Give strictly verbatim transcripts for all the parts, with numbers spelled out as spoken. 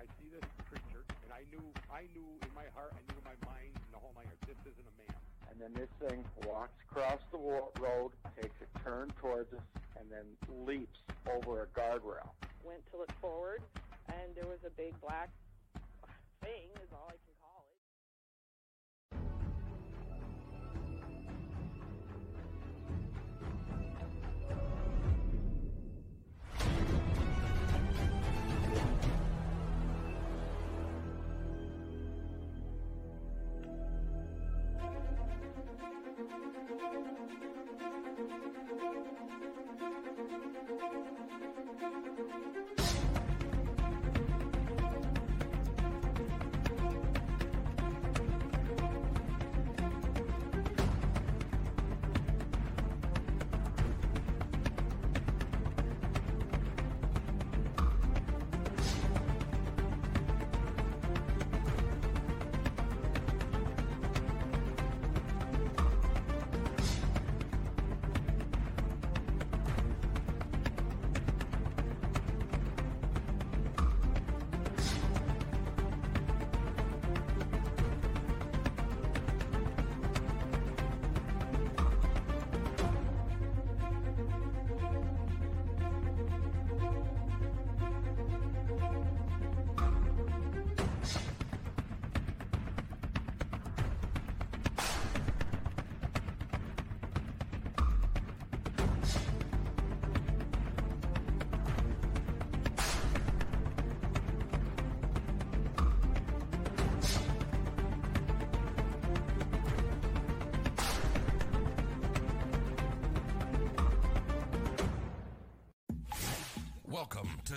I see this creature, and I knew, I knew in my heart, I knew in my mind, in the whole nine yards, this isn't a man. And then this thing walks across the road, takes a turn towards us, and then leaps over a guardrail. Went to look forward, and there was a big black thing, is all I can call it. To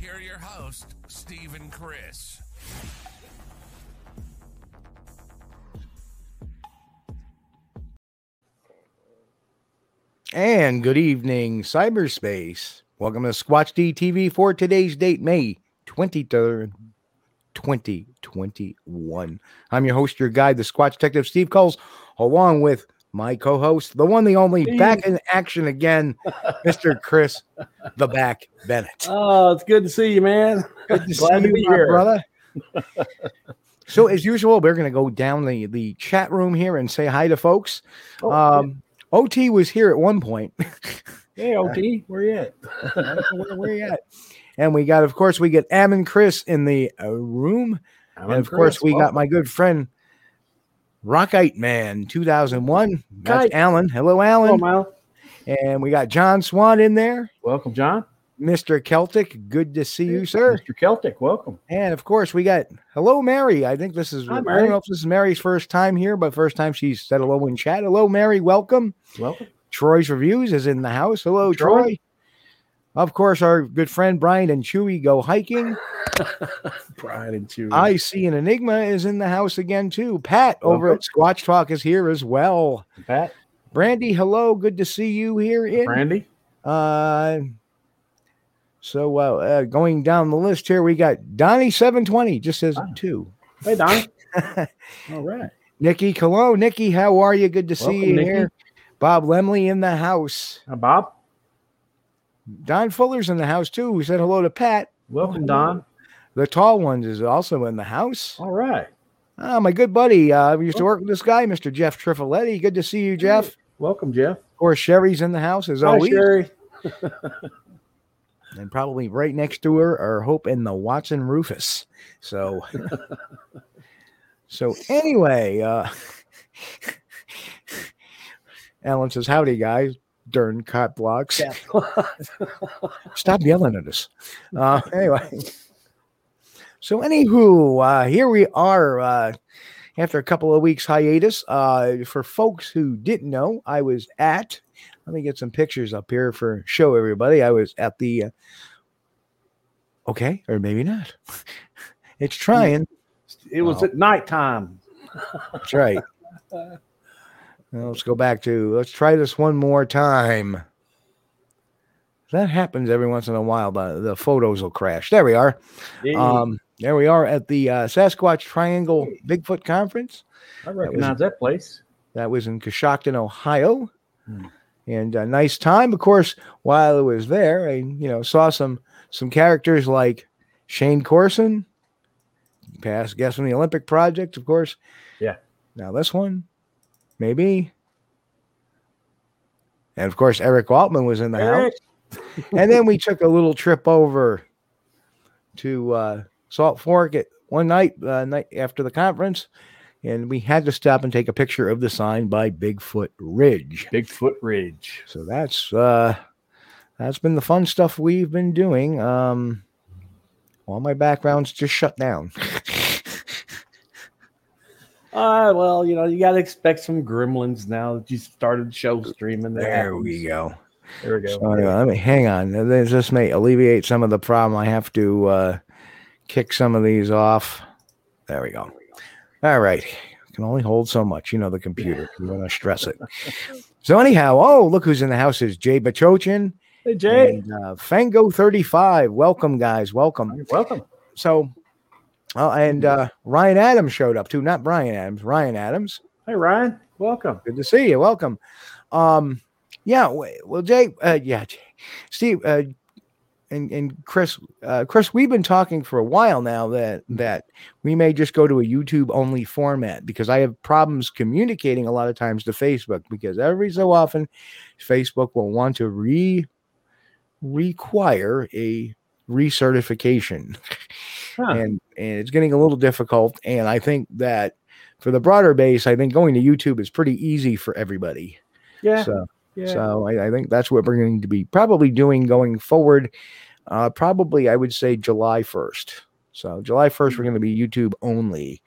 Here are your hosts, Steve and Chris. And good evening, cyberspace. Welcome to Squatch D T V for today's date, May twenty-third, twenty twenty-one. I'm your host, your guide, the Squatch Detective, Steve Coles, along with my co-host, the one, the only, back in action again, Mister Chris, the back, Bennett. Oh, it's good to see you, man. Good to Glad see to be you, here. My brother. So, as usual, we're going to go down the, the chat room here and say hi to folks. Oh, um, yeah. O T was here at one point. Hey, O T, where you at? where, where you at? And we got, of course, we get Am and Chris in the uh, room. I'm and, of Chris. course, we Welcome. got my good friend, Rockite Man two thousand one. That's Hi. Alan. Hello, Alan. Hello, Alan. And we got John Swan in there. Welcome, John. Mister Celtic, good to see hey, you, sir. Mister Celtic, welcome. And of course, we got hello, Mary. I think this is Hi, I Mary. don't know if this is Mary's first time here, but first time she said hello in chat. Hello, Mary. Welcome. Welcome. Troy's Reviews is in the house. Hello, Troy. Troy. Of course, our good friend Brian and Chewy go hiking. Brian and Chewy. I see an Enigma is in the house again, too. Pat over okay. at Squatch Talk is here as well. Pat. Brandy, hello. Good to see you here. In Brandy. Uh, so uh, uh, going down the list here, we got Donnie seven twenty. Just says Donnie. two. Hey, Donnie. All right. Nikki Cologne. Nikki, how are you? Good to Welcome, see you Nikki. here. Bob Lemley in the house. Hi, Bob. Don Fuller's in the house, too. We said hello to Pat. Welcome, Don. The Tall Ones is also in the house. All right. Uh, my good buddy. Uh, we used to work with this guy, Mister Jeff Trifoletti. Good to see you, Jeff. Hey. Welcome, Jeff. Of course, Sherry's in the house, as Hi, always. Sherry. And probably right next to her are Hope and the Watson Rufus. So, so anyway, uh, Alan says, howdy, guys. Darn cat blocks. Yeah. Stop yelling at us. Uh, anyway. So anywho, uh, here we are uh, after a couple of weeks hiatus. Uh, for folks who didn't know, I was at, let me get some pictures up here for show everybody. I was at the, uh, okay, or maybe not. It's trying. It was oh. at nighttime. That's right. Now let's go back to, let's try this one more time. That happens every once in a while, but the photos will crash. There we are. Yeah. Um, there we are at the uh, Sasquatch Triangle Bigfoot Conference. I recognize that, was, that place. That was in Coshocton, Ohio. Hmm. And a nice time. Of course, while I was there, I you know saw some some characters like Shane Corson, past guest on the Olympic Project, of course. Yeah. Now this one, maybe. And of course, Eric Waltman was in the Eric. house. And then we took a little trip over to uh, Salt Fork at one night, uh, night after the conference, and we had to stop and take a picture of the sign by Bigfoot Ridge. Bigfoot Ridge. So that's uh, that's been the fun stuff we've been doing. Um, all my background's just shut down. Ah, uh, well, you know, you got to expect some gremlins now that you started show streaming. That there happens. we go. There we go. So anyway, let me, hang on. This may alleviate some of the problem. I have to uh, kick some of these off. There we go. All right. Can only hold so much. You know the computer. You want to stress it. So anyhow, oh, look who's in the house is Jay Bachochin. Hey, Jay. And, uh, Fango thirty-five. Welcome, guys. Welcome. Welcome. So, uh, and uh, Ryan Adams showed up, too. Not Brian Adams. Ryan Adams. Hey, Ryan. Welcome. Good to see you. Welcome. Um. Yeah, well, Jay, uh, yeah, Jay, Steve, uh, and and Chris, uh, Chris, we've been talking for a while now that that we may just go to a YouTube only format because I have problems communicating a lot of times to Facebook because every so often Facebook will want to re require a recertification, huh. and and it's getting a little difficult. And I think that for the broader base, I think going to YouTube is pretty easy for everybody. Yeah. So. Yeah. So I, I think that's what we're going to be probably doing going forward. Uh, probably, I would say July first. So July first, we're going to be YouTube only.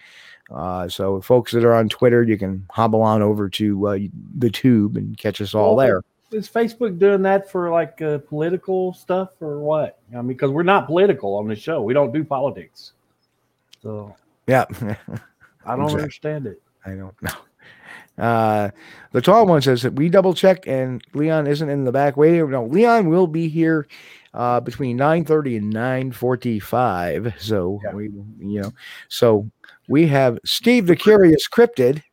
Uh, so folks that are on Twitter, you can hobble on over to uh, the tube and catch us all well, there. Is Facebook doing that for like uh, political stuff or what? I mean, because we're not political on the show. We don't do politics. So yeah, I don't exactly. understand it. I don't know. Uh, the tall one says that we double checked and Leon isn't in the back waiting. No, Leon will be here, uh, between nine thirty and nine forty-five. So, yeah. we, you know, so we have Steve, the Curious Cryptid,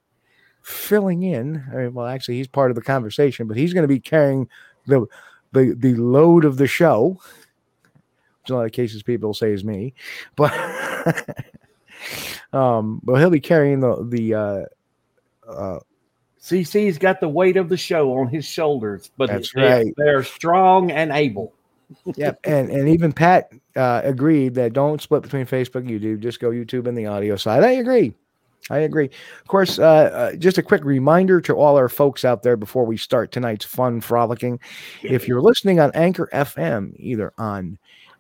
filling in. I mean, well, actually he's part of the conversation, but he's going to be carrying the, the, the load of the show. Which in a lot of cases people say is me, but, um, but he'll be carrying the, the, uh, uh, C C's got the weight of the show on his shoulders, but that's it, right. They're strong and able. Yep. And and even Pat uh, agreed that don't split between Facebook and YouTube. Just go YouTube and the audio side. I agree. I agree. Of course, uh, uh, just a quick reminder to all our folks out there before we start tonight's fun frolicking. Yeah. If you're listening on Anchor F M, either on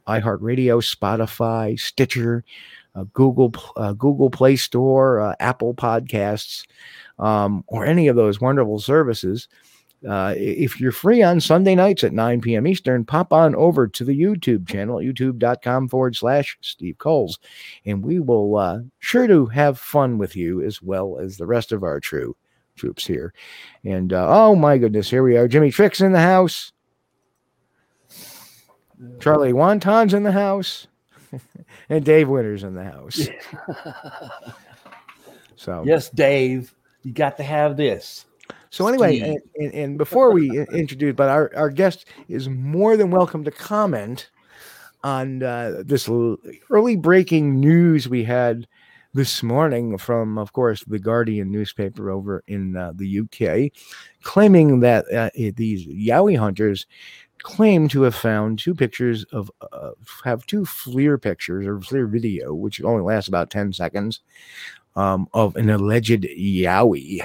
iHeartRadio, Spotify, Stitcher, uh, Google, uh, Google Play Store, uh, Apple Podcasts, Um, or any of those wonderful services. Uh, if you're free on Sunday nights at nine p.m. Eastern, pop on over to the YouTube channel, youtube.com forward slash Steve Coles, and we will uh, sure to have fun with you as well as the rest of our true troops here. And uh, oh my goodness, here we are. Jimmy Trick's in the house. Charlie Wonton's in the house, and Dave Winter's in the house. So yes, Dave. You got to have this. So anyway, and, and, and before we introduce, but our, our guest is more than welcome to comment on uh, this early breaking news we had this morning from, of course, the Guardian newspaper over in uh, the U K, claiming that uh, these Yowie hunters claim to have found two pictures of, uh, have two FLIR pictures or FLIR video, which only lasts about ten seconds. Um, of an alleged Yowie.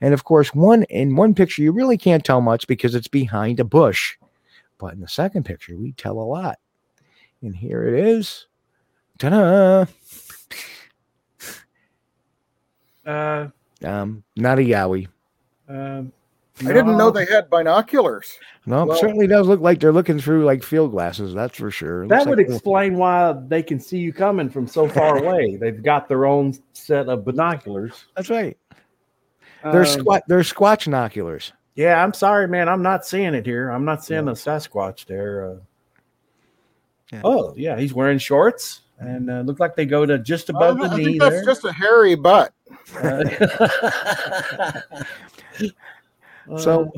And of course, one in one picture, you really can't tell much because it's behind a bush. But in the second picture, we tell a lot. And here it is. Ta-da! Uh, um, not a Yowie. Um, No. I didn't know they had binoculars. No, well, it certainly does look like they're looking through like field glasses. That's for sure. That would like explain why they can see you coming from so far away. They've got their own set of binoculars. That's right. They're um, squat. They're Squatch binoculars. Yeah, I'm sorry, man. I'm not seeing it here. I'm not seeing yeah. a Sasquatch there. Uh, yeah. Oh, yeah, he's wearing shorts, and uh, look like they go to just above oh, the I knee. I think that's there. Just a hairy butt. Uh, So,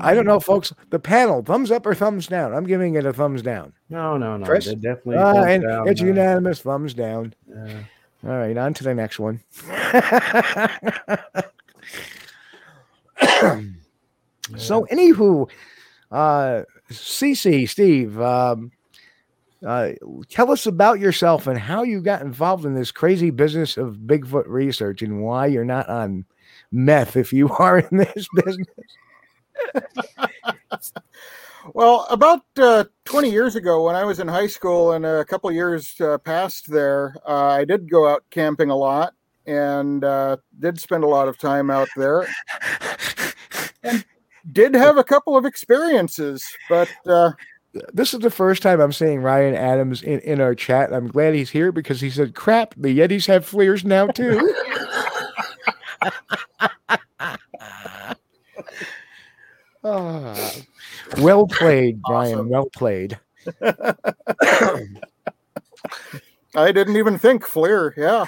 I don't know, folks. The panel, thumbs up or thumbs down? I'm giving it a thumbs down. No, no, no. Chris? Definitely. Uh, and down, it's no. unanimous thumbs down. Yeah. All right, on to the next one. yeah. So, anywho, uh, Cece, Steve, um, uh, tell us about yourself and how you got involved in this crazy business of Bigfoot research and why you're not on meth if you are in this business. Well, about uh, twenty years ago when I was in high school and a couple years uh, past there, uh, I did go out camping a lot and uh, did spend a lot of time out there and did have a couple of experiences. But uh, this is the first time I'm seeing Ryan Adams in, in our chat. I'm glad he's here because he said, crap, the Yetis have FLIRs now too. Ah, well played, Brian. Awesome. Well played. I didn't even think FLIR. Yeah,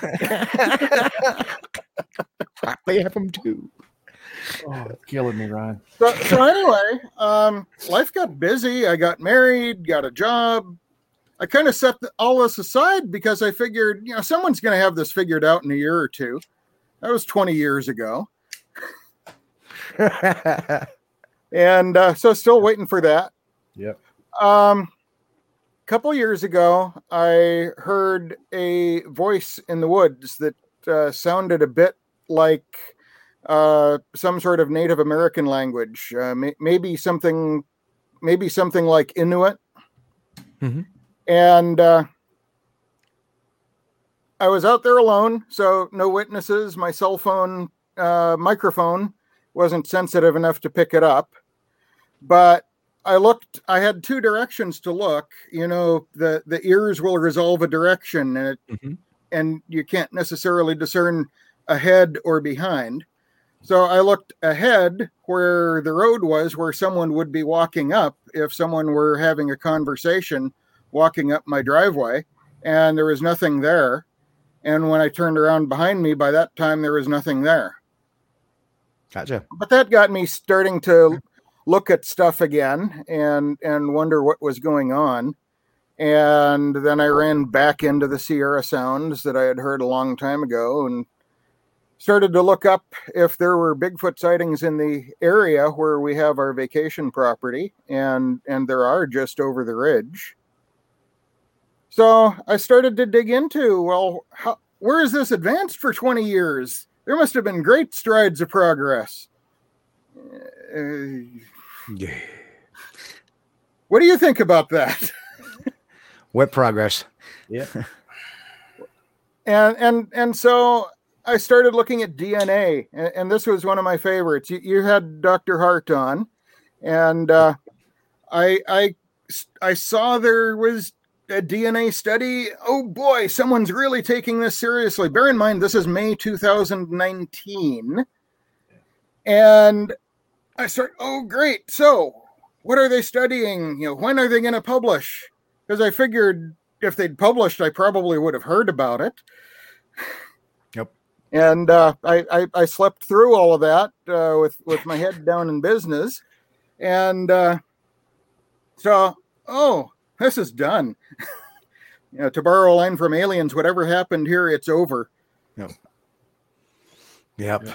they have them too. Oh, it's killing me, Ryan. So, so anyway, um, life got busy. I got married, got a job. I kind of set all this aside because I figured, you know, someone's going to have this figured out in a year or two. That was twenty years ago. And uh, so still waiting for that. Yep. Um, a couple years ago, I heard a voice in the woods that uh, sounded a bit like uh, some sort of Native American language. Uh, may- maybe something, maybe something like Inuit. Mm-hmm. And uh, I was out there alone, so no witnesses. My cell phone uh, microphone wasn't sensitive enough to pick it up. But I looked, I had two directions to look. You know, the, the ears will resolve a direction, and it, mm-hmm. and you can't necessarily discern ahead or behind. So I looked ahead where the road was, where someone would be walking up if someone were having a conversation walking up my driveway, and there was nothing there. And when I turned around behind me, by that time, there was nothing there. Gotcha. But that got me starting to look at stuff again and, and wonder what was going on. And then I ran back into the Sierra sounds that I had heard a long time ago and started to look up if there were Bigfoot sightings in the area where we have our vacation property. And, and there are just over the ridge. So I started to dig into, well, how, where is this advanced for twenty years? There must have been great strides of progress. Uh, yeah. What do you think about that? What progress? Yeah. And and and so I started looking at D N A, and, and this was one of my favorites. You, you had Doctor Hart on, and uh, I I I saw there was a D N A study. Oh boy, someone's really taking this seriously. Bear in mind, this is May two thousand nineteen. And I start, oh great. So what are they studying? You know, when are they going to publish? Because I figured if they'd published, I probably would have heard about it. Yep. And uh, I, I, I slept through all of that uh, with, with my head down in business. And uh, so, oh, this is done. You know, to borrow a line from Aliens, whatever happened here, it's over. Yep. Yep.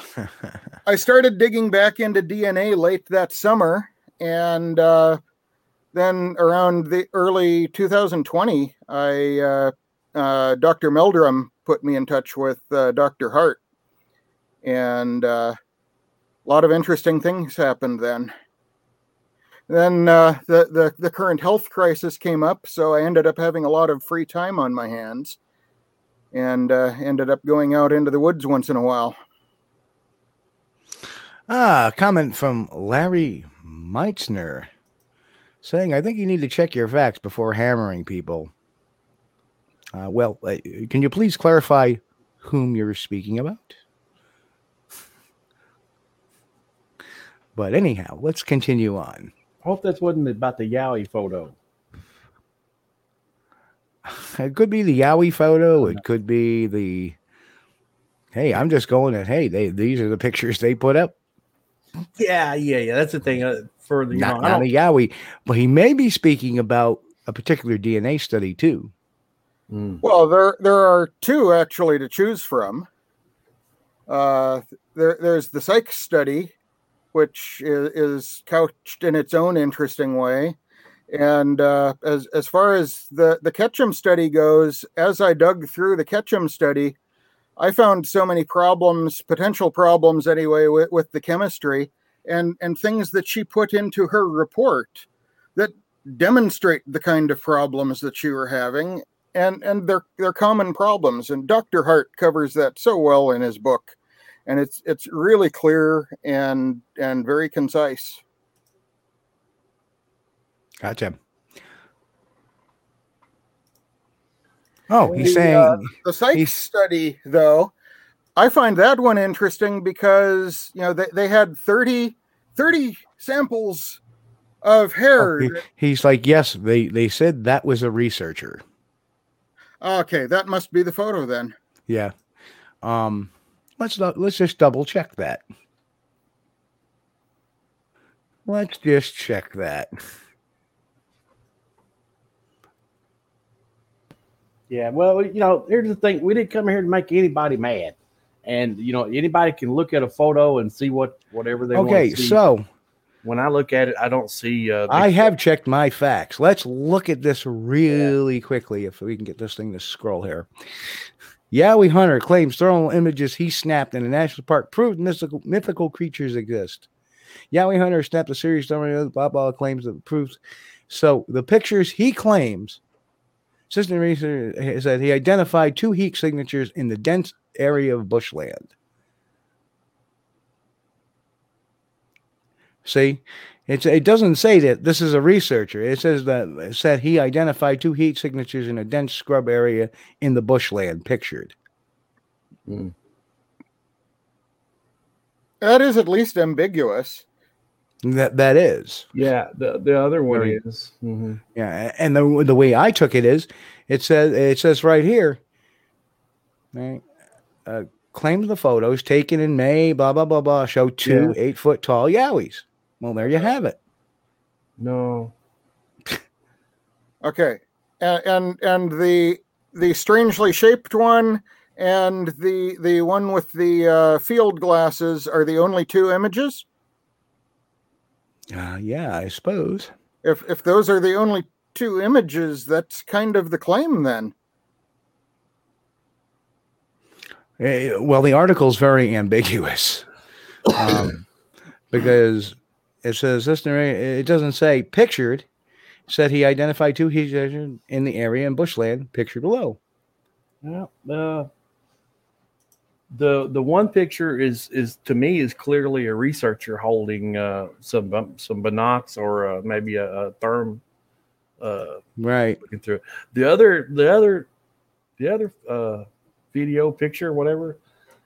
I started digging back into D N A late that summer. And uh, then around the early two thousand twenty, I uh, uh, Doctor Meldrum put me in touch with uh, Doctor Hart. And uh, a lot of interesting things happened then. Then uh, the, the, the current health crisis came up, so I ended up having a lot of free time on my hands and uh, ended up going out into the woods once in a while. Ah, a comment from Larry Meitzner saying, I think you need to check your facts before hammering people. Uh, well, uh, can you please clarify whom you're speaking about? But anyhow, let's continue on. I hope this wasn't about the Yowie photo. It could be the Yowie photo. It could be the, hey, I'm just going at, hey, they, these are the pictures they put up. Yeah, yeah, yeah. That's the thing. Uh, for the, not, know, not a Yowie. But he may be speaking about a particular D N A study, too. Mm. Well, there there are two, actually, to choose from. Uh, there There's the Sykes study, which is, is couched in its own interesting way. And uh, as as far as the, the Ketchum study goes, as I dug through the Ketchum study, I found so many problems, potential problems anyway, with, with the chemistry and, and things that she put into her report that demonstrate the kind of problems that she were having. And and they're they're common problems. And Doctor Hart covers that so well in his book. And it's it's really clear and and very concise. Gotcha. Oh, he's the, saying uh, the Sykes study, though. I find that one interesting because you know they, they had thirty, thirty samples of hair. Oh, he, he's like, yes, they, they said that was a researcher. Okay, that must be the photo then. Yeah. Um, let's not, let's just double check that. Let's just check that. Yeah, well, you know, here's the thing. We didn't come here to make anybody mad. And, you know, anybody can look at a photo and see what whatever they okay, want to see. Okay, so. When I look at it, I don't see. Uh, I have checked my facts. Let's look at this really yeah. quickly if we can get this thing to scroll here. Yowie Hunter claims thermal images he snapped in a national park proved mystical, mythical creatures exist. Yowie Hunter snapped a series of blah, blah, claims that proves. So the pictures he claims. Assistant researcher said he identified two heat signatures in the dense area of bushland. See, it's, it doesn't say that this is a researcher. It says that it said he identified two heat signatures in a dense scrub area in the bushland pictured. Mm. That is at least ambiguous. That that is, yeah. The the other one there is, mm-hmm. yeah. And the the way I took it is, it says it says right here. Right, uh, claims the photos taken in May, blah blah blah blah, show two yeah. eight foot tall Yowies. Well, there you have it. No. Okay, and, and and the the strangely shaped one and the the one with the uh, field glasses are the only two images. Uh, yeah, I suppose. If if those are the only two images, that's kind of the claim then. Uh, well, the article's very ambiguous um, because it says, it doesn't say pictured. It said he identified two heat signatures in the area in bushland, picture below. Well, uh, The the one picture is is to me is clearly a researcher holding uh, some um, some binocs or uh, maybe a, a therm. Uh, right. Looking through the other the other the other uh, video picture whatever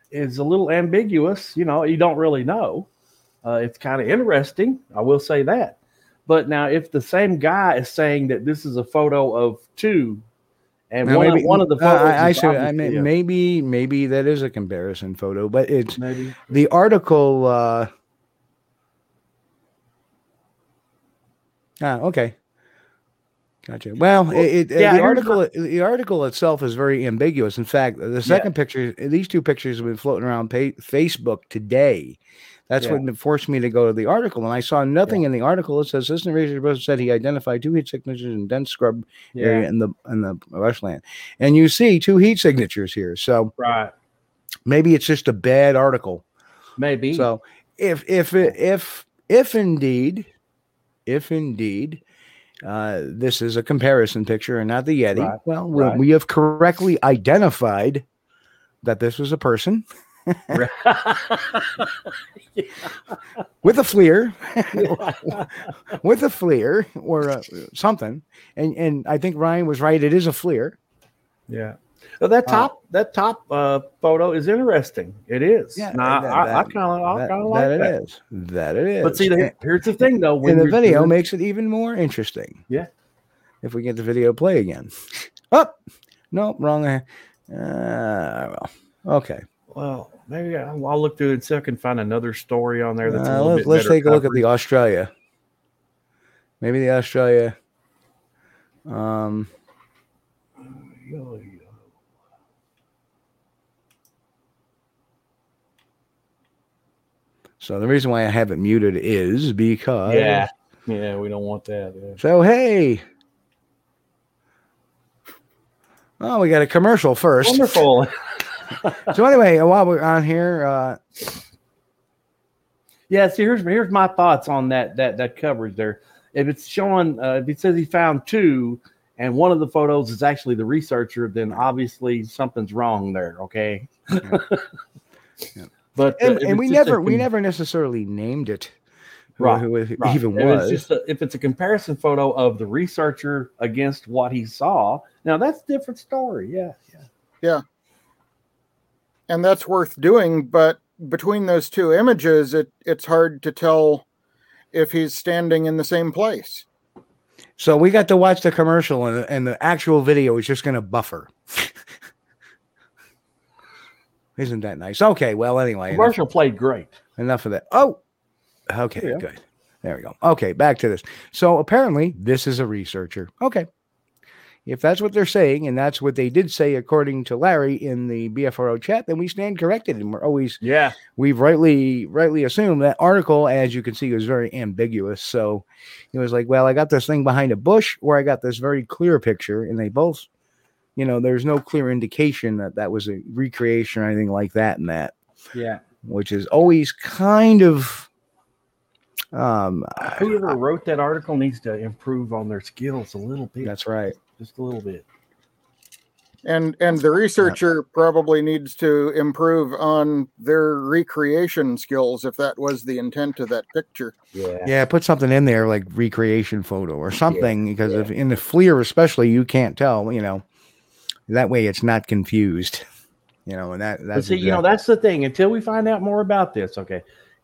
is a little ambiguous. You know, you don't really know. Uh, it's kind of interesting. I will say that. But now, if the same guy is saying that this is a photo of two. And one, maybe, one of the photos. Uh, I should, I mean, maybe, maybe that is a comparison photo, but it's maybe. The article. Uh, ah, okay, gotcha. Well, well it, it, yeah, the article, not... the article itself is very ambiguous. In fact, the second yeah. picture, these two pictures have been floating around pa- Facebook today. That's yeah. what forced me to go to the article, and I saw nothing yeah. in the article that says this researcher said he identified two heat signatures in dense scrub yeah. area in the in the bushland, and you see two heat signatures here. So right, maybe it's just a bad article. Maybe so. If if if if, if indeed, if indeed, uh, this is a comparison picture and not the Yeti, right. well, right. we have correctly identified that this was a person. Yeah. With a FLIR, yeah. with a FLIR or a, something, and and I think Ryan was right. It is a FLIR. Yeah. Well, that top uh, that top uh, photo is interesting. It is. Yeah, now, that, I, I kind of that, like that. That it is. That it is. But see, the, here's the thing, though. When and the video doing... makes it even more interesting. Yeah. If we get the video play again. Oh, no, wrong. Uh, well, okay. Well, maybe I'll, I'll look through it and see if I can find another story on there that's uh, a little let's, bit let's better take covered. A look at the Australia. Maybe the Australia. Um. So the reason why I have it muted is because yeah, yeah, we don't want that. Yeah. So hey, oh, we got a commercial first. Wonderful. So anyway, while we're on here, uh... yeah. See, here's here's my thoughts on that that that coverage there. If it's showing, uh, if it says he found two, and one of the photos is actually the researcher, then obviously something's wrong there. Okay. Yeah. Yeah. But and, uh, and we never a, we never necessarily named it who, right, who it right. even was. It's just a, if it's a comparison photo of the researcher against what he saw, now that's a different story. Yeah, yeah, yeah. And that's worth doing. But between those two images, it it's hard to tell if he's standing in the same place. So we got to watch the commercial, and, and the actual video is just going to buffer. Isn't that nice? Okay, well, anyway. Commercial played great. Enough of that. Oh, okay, yeah. Good. There we go. Okay, back to this. So apparently, this is a researcher. Okay. If that's what they're saying, and that's what they did say, according to Larry in the B F R O chat, then we stand corrected. And we're always, yeah, we've rightly, rightly assumed that article, as you can see, was very ambiguous. So it was like, well, I got this thing behind a bush, or I got this very clear picture, and they both. You know, there's no clear indication that that was a recreation or anything like that in that. Yeah. Which is always kind of... Um, Whoever I, wrote that article needs to improve on their skills a little bit. That's right. Just a little bit. And and the researcher probably needs to improve on their recreation skills if that was the intent of that picture. Yeah, yeah, put something in there like recreation photo or something, yeah, because yeah. If, in the FLIR especially, you can't tell, you know. That way it's not confused, you know, and that, that's, but see, exactly. You know, that's the thing until we find out more about this. Okay.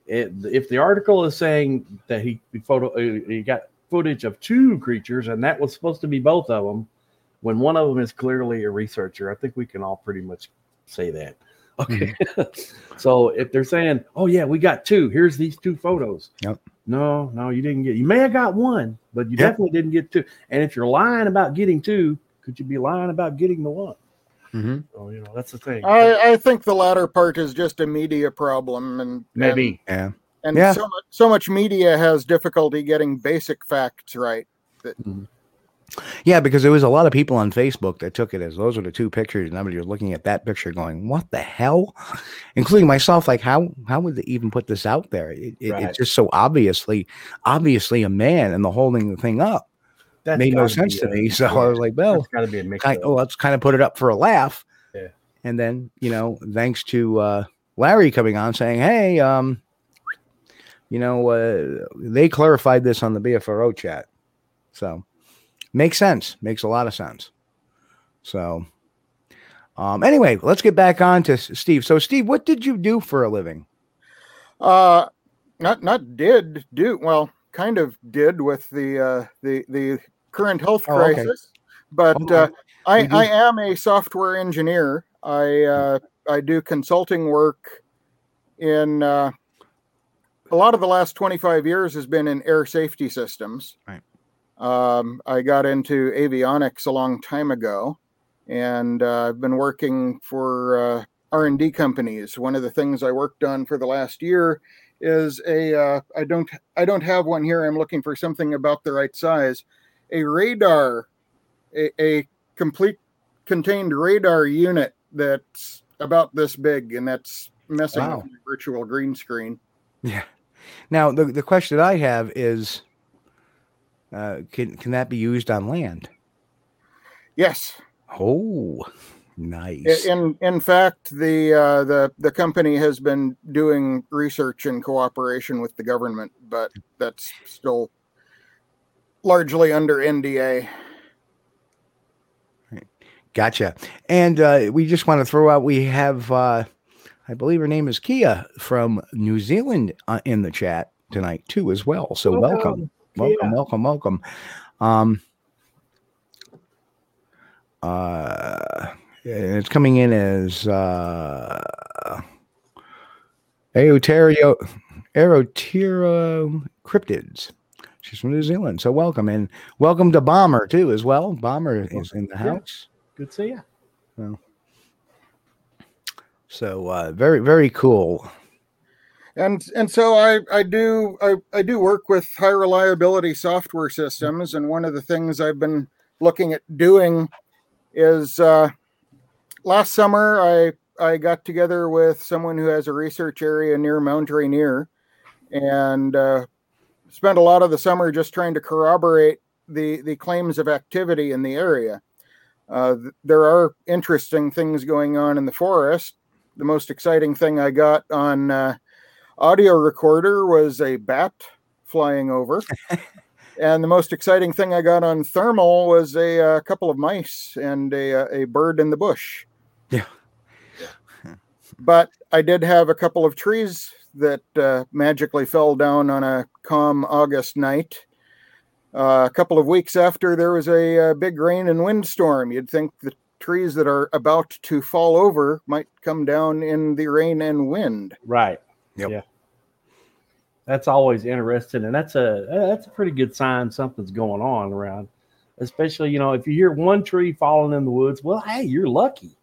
It, if the article is saying that he photo, he got footage of two creatures and that was supposed to be both of them. When one of them is clearly a researcher, I think we can all pretty much say that. Okay. Mm-hmm. So if they're saying, oh yeah, we got two, here's these two photos. Yep. No, no, you didn't get, you may have got one, but you yep. definitely didn't get two. And if you're lying about getting two, could you be lying about getting the one? Mm-hmm. So, you know, that's the thing. I, I think the latter part is just a media problem, and maybe, and, yeah. and yeah. so much, so much media has difficulty getting basic facts right. That, mm-hmm. Yeah, because there was a lot of people on Facebook that took it as those are the two pictures, and everybody was looking at that picture, going, "What the hell?" Including myself, like, "How how would they even put this out there? It, it, right. It's just so obviously, obviously a man, and the holding the thing up." That's made no sense to a, me. So yeah. I was like, well, that's be a I, oh, let's kind of put it up for a laugh. Yeah. And then, you know, thanks to uh, Larry coming on saying, hey, um, you know, uh, they clarified this on the B F R O chat. So makes sense. Makes a lot of sense. So um, anyway, let's get back on to Steve. So, Steve, what did you do for a living? Uh, not not did do. Well, kind of did with the uh, the the. current health crisis, oh, okay. but uh, I, mm-hmm. I am a software engineer. I uh, I do consulting work in uh, a lot of the last twenty-five years has been in air safety systems. Right. Um, I got into avionics a long time ago, and uh, I've been working for uh, R and D companies. One of the things I worked on for the last year is a uh, I don't I don't have one here. I'm looking for something about the right size. A radar, a, a complete contained radar unit that's about this big, and that's messing wow. with the virtual green screen. Yeah. Now, the, the question that I have is, uh, can can that be used on land? Yes. Oh. Nice. In in fact, the uh, the the company has been doing research in cooperation with the government, but that's still largely under N D A. Gotcha. And uh, we just want to throw out, we have, uh, I believe her name is Kia from New Zealand uh, in the chat tonight too, as well. So welcome, welcome, welcome, welcome, welcome. Um, uh, it's coming in as uh, Aotearoa, Aotearoa Cryptids. She's from New Zealand. So welcome, and welcome to Bomber too, as well. Bomber is in the house. Good to see you. Well, so uh, very, very cool. And and so I, I do I, I do work with high reliability software systems, and one of the things I've been looking at doing is uh, last summer I I got together with someone who has a research area near Mount Rainier, and uh, spent a lot of the summer just trying to corroborate the the claims of activity in the area. Uh, there are interesting things going on in the forest. The most exciting thing I got on uh, audio recorder was a bat flying over. And the most exciting thing I got on thermal was a uh, couple of mice and a, a bird in the bush. Yeah. But I did have a couple of trees that uh, magically fell down on a calm August night. Uh, a couple of weeks after there was a, a big rain and windstorm. You'd think the trees that are about to fall over might come down in the rain and wind. Right. Yep. Yeah. That's always interesting. And that's a, that's a pretty good sign something's going on around, especially, you know, if you hear one tree falling in the woods, well, hey, you're lucky,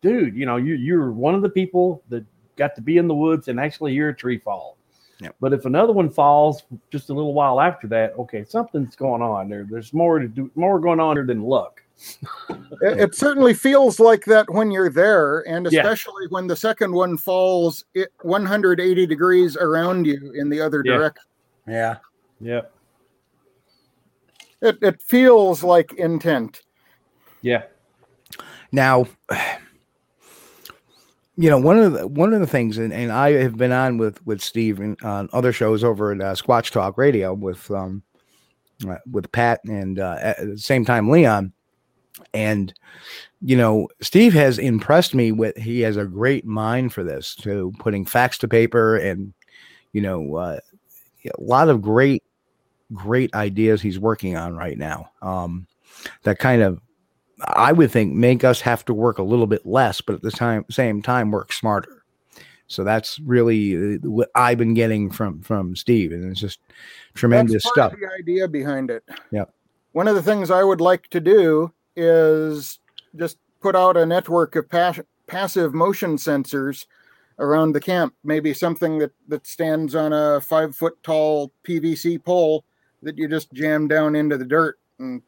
dude. You know, you, you're one of the people that got to be in the woods and actually hear a tree fall. Yep. But if another one falls just a little while after that, okay, something's going on there. There's more to do, more going on there than luck. it, it certainly feels like that when you're there, and especially yeah. when the second one falls it one hundred eighty degrees around you in the other yeah. direction. Yeah. Yeah. It it feels like intent. Yeah. Now, you know, one of the one of the things, and, and I have been on with with Steve and on uh, other shows over at uh, Squatch Talk Radio with um uh, with Pat and uh, at the same time Leon, and you know, Steve has impressed me with he has a great mind for this, to putting facts to paper, and you know, uh, a lot of great great ideas he's working on right now. Um, that kind of, I would think, make us have to work a little bit less, but at the time, same time, work smarter. So that's really what I've been getting from, from Steve. And it's just tremendous that's part stuff. Of the idea behind it. Yeah. One of the things I would like to do is just put out a network of pas- passive motion sensors around the camp. Maybe something that, that stands on a five foot tall P V C pole that you just jam down into the dirt, and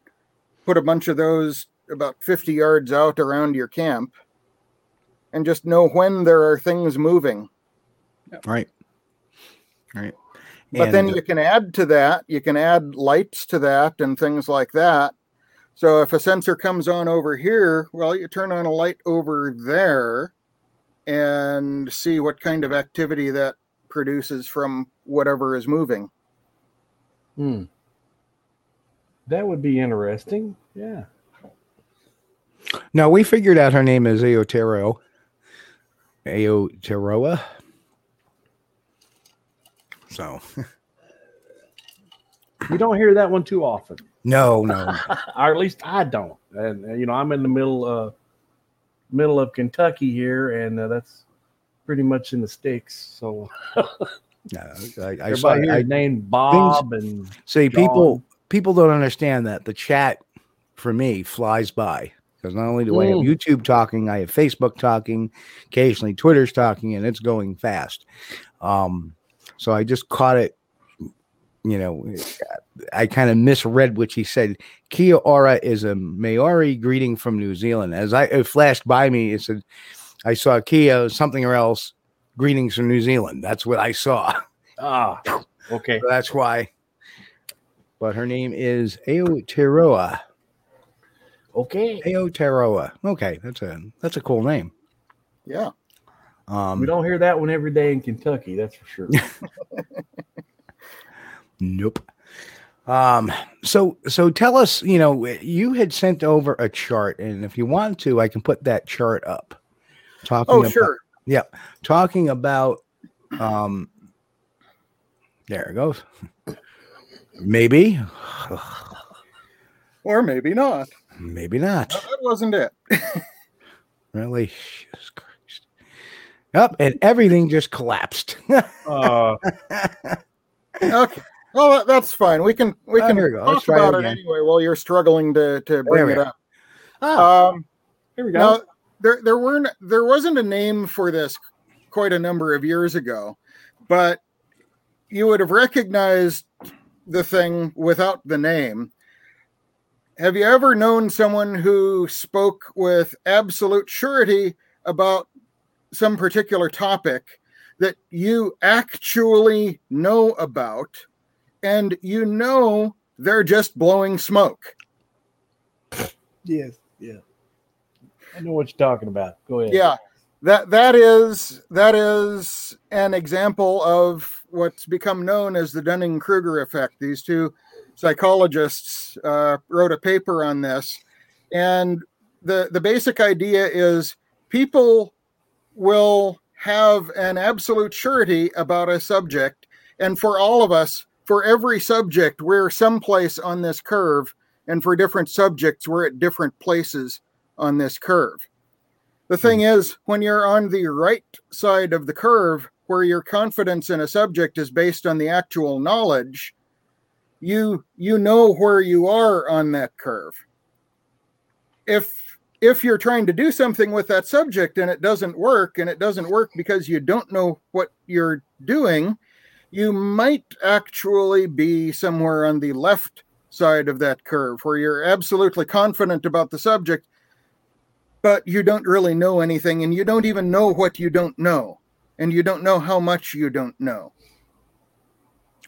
put a bunch of those about fifty yards out around your camp, and just know when there are things moving. Right. Right. But and then you can add to that, you can add lights to that and things like that. So if a sensor comes on over here, well, you turn on a light over there and see what kind of activity that produces from whatever is moving. Hmm. That would be interesting. Yeah. No, we figured out her name is Aotearoa. Aotearoa. So. You don't hear that one too often. No, no. Or at least I don't. And, you know, I'm in the middle, uh, middle of Kentucky here, and uh, that's pretty much in the sticks. So. No, I, I, Everybody I, I named Bob things, and see, John. people people don't understand that. The chat, for me, flies by. Because not only do I have YouTube talking, I have Facebook talking, occasionally Twitter's talking, and it's going fast. Um, so I just caught it, you know, I kind of misread what she said. Kia ora is a Maori greeting from New Zealand. As I it flashed by me, it said, I saw Kia, something or else, greetings from New Zealand. That's what I saw. Ah, okay. So that's why. But her name is Aotearoa. Okay. Aotearoa. Okay, that's a that's a cool name. Yeah. Um, we don't hear that one every day in Kentucky, that's for sure. Nope. Um, so so tell us, you know, you had sent over a chart, and if you want to, I can put that chart up. Talking oh, about, sure. Yeah. Talking about um there it goes. Maybe. Or maybe not. Maybe not. No, that wasn't it. Really? Jesus Christ. Yep, and everything just collapsed. uh, okay. Well, that, that's fine. We can we oh, can talk about it, it anyway while you're struggling to, to bring it up. Oh, um, here we go. Now, there there weren't there wasn't a name for this quite a number of years ago, but you would have recognized the thing without the name. Have you ever known someone who spoke with absolute surety about some particular topic that you actually know about, and you know they're just blowing smoke? Yes, yeah. I know what you're talking about. Go ahead. Yeah, that that is that is an example of what's become known as the Dunning-Kruger effect. These two psychologists uh, wrote a paper on this, and the the basic idea is people will have an absolute surety about a subject, and for all of us, for every subject, we're someplace on this curve, and for different subjects, we're at different places on this curve. The thing is, when you're on the right side of the curve, where your confidence in a subject is based on the actual knowledge, You you know where you are on that curve. If if you're trying to do something with that subject and it doesn't work, and it doesn't work because you don't know what you're doing, you might actually be somewhere on the left side of that curve where you're absolutely confident about the subject, but you don't really know anything, and you don't even know what you don't know, and you don't know how much you don't know.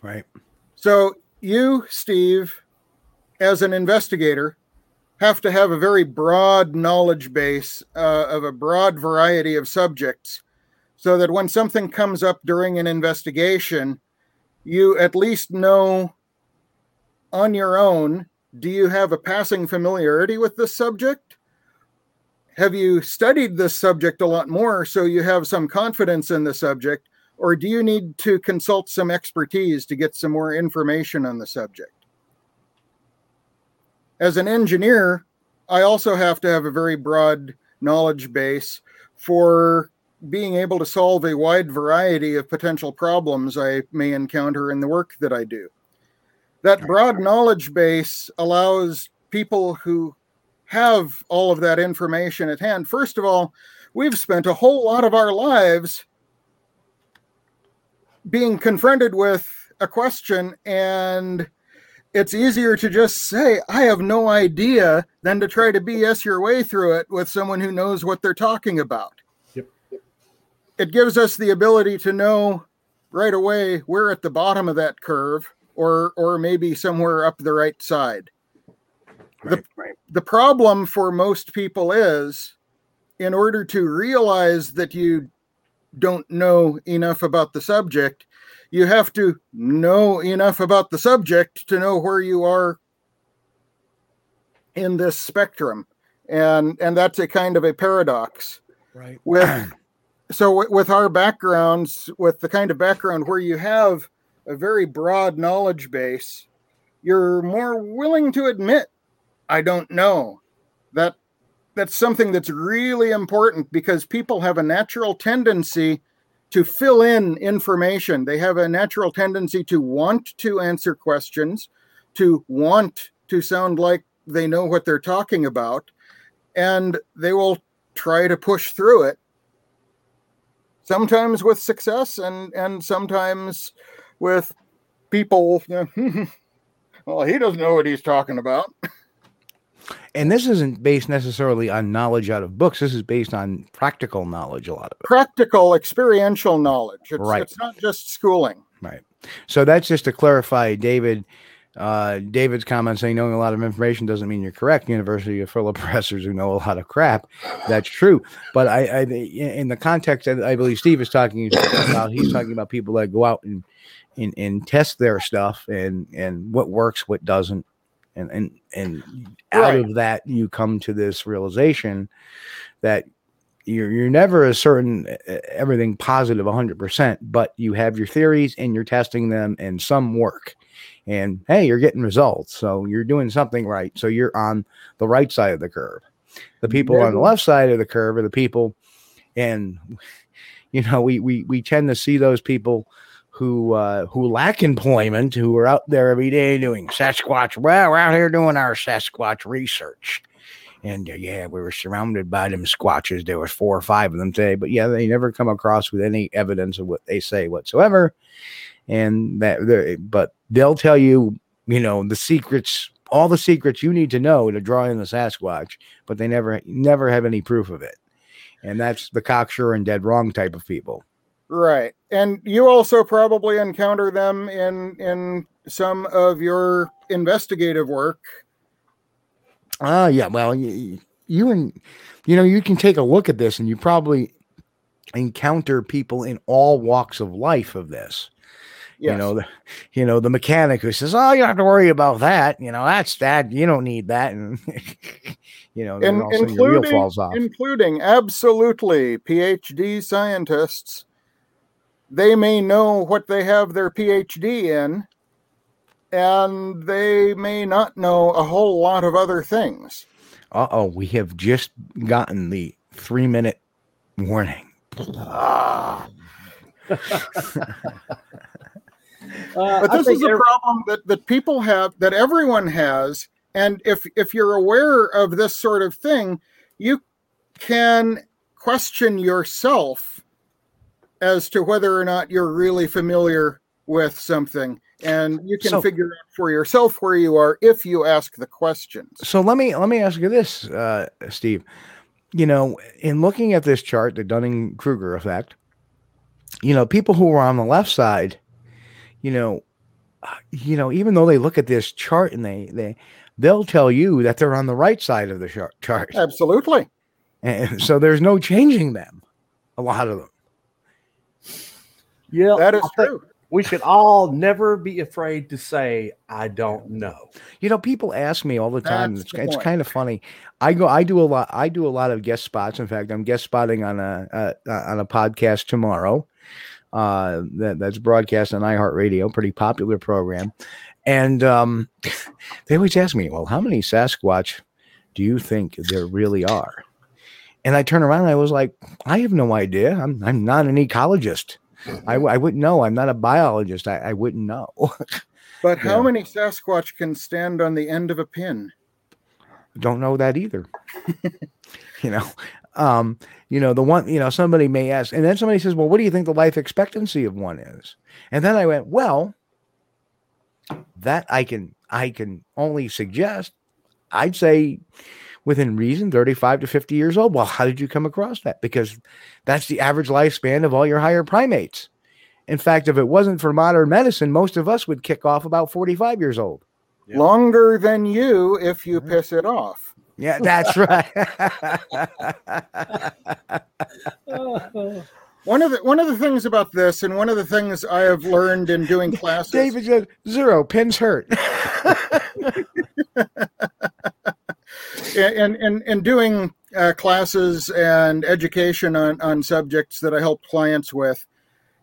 Right. So you, Steve, as an investigator, have to have a very broad knowledge base uh, of a broad variety of subjects, so that when something comes up during an investigation, you at least know on your own, do you have a passing familiarity with this subject? Have you studied this subject a lot more so you have some confidence in the subject? Or do you need to consult some expertise to get some more information on the subject? As an engineer, I also have to have a very broad knowledge base for being able to solve a wide variety of potential problems I may encounter in the work that I do. That broad knowledge base allows people who have all of that information at hand. First of all, we've spent a whole lot of our lives being confronted with a question, and it's easier to just say, I have no idea, than to try to B S your way through it with someone who knows what they're talking about. Yep. It gives us the ability to know right away we're at the bottom of that curve, or or maybe somewhere up the right side. Right, the, right. the problem for most people is, in order to realize that you don't know enough about the subject, you have to know enough about the subject to know where you are in this spectrum. And and that's a kind of a paradox. Right. With, so w- with our backgrounds, with the kind of background where you have a very broad knowledge base, you're more willing to admit, I don't know. That That's something that's really important, because people have a natural tendency to fill in information. They have a natural tendency to want to answer questions, to want to sound like they know what they're talking about, and they will try to push through it, sometimes with success and, and sometimes with people, you know, well, he doesn't know what he's talking about. And this isn't based necessarily on knowledge out of books. This is based on practical knowledge, a lot of it. Practical, experiential knowledge. It's, right. It's not just schooling. Right. So that's just to clarify, David, Uh, David's comment saying knowing a lot of information doesn't mean you're correct. University of filibusterers who know a lot of crap. That's true. But I, I in the context, I, I believe Steve is talking about, he's talking about people that go out and, and, and test their stuff and, and what works, what doesn't. And, and, and out right. of that, you come to this realization that you're, you're never a certain everything positive one hundred percent, but you have your theories and you're testing them and some work. And, hey, you're getting results. So you're doing something right. So you're on the right side of the curve. The people on the left side of the curve are the people. And, you know, we we we tend to see those people who uh, who lack employment, who are out there every day doing Sasquatch. Well, we're out here doing our Sasquatch research. And, uh, yeah, we were surrounded by them Squatches. There was four or five of them today. But, yeah, they never come across with any evidence of what they say whatsoever. And that, but they'll tell you, you know, the secrets, all the secrets you need to know to draw in the Sasquatch, but they never, never have any proof of it. And that's the cocksure and dead wrong type of people. Right. And you also probably encounter them in, in some of your investigative work. Ah, uh, yeah. Well, you, you, and you know, you can take a look at this and you probably encounter people in all walks of life of this. Yes. You know, the, you know, the mechanic who says, oh, you don't have to worry about that. You know, that's that. You don't need that. And, you know, and, all including, the wheel falls off. Including absolutely PhD scientists. They may know what they have their PhD in, and they may not know a whole lot of other things. Uh-oh, we have just gotten the three-minute warning. Ah. Uh, but this is a every- problem that, that people have, that everyone has. And if, if you're aware of this sort of thing, you can question yourself as to whether or not you're really familiar with something. And you can so, figure out for yourself where you are if you ask the questions. So let me let me ask you this, uh, Steve. You know, in looking at this chart, the Dunning-Kruger effect, you know, people who are on the left side, you know, you know, even though they look at this chart and they, they, they'll tell you that they're on the right side of the char- chart. Absolutely. And so there's no changing them. A lot of them. Yeah, that is true. We should all never be afraid to say, I don't know. You know, people ask me all the time. That's it's the it's kind of funny. I go, I do a lot. I do a lot of guest spots. In fact, I'm guest spotting on a, a on a podcast tomorrow. Uh, that, that's broadcast on iHeartRadio, pretty popular program. And um, they always ask me, well, how many Sasquatch do you think there really are? And I turn around and I was like, I have no idea. I'm I'm not an ecologist. I, I wouldn't know. I'm not a biologist. I, I wouldn't know. But how yeah. many Sasquatch can stand on the end of a pin? Don't know that either. You know, um, you know, the one, you know, somebody may ask, and then somebody says, well, what do you think the life expectancy of one is? And then I went, well, that I can, I can only suggest, I'd say within reason, thirty-five to fifty years old. Well, how did you come across that? Because that's the average lifespan of all your higher primates. In fact, if it wasn't for modern medicine, most of us would kick off about forty-five years old. Yeah. Longer than you, if you piss it off. Yeah, that's right. one of the one of the things about this, and one of the things I have learned in doing classes, David said, zero pins hurt. and and and doing uh, classes and education on on subjects that I help clients with,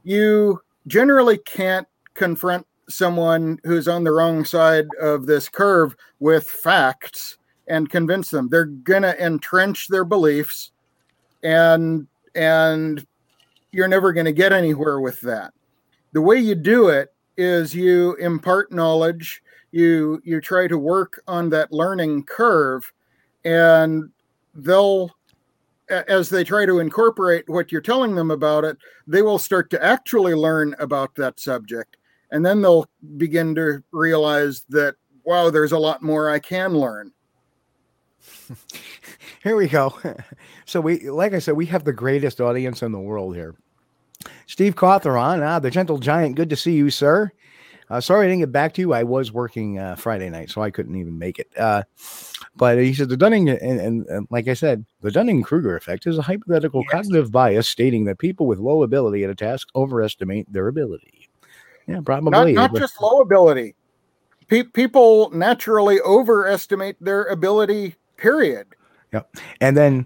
you generally can't confront someone who's on the wrong side of this curve with facts and convince them. They're gonna entrench their beliefs, and and you're never gonna get anywhere with that. The way you do it is you impart knowledge, you you try to work on that learning curve, and they'll, as they try to incorporate what you're telling them about it, they will start to actually learn about that subject, and then they'll begin to realize that, wow, there's a lot more I can learn. Here we go. So we, like I said, we have the greatest audience in the world here. Steve Cawthron, ah, the gentle giant. Good to see you, sir. Uh, sorry I didn't get back to you. I was working uh, Friday night, so I couldn't even make it. Uh, but he said the Dunning, and, and, and like I said, the Dunning-Kruger effect is a hypothetical yes. cognitive bias stating that people with low ability at a task overestimate their ability. Yeah, probably. Not, not just low ability. Pe- people naturally overestimate their ability, period. Yep. And then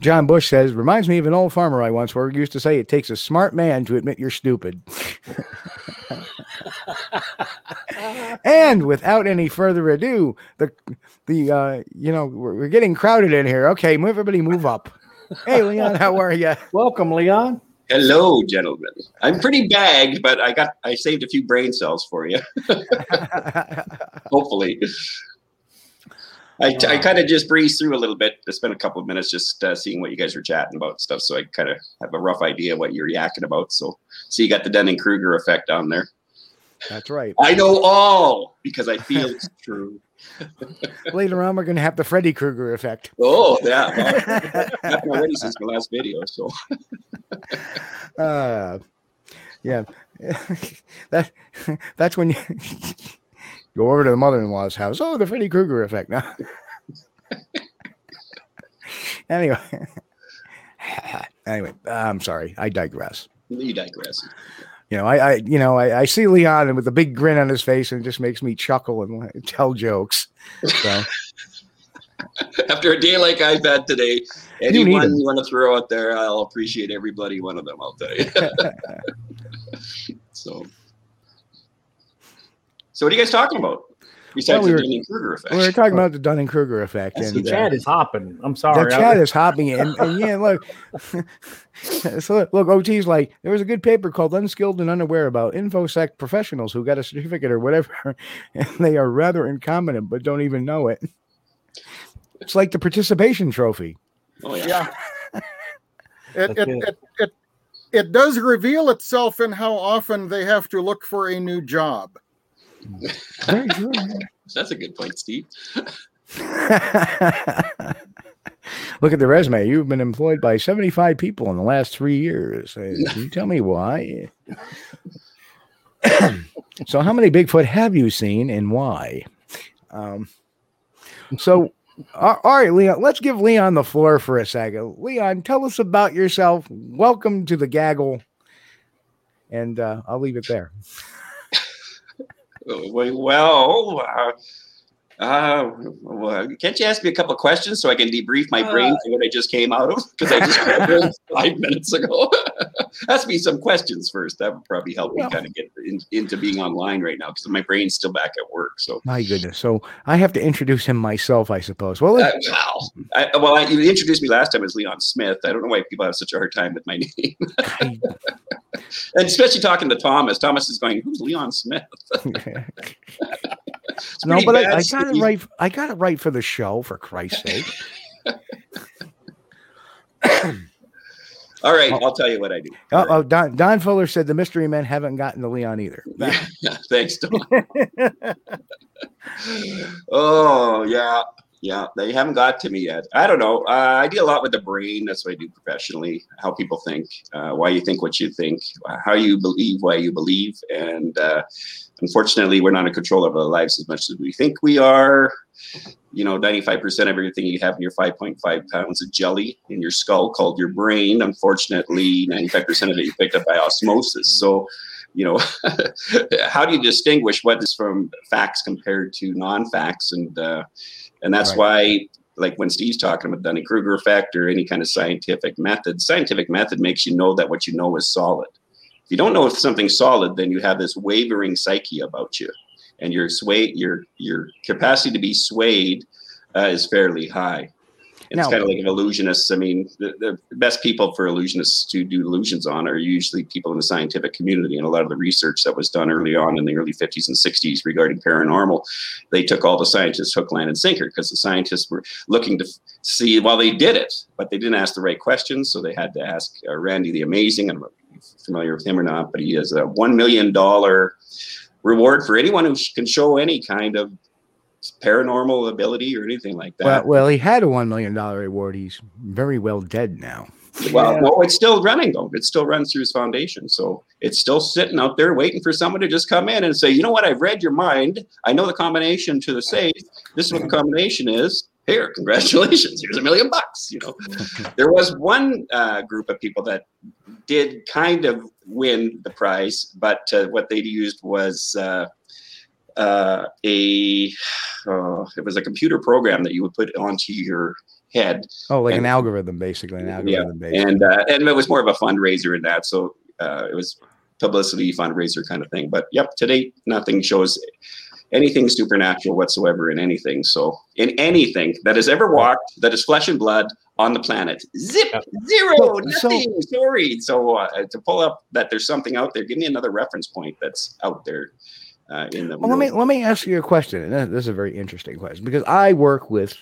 John Bush says, reminds me of an old farmer I once were used to say, it takes a smart man to admit you're stupid. And without any further ado, the, the uh, you know, we're, we're getting crowded in here. Okay, move everybody move up. Hey, Leon, how are you? Welcome, Leon. Hello, gentlemen. I'm pretty bagged, but I got I saved a few brain cells for you. Hopefully. I, t- I kind of just breezed through a little bit. I spent a couple of minutes just uh, seeing what you guys were chatting about and stuff, so I kind of have a rough idea of what you're yakking about. So, so you got the Dunning-Kruger effect on there. That's right. I know all because I feel it's true. Later on, we're going to have the Freddy Krueger effect. Oh, yeah. I've been ready since my last video, so. uh, yeah. that That's when you... Go over to the mother-in-law's house. Oh, the Freddy Krueger effect. No. anyway. anyway, I'm sorry. I digress. You digress. You know, I, I you know, I, I see Leon with a big grin on his face, and it just makes me chuckle and tell jokes. So. After a day like I've had today, anyone you, you want to throw out there, I'll appreciate everybody, one of them, I'll tell you. so. So what are you guys talking about? Besides well, we were, the Dunning-Kruger effect. We were talking about the Dunning-Kruger effect. Yes, and the chat uh, is hopping. I'm sorry. The chat is hopping. And, and yeah, look. so look, O T's like, there was a good paper called Unskilled and Unaware about InfoSec professionals who got a certificate or whatever, and they are rather incompetent but don't even know it. It's like the participation trophy. Oh, yeah. yeah. it, it, it, it, it, it does reveal itself in how often they have to look for a new job. Very good. That's a good point, Steve. Look at the resume. You've been employed by seventy-five people in the last three years. Can you tell me why? So how many Bigfoot have you seen and why? Um, so, all right, Leon, let's give Leon the floor for a second. Leon, tell us about yourself. Welcome to the gaggle. And uh, I'll leave it there. Well, uh, uh, well, can't you ask me a couple of questions so I can debrief my brain uh, for what I just came out of? Because I just got there five minutes ago. Ask me some questions first. That would probably help me well, kind of get in, into being online right now because my brain's still back at work. So my goodness. So I have to introduce him myself, I suppose. Well, uh, wow. I, well, I, you introduced me last time as Leon Smith. I don't know why people have such a hard time with my name. I, and especially talking to Thomas. Thomas is going, who's Leon Smith? No, but I, I got it right. I got it right for the show, for Christ's sake. All right, I'll tell you what I do. Oh, right. oh Don, Don Fuller said the mystery men haven't gotten to Leon either. Thanks, Don. oh, yeah. Yeah, they haven't got to me yet. I don't know. Uh, I deal a lot with the brain. That's what I do professionally, how people think, uh, why you think what you think, how you believe, why you believe. And uh, unfortunately, we're not in control of our lives as much as we think we are. You know, ninety-five percent of everything you have in your five point five pounds of jelly in your skull called your brain. Unfortunately, ninety-five percent of it you picked up by osmosis. So, you know, how do you distinguish what is from facts compared to non-facts? And, uh, And that's right. Why, like when Steve's talking about Dunning-Kruger effect or any kind of scientific method, scientific method makes you know that what you know is solid. If you don't know if something's solid, then you have this wavering psyche about you, and your sway, your your capacity to be swayed uh, is fairly high. And now, it's kind of like an illusionist. I mean, the, the best people for illusionists to do illusions on are usually people in the scientific community. And a lot of the research that was done early on in the early fifties and sixties regarding paranormal, they took all the scientists hook, line, and sinker because the scientists were looking to f- see, well, they did it, but they didn't ask the right questions. So they had to ask uh, Randy the Amazing. I don't know if you're familiar with him or not, but he has a one million dollars reward for anyone who sh- can show any kind of paranormal ability or anything like that. Well, well he had a one million dollars reward. He's very well dead now. Well, yeah. No, it's still running, though. It still runs through his foundation. So it's still sitting out there waiting for someone to just come in and say, you know what? I've read your mind. I know the combination to the safe. This is what the combination is. Here, congratulations. Here's a million bucks. You know, there was one uh, group of people that did kind of win the prize, but uh, what they used was uh, uh, a uh, it was a computer program that you would put onto your head. Oh, like and, an algorithm, basically. An algorithm, yeah, basically. And uh, and it was more of a fundraiser in that, so uh, it was publicity fundraiser kind of thing. But yep, to date, nothing shows anything supernatural whatsoever in anything. So in anything that has ever walked, that is flesh and blood on the planet, zip, zero, so, nothing, so, sorry. So uh, to pull up that there's something out there, give me another reference point that's out there. Uh, in the well, let me let me ask you a question. And this is a very interesting question, because I work with,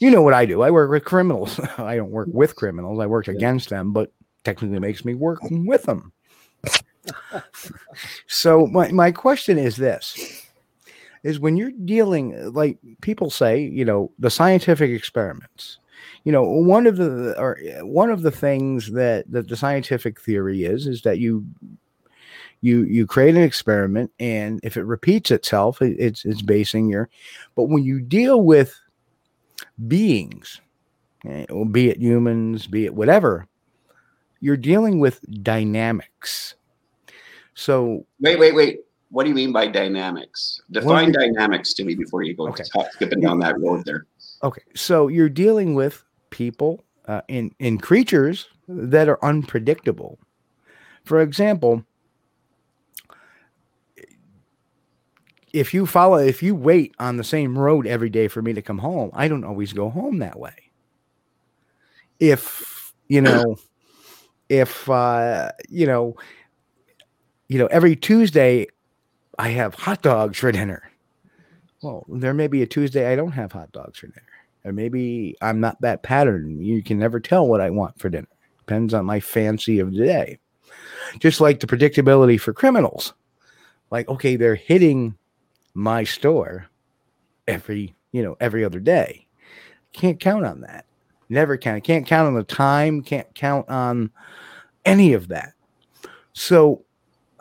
you know what I do. I work with criminals. I don't work with criminals. I work yeah. against them, but technically makes me work with them. So my, my question is this. Is when you're dealing, like people say, you know, the scientific experiments, you know, one of the, or one of the things that, that the scientific theory is, is that you, you, you create an experiment, and if it repeats itself, it, it's, it's basing your, but when you deal with beings, be it humans, be it whatever, you're dealing with dynamics. So wait, wait, wait. What do you mean by dynamics? Define well, dynamics to me before you go okay. skipping down that road there. Okay, so you're dealing with people uh, in, in creatures that are unpredictable. For example, if you follow, if you wait on the same road every day for me to come home, I don't always go home that way. If, you know, if, uh, you know, you know, every Tuesday, I have hot dogs for dinner. Well, there may be a Tuesday I don't have hot dogs for dinner. Or maybe I'm not that pattern. You can never tell what I want for dinner. Depends on my fancy of the day. Just like the predictability for criminals. Like, okay, they're hitting my store every, you know, every other day. Can't count on that. Never count. Can't count on the time. Can't count on any of that. So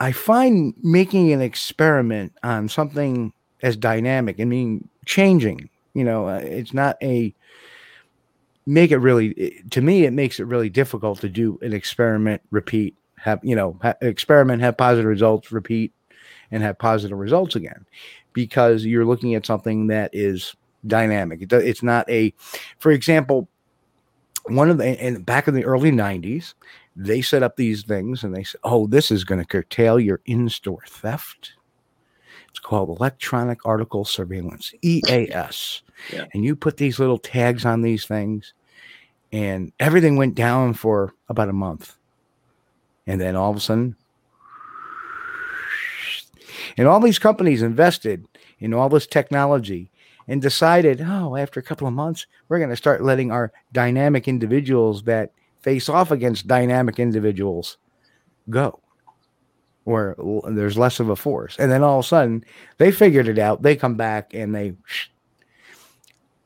I find making an experiment on something as dynamic, I mean, changing, you know, it's not a make it really, to me, it makes it really difficult to do an experiment, repeat, have, you know, ha- experiment, have positive results, repeat, and have positive results again, because you're looking at something that is dynamic. It, it's not a, for example, one of the, and back in the early nineties, they set up these things and they said, oh, this is going to curtail your in-store theft. It's called electronic article surveillance, E A S. Yeah. And you put these little tags on these things, and everything went down for about a month. And then all of a sudden, and all these companies invested in all this technology and decided, oh, after a couple of months, we're going to start letting our dynamic individuals that face off against dynamic individuals go, or there's less of a force. And then all of a sudden they figured it out. They come back and they,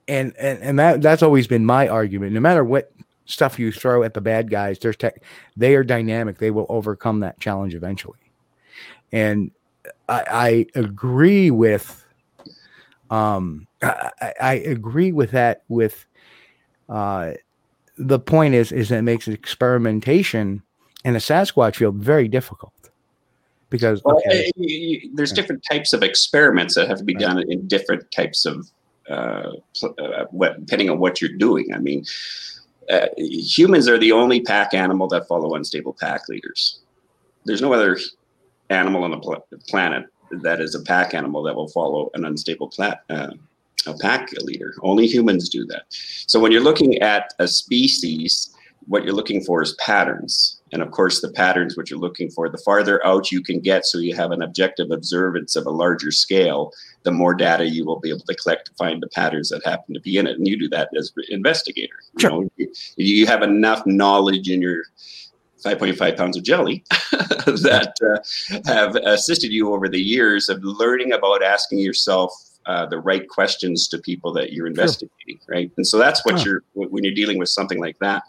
and, and, and that, that's always been my argument. No matter what stuff you throw at the bad guys, there's tech, they are dynamic. They will overcome that challenge eventually. And I, I agree with, um, I, I agree with that with, uh, the point is, is that it makes experimentation in a Sasquatch field very difficult, because well, okay. you, you, there's different types of experiments that have to be done in different types of, uh, uh, what, depending on what you're doing. I mean, uh, humans are the only pack animal that follow unstable pack leaders. There's no other animal on the pl- planet that is a pack animal that will follow an unstable pla- uh a pack leader. Only humans do that. So when you're looking at a species, what you're looking for is patterns. And of course, the patterns which you're looking for, the farther out you can get so you have an objective observance of a larger scale, the more data you will be able to collect to find the patterns that happen to be in it. And you do that as an investigator. Sure. You know, if you have enough knowledge in your five point five pounds of jelly that uh, have assisted you over the years of learning about asking yourself Uh, the right questions to people that you're investigating, sure. right? And so that's what huh. you're when you're dealing with something like that.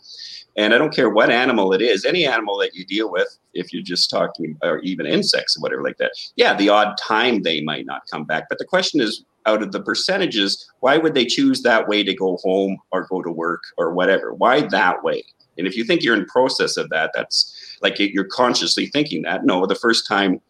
And I don't care what animal it is, any animal that you deal with, if you're just talking, or even insects or whatever like that, yeah, the odd time they might not come back. But the question is, out of the percentages, why would they choose that way to go home or go to work or whatever? Why that way? And if you think you're in process of that, that's like you're consciously thinking that. No, the first time,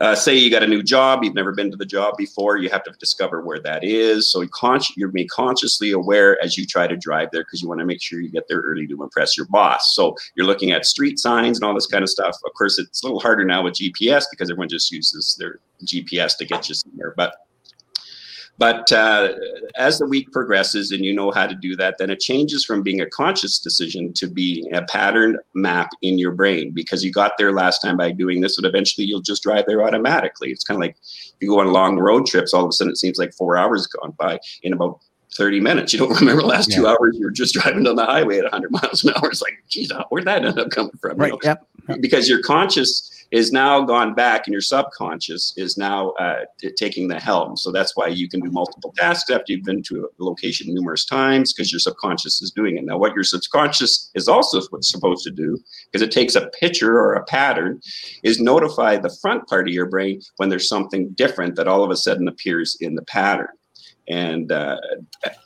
uh, say you got a new job, you've never been to the job before, you have to discover where that is. So you con- you're made consciously aware as you try to drive there, because you want to make sure you get there early to impress your boss. So you're looking at street signs and all this kind of stuff. Of course, it's a little harder now with G P S because everyone just uses their G P S to get you somewhere. But But uh, as the week progresses and you know how to do that, then it changes from being a conscious decision to being a patterned map in your brain, because you got there last time by doing this, and eventually you'll just drive there automatically. It's kind of like you go on long road trips, all of a sudden it seems like four hours gone by in about thirty minutes. You don't remember the last yeah. two hours you were just driving down the highway at one hundred miles an hour. It's like, geez, where'd that end up coming from? Right. You know? Yep. Because your conscious is now gone back and your subconscious is now uh, t- taking the helm. So that's why you can do multiple tasks after you've been to a location numerous times, because your subconscious is doing it. Now, what your subconscious is also supposed to do, because it takes a picture or a pattern, is notify the front part of your brain when there's something different that all of a sudden appears in the pattern. And uh,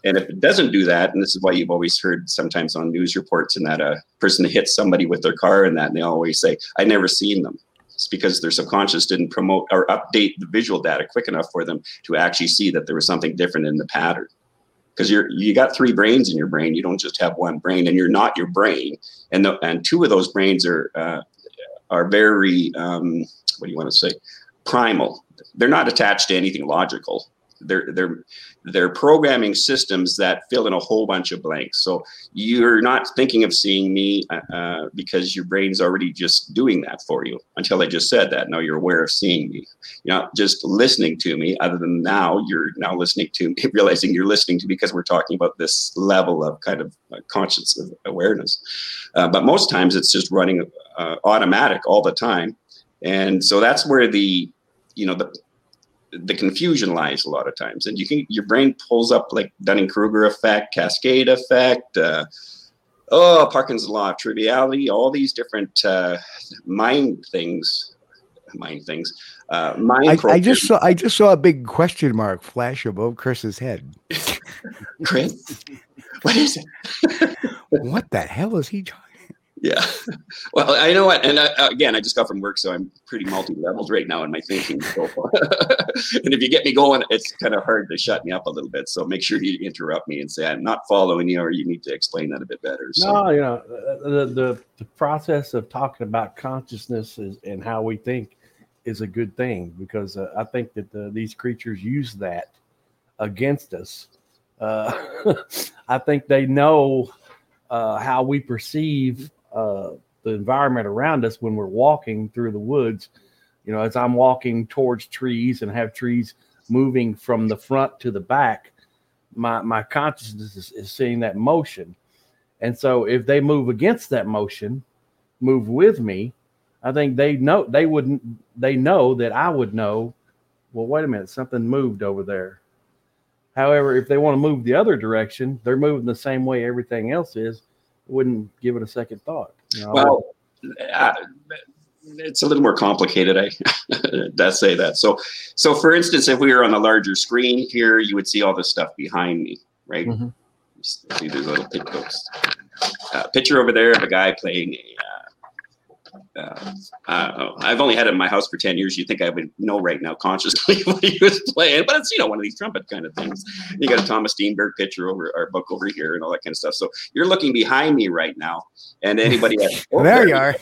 and if it doesn't do that, and this is why you've always heard sometimes on news reports and that a person hits somebody with their car and that, and they always say, I never seen them. It's because their subconscious didn't promote or update the visual data quick enough for them to actually see that there was something different in the pattern. Because you're you got three brains in your brain. You don't just have one brain, and you're not your brain. And the, and two of those brains are uh, are very, um, what do you want to say, primal. They're not attached to anything logical. They're they're they're programming systems that fill in a whole bunch of blanks. So you're not thinking of seeing me uh, because your brain's already just doing that for you. Until I just said that, now you're aware of seeing me. You're not just listening to me. Other than now, you're now listening to me, realizing you're listening to me because we're talking about this level of kind of conscious awareness. Uh, but most times it's just running uh, automatic all the time, and so that's where the you know the. the confusion lies a lot of times. And you can, your brain pulls up like Dunning-Kruger effect, cascade effect, uh, oh, Parkinson's law of triviality, all these different uh, mind things, mind things. Uh, mind. I, pro- I just saw, I just saw a big question mark flash above Chris's head. Chris, what is it? What the hell is he talking? Yeah. Well, I know what, and I, again, I just got from work, so I'm pretty multi-leveled right now in my thinking so far. And if you get me going, it's kind of hard to shut me up a little bit. So make sure you interrupt me and say, I'm not following you, or you need to explain that a bit better. So. No, you know, the, the, the process of talking about consciousness is, and how we think is a good thing, because uh, I think that the, these creatures use that against us. Uh, I think they know uh, how we perceive Uh, the environment around us when we're walking through the woods. You know, as I'm walking towards trees and have trees moving from the front to the back, my my consciousness is, is seeing that motion. And so if they move against that motion, move with me, I think they know they wouldn't they know that I would know, well, wait a minute, something moved over there. However, if they want to move the other direction, they're moving the same way everything else is. Wouldn't give it a second thought. You know? Well, uh, it's a little more complicated. I say that. So, so for instance, if we were on a larger screen here, you would see all this stuff behind me, right? Mm-hmm. Just see these little pictures. Uh, picture over there of a guy playing a. Uh, Uh, uh, I've only had it in my house for ten years. You think I would know right now consciously what he was playing, but it's, you know, one of these trumpet kind of things. You got a Thomas Steenburg picture over our book over here and all that kind of stuff. So you're looking behind me right now, and anybody has, oh, there, there you are.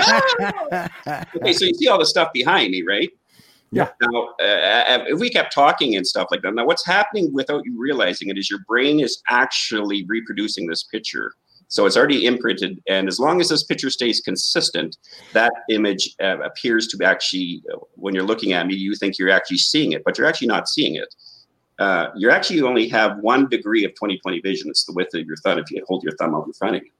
Ah! Okay, so you see all the stuff behind me, right? Yeah. Now, uh, if we kept talking and stuff like that, now what's happening without you realizing it is your brain is actually reproducing this picture. So it's already imprinted, and as long as this picture stays consistent, that image uh, appears to actually, when you're looking at me, you think you're actually seeing it, but you're actually not seeing it. Uh, you actually only have one degree of twenty twenty vision. It's the width of your thumb if you hold your thumb out in front of you.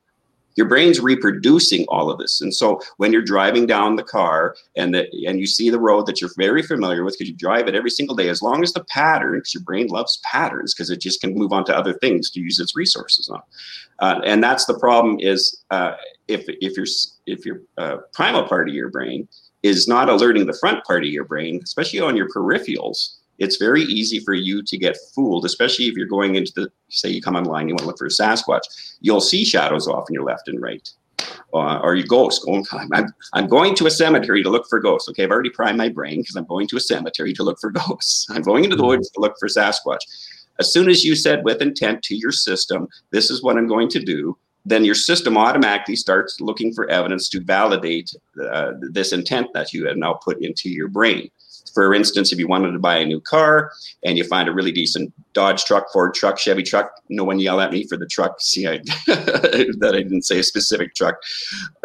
Your brain's reproducing all of this. And so when you're driving down the car and the, and you see the road that you're very familiar with, because you drive it every single day, as long as the pattern, because your brain loves patterns, because it just can move on to other things to use its resources on. Uh, and that's the problem is uh, if if your if your uh, primal part of your brain is not alerting the front part of your brain, especially on your peripherals, it's very easy for you to get fooled, especially if you're going into the, say you come online, you want to look for a Sasquatch, you'll see shadows off in your left and right, uh, or your ghosts. Going, I'm, I'm going to a cemetery to look for ghosts. Okay, I've already primed my brain because I'm going to a cemetery to look for ghosts. I'm going into the woods to look for Sasquatch. As soon as you said with intent to your system, this is what I'm going to do, then your system automatically starts looking for evidence to validate uh, this intent that you have now put into your brain. For instance, if you wanted to buy a new car and you find a really decent Dodge truck, Ford truck, Chevy truck, no one yell at me for the truck. See, I that I didn't say a specific truck,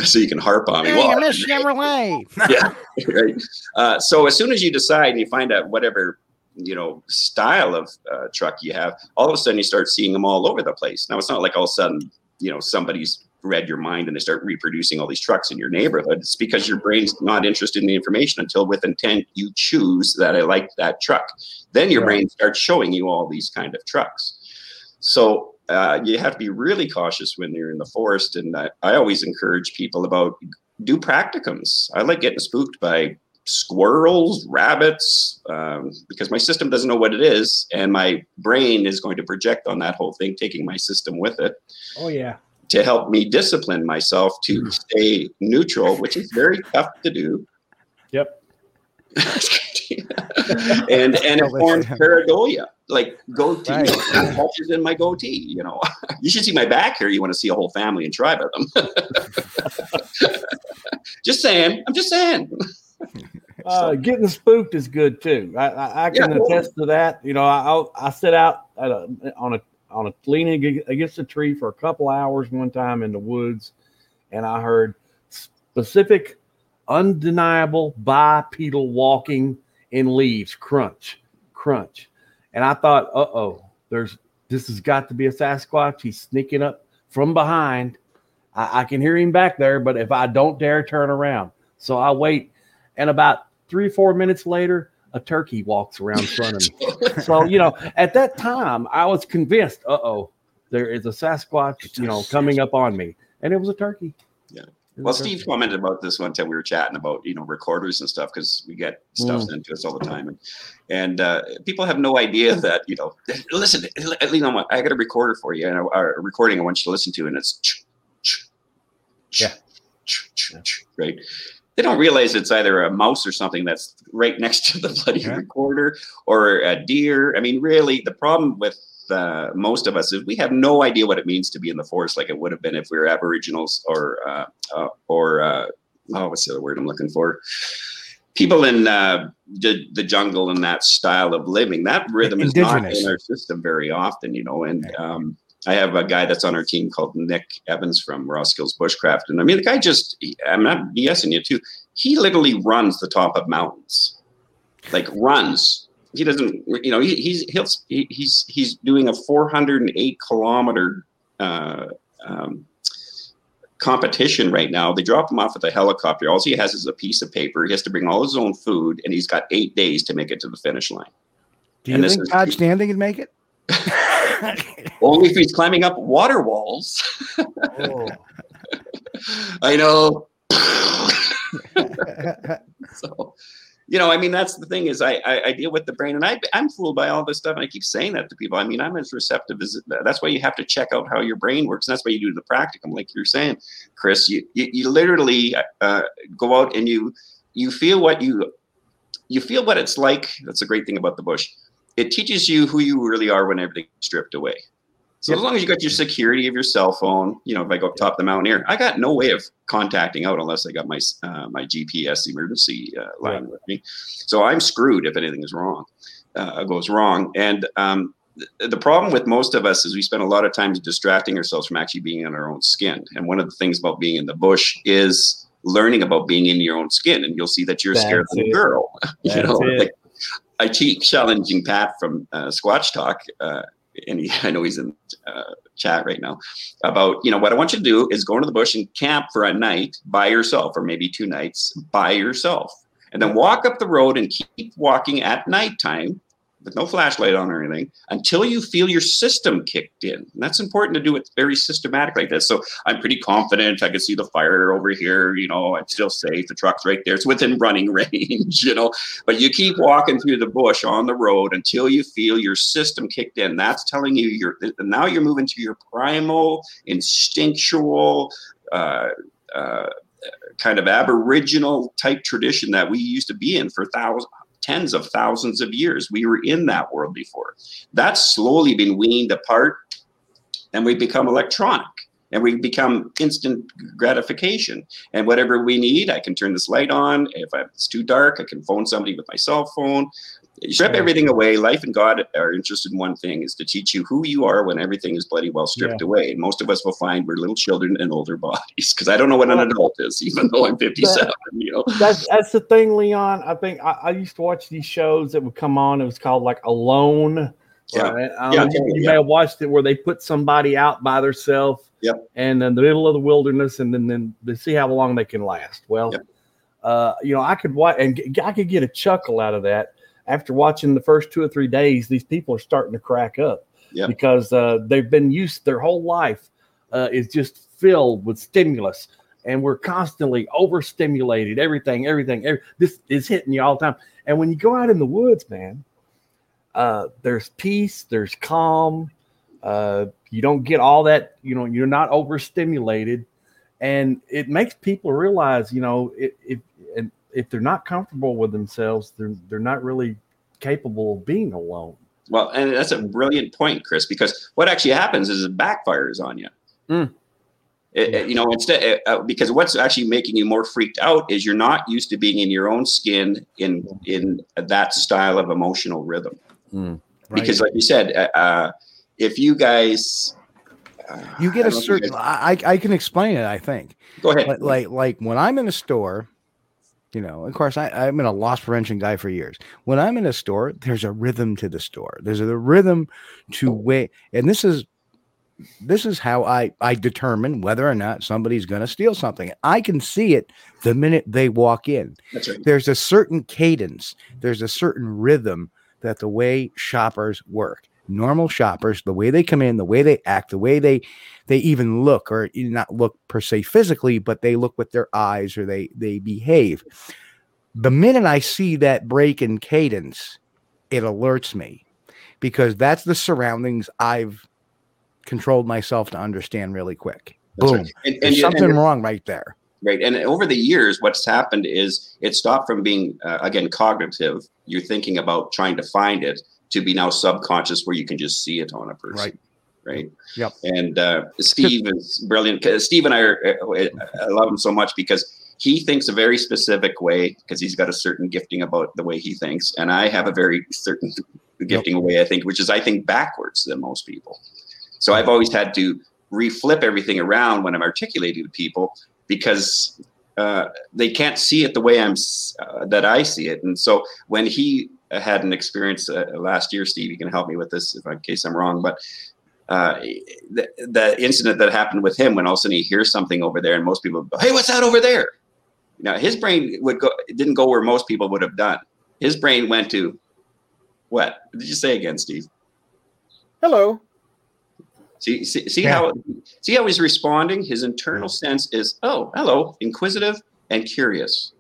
so you can harp on me. Hey, well, Miss Chevrolet. Yeah, right. Uh, so as soon as you decide and you find out whatever, you know, style of uh, truck you have, all of a sudden you start seeing them all over the place. Now, it's not like all of a sudden, you know, somebody's read your mind and they start reproducing all these trucks in your neighborhood. It's because your brain's not interested in the information until with intent you choose that I like that truck. Then your yeah. brain starts showing you all these kind of trucks. So uh, you have to be really cautious when you're in the forest. And I, I always encourage people about do practicums. I like getting spooked by squirrels, rabbits, um, because my system doesn't know what it is. And my brain is going to project on that whole thing, taking my system with it. Oh, yeah. To help me discipline myself to stay neutral, which is very tough to do. Yep. and and it forms pareidolia, like goatee. Right. Cultures in my goatee, you know. You should see my back here. You want to see a whole family and tribe of them. Just saying. I'm just saying. Uh, getting spooked is good, too. I, I, I can yeah, attest totally. to that. You know, I I sit out at a, on a on a leaning against a tree for a couple hours one time in the woods, and I heard specific, undeniable bipedal walking in leaves, crunch, crunch. And I thought, uh-oh, there's this has got to be a Sasquatch. He's sneaking up from behind. I, I can hear him back there, but if I don't dare turn around. So I wait, and about three or four minutes later, a turkey walks around front of me. So, you know, at that time, I was convinced, uh-oh, there is a Sasquatch, you know, coming up on me. And it was a turkey. Yeah. Well, turkey. Steve commented about this one time we were chatting about, you know, recorders and stuff, because we get stuff mm. sent to us all the time. And, and uh, people have no idea that, you know, listen, you know, I got a recorder for you, and a, a recording I want you to listen to, and it's ch- ch- ch- yeah. ch- ch- ch- right? They don't realize it's either a mouse or something that's right next to the bloody right. recorder or a deer. I mean, really, the problem with uh, most of us is we have no idea what it means to be in the forest like it would have been if we were Aboriginals or, uh, uh, or uh, oh, what's the other word I'm looking for? People in uh, the, the jungle and that style of living. That rhythm is not in our system very often, you know, and um, I have a guy that's on our team called Nick Evans from Raw Skills Bushcraft. And I mean, the guy just, I'm not BSing you too. He literally runs the top of mountains, like runs. He doesn't, you know, he, he's, he'll, he, he's, he's doing a four hundred eight kilometer uh, um, competition right now. They drop him off with a helicopter. All he has is a piece of paper. He has to bring all his own food, and he's got eight days to make it to the finish line. Do you and think Todd is- Standing would make it? Only if he's climbing up water walls. Oh. I know. So, you know, I mean, that's the thing is I, I, I deal with the brain, and I, I'm fooled by all this stuff. And I keep saying that to people. I mean, I'm as receptive as that's why you have to check out how your brain works. And that's why you do the practicum. Like you're saying, Chris, you, you, you literally uh, go out and you, you feel what you, you feel what it's like. That's a great thing about the bush. It teaches you who you really are when everything's stripped away. So yep. as long as you got your security of your cell phone, you know, if I go up top of the mountain here, I got no way of contacting out unless I got my uh, my G P S emergency uh, line right. with me. So I'm screwed if anything is wrong, uh, goes wrong. And um, th- the problem with most of us is we spend a lot of time distracting ourselves from actually being in our own skin. And one of the things about being in the bush is learning about being in your own skin. And you'll see that you're That's a scared little girl. That's you know, it. Like, I keep challenging Pat from uh, Squatch Talk uh, and he, I know he's in uh, chat right now, about, you know, what I want you to do is go into the bush and camp for a night by yourself, or maybe two nights by yourself, and then walk up the road and keep walking at nighttime with no flashlight on or anything until you feel your system kicked in. And that's important to do it very systematically like this. So I'm pretty confident I can see the fire over here, you know, I'm still safe, the truck's right there, it's within running range, you know, but you keep walking through the bush on the road until you feel your system kicked in. That's telling you you're, now you're moving to your primal, instinctual, uh, uh, kind of aboriginal type tradition that we used to be in for thousands, tens of thousands of years. We were in that world before. That's slowly been weaned apart, and we become electronic, and we become instant gratification. And whatever we need, I can turn this light on. If it's too dark, I can phone somebody with my cell phone. Strip everything away. Life and God are interested in one thing, is to teach you who you are when everything is bloody well stripped yeah. away. And most of us will find we're little children in older bodies, because I don't know what an adult is, even though I'm fifty-seven. You know, that's, that's the thing, Leon. I think I, I used to watch these shows that would come on. It was called like Alone. Yeah. Right? Um, yeah. You yeah. may have watched it where they put somebody out by themselves yep. and in the middle of the wilderness, and then, then they see how long they can last. Well, yep. uh, you know, I could watch and g- I could get a chuckle out of that. After watching the first two or three days, these people are starting to crack up yeah. because uh, they've been used, their whole life uh, is just filled with stimulus, and we're constantly overstimulated. Everything, everything, every, this is hitting you all the time. And when you go out in the woods, man, uh, there's peace, there's calm. Uh, you don't get all that, you know, you're not overstimulated, and it makes people realize, you know, it, it and, if they're not comfortable with themselves, they're they're not really capable of being alone. Well, and that's a brilliant point, Chris, because what actually happens is it backfires on you. Mm. It, it, you know, instead uh, because what's actually making you more freaked out is you're not used to being in your own skin in in that style of emotional rhythm. Mm. Right. Because, like you said, uh, if you guys. Uh, you get a certain guys... I I can explain it, I think. Go ahead. Like like, like when I'm in a store. You know, of course, I, I've been a loss prevention guy for years. When I'm in a store, there's a rhythm to the store. There's a rhythm to wait. And this is this is how I, I determine whether or not somebody's going to steal something. I can see it the minute they walk in. That's right. There's a certain cadence. There's a certain rhythm that the way shoppers work. Normal shoppers, the way they come in, the way they act, the way they they even look, or not look per se physically, but they look with their eyes, or they they behave. The minute I see that break in cadence, it alerts me, because that's the surroundings I've controlled myself to understand really quick. That's boom. Right. And, and, There's and, something and wrong right there. Right. And over the years, what's happened is it stopped from being, uh, again, cognitive. You're thinking about trying to find it, to be now subconscious, where you can just see it on a person. Right. Right. Yep. And uh, Steve is brilliant. Steve and I, are, I love him so much because he thinks a very specific way, because he's got a certain gifting about the way he thinks. And I have a very certain gifting yep. way, I think, which is I think backwards than most people. So I've always had to reflip everything around when I'm articulating to people, because uh, they can't see it the way I'm uh, that I see it. And so when he, I had an experience uh, last year, Steve, you can help me with this if in case I'm wrong, but uh, the, the incident that happened with him, when all of a sudden he hears something over there, and most people go, hey, what's that over there? Now, his brain would go, it didn't go where most people would have done. His brain went to, what? What did you say again, Steve? Hello. See, see, see, yeah. how, see how he's responding? His internal sense is, oh, hello, inquisitive and curious,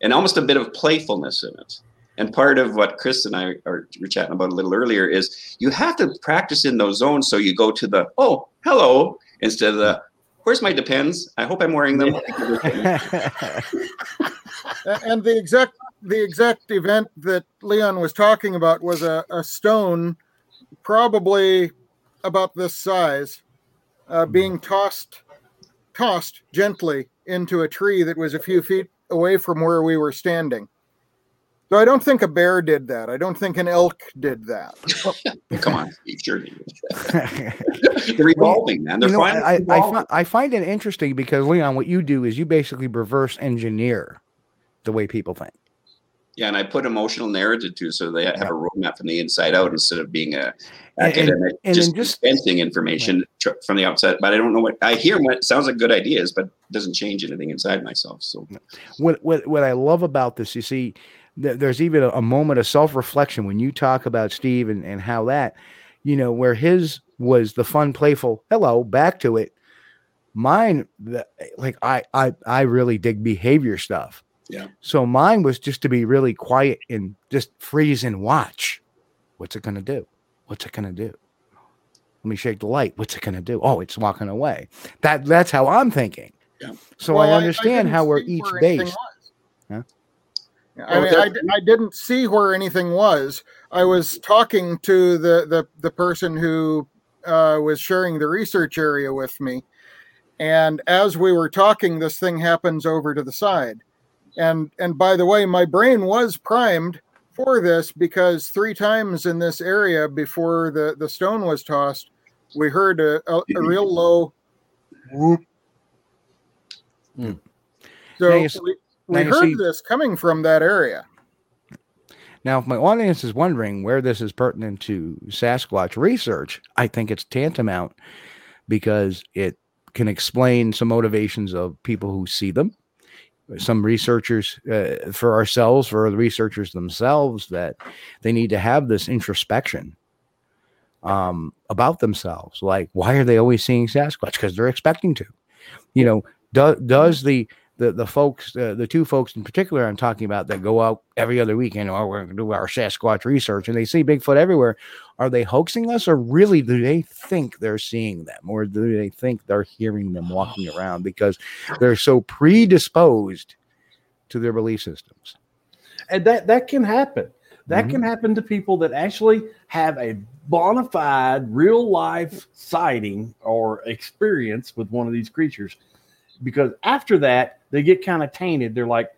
and almost a bit of playfulness in it. And part of what Chris and I are, were chatting about a little earlier is you have to practice in those zones. So you go to the, oh, hello, instead of the, where's my Depends? I hope I'm wearing them. And the exact the exact event that Leon was talking about was a, a stone, probably about this size, uh, being tossed tossed gently into a tree that was a few feet away from where we were standing. So I don't think a bear did that. I don't think an elk did that. Well, come on, Steve, sure did. They're evolving, man. They're you know, I, evolving. I, I, I find it interesting because, Leon, what you do is you basically reverse engineer the way people think. Yeah, and I put emotional narrative too, so they have yeah. a roadmap from the inside out instead of being a and, academic and, and just, just dispensing information right. from the outside. But I don't know what I hear. What sounds like good ideas, but doesn't change anything inside myself. So, what what what I love about this, you see, th- there's even a, a moment of self-reflection when you talk about Steve and, and how that, you know, where his was the fun, playful, hello, back to it. Mine, the, like I I I really dig behavior stuff. Yeah. So mine was just to be really quiet and just freeze and watch. What's it going to do? What's it going to do? Let me shake the light. What's it going to do? Oh, it's walking away. That that's how I'm thinking. Yeah. So well, I understand I how we're each based. Huh? Yeah, I mean, I, I didn't see where anything was. I was talking to the the, the person who uh, was sharing the research area with me, and as we were talking, this thing happens over to the side. And and by the way, my brain was primed for this because three times in this area before the, the stone was tossed, we heard a, a, a real low whoop. Mm. So you, we, we heard see, this coming from that area. Now, if my audience is wondering where this is pertinent to Sasquatch research, I think it's tantamount because it can explain some motivations of people who see them. Some researchers uh, for ourselves, for the researchers themselves, that they need to have this introspection um, about themselves. Like, why are they always seeing Sasquatch? Because they're expecting to, you know, do, does the, the, the folks, uh, the two folks in particular I'm talking about that go out every other weekend, oh, we're going to do our Sasquatch research and they see Bigfoot everywhere. Are they hoaxing us, or really do they think they're seeing them, or do they think they're hearing them walking around because they're so predisposed to their belief systems? And that, that can happen. That mm-hmm. can happen to people that actually have a bona fide real life sighting or experience with one of these creatures, because after that they get kind of tainted. They're like,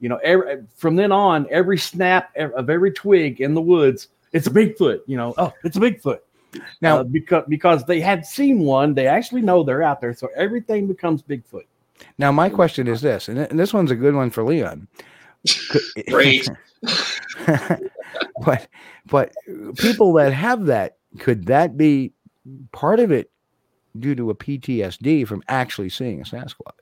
you know, every, from then on, every snap of every twig in the woods, it's a Bigfoot, you know, oh, it's a Bigfoot. Now, uh, because, because they had seen one, they actually know they're out there. So everything becomes Bigfoot. Now, my question is this, and, th- and this one's a good one for Leon. Great. but, but people that have that, could that be part of it due to a P T S D from actually seeing a Sasquatch?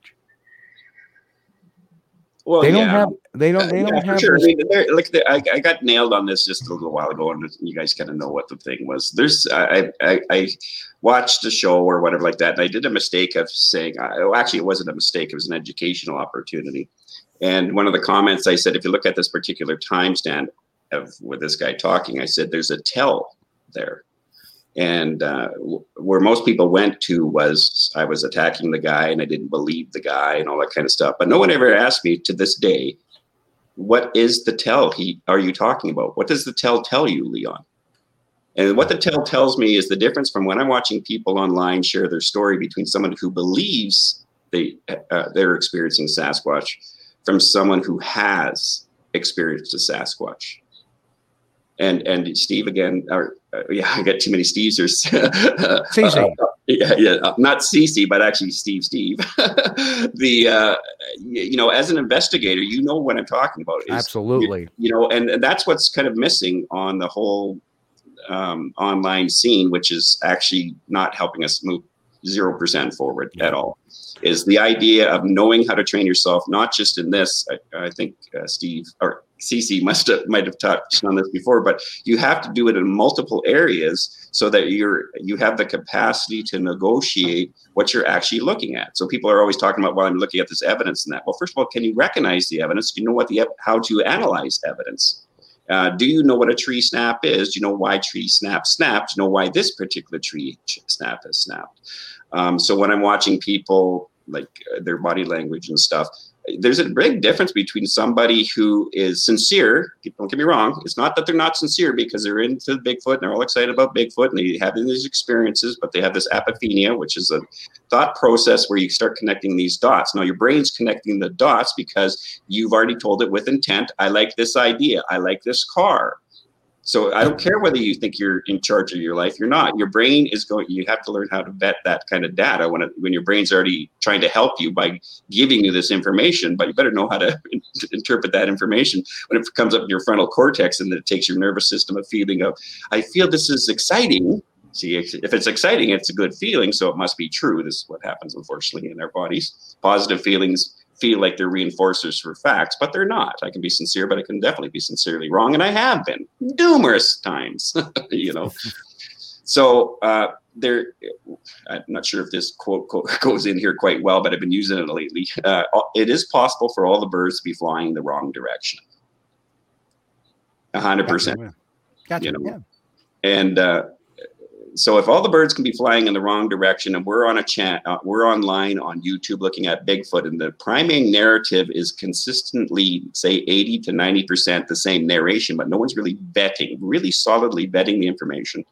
Well, they don't yeah. have. They don't. They uh, don't yeah, have. Sure. I mean, like the, I, I got nailed on this just a little while ago, and you guys kind of know what the thing was. There's, I, I, I watched a show or whatever like that, and I did a mistake of saying, well, actually, it wasn't a mistake. It was an educational opportunity. And one of the comments I said, if you look at this particular timestamp of with this guy talking, I said, there's a tell there, and uh, where most people went to was I was attacking the guy and I didn't believe the guy and all that kind of stuff. But no one ever asked me to this day, what is the tell he are you talking about? What does the tell tell you, Leon? And what the tell tells me is the difference from when I'm watching people online share their story between someone who believes they, uh, they're experiencing Sasquatch from someone who has experienced a Sasquatch. And and Steve again, or uh, yeah, I got too many Steves or Cece. uh, yeah, yeah, not Cece, but actually Steve, Steve. the uh, you know, as an investigator, you know what I'm talking about. Is, Absolutely. You, you know, and, and that's what's kind of missing on the whole um, online scene, which is actually not helping us move zero percent forward yeah. at all. Is the idea of knowing how to train yourself, not just in this. I, I think uh, Steve or Cece must have might have touched on this before, but you have to do it in multiple areas so that you're you have the capacity to negotiate what you're actually looking at. So people are always talking about, well, I'm looking at this evidence and that. Well, first of all, can you recognize the evidence? Do you know what the how to analyze evidence? Uh, do you know what a tree snap is? Do you know why tree snap snapped? Do you know why this particular tree snap has snapped? Um, so when I'm watching people, like uh, their body language and stuff, there's a big difference between somebody who is sincere. Don't get me wrong. It's not that they're not sincere because they're into Bigfoot and they're all excited about Bigfoot and they have these experiences, but they have this apophenia, which is a thought process where you start connecting these dots. Now your brain's connecting the dots because you've already told it with intent. I like this idea. I like this car. So I don't care whether you think you're in charge of your life. You're not. Your brain is going. You have to learn how to vet that kind of data when it, when your brain's already trying to help you by giving you this information. But you better know how to in- interpret that information when it comes up in your frontal cortex, and then it takes your nervous system a feeling of, I feel this is exciting. See, if it's exciting, it's a good feeling, so it must be true. This is what happens, unfortunately, in our bodies. Positive feelings feel like they're reinforcers for facts, but they're not. I can be sincere, but I can definitely be sincerely wrong, and I have been numerous times, you know. So uh, there, I'm not sure if this quote, quote goes in here quite well, but I've been using it lately. Uh, it is possible for all the birds to be flying the wrong direction. one hundred percent. Gotcha. Gotcha. You know? Yeah. And uh, so if all the birds can be flying in the wrong direction, and we're on a chat, uh, we're online on YouTube looking at Bigfoot, and the priming narrative is consistently, say, eighty to ninety percent the same narration, but no one's really vetting, really solidly vetting the information.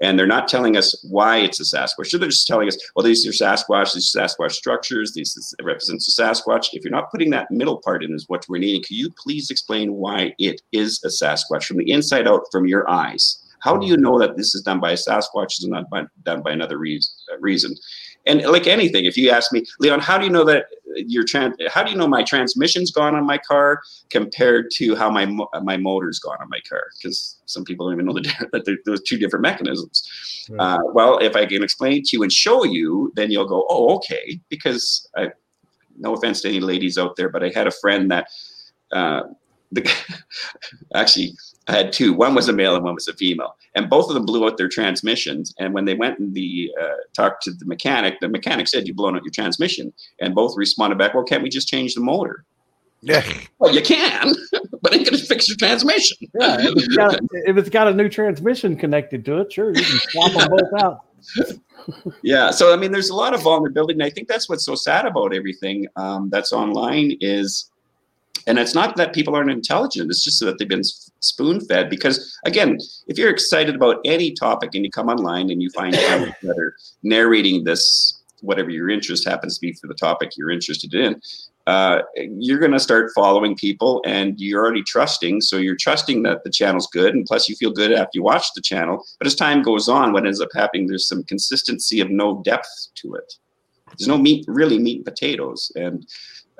And they're not telling us why it's a Sasquatch. So they're just telling us, well, these are Sasquatch, these are Sasquatch structures, these represents a Sasquatch. If you're not putting that middle part in is what we're needing, can you please explain why it is a Sasquatch from the inside out, from your eyes? How do you know that this is done by a Sasquatch and not by, done by another reason? And like anything, if you ask me, Leon, how do you know that your trans? How do you know my transmission's gone on my car compared to how my my motor's gone on my car? Because some people don't even know the, that there, there's two different mechanisms. Right. Uh, well, if I can explain to you and show you, then you'll go, oh, okay. Because I, no offense to any ladies out there, but I had a friend that uh, the actually. I had two. One was a male and one was a female. And both of them blew out their transmissions. And when they went and the, uh, talked to the mechanic, the mechanic said, you've blown out your transmission. And both responded back, well, can't we just change the motor? Yeah. Well, you can, but it ain't going to fix your transmission. Yeah, if, it's got, if it's got a new transmission connected to it, sure, you can swap them both out. Yeah, so, I mean, there's a lot of vulnerability. And I think that's what's so sad about everything um, that's online is... And it's not that people aren't intelligent. It's just that they've been spoon-fed. Because, again, if you're excited about any topic and you come online and you find out that are narrating this, whatever your interest happens to be for the topic you're interested in, uh, you're going to start following people and you're already trusting. So you're trusting that the channel's good. And plus, you feel good after you watch the channel. But as time goes on, what ends up happening, there's some consistency of no depth to it. There's no meat, really meat and potatoes. And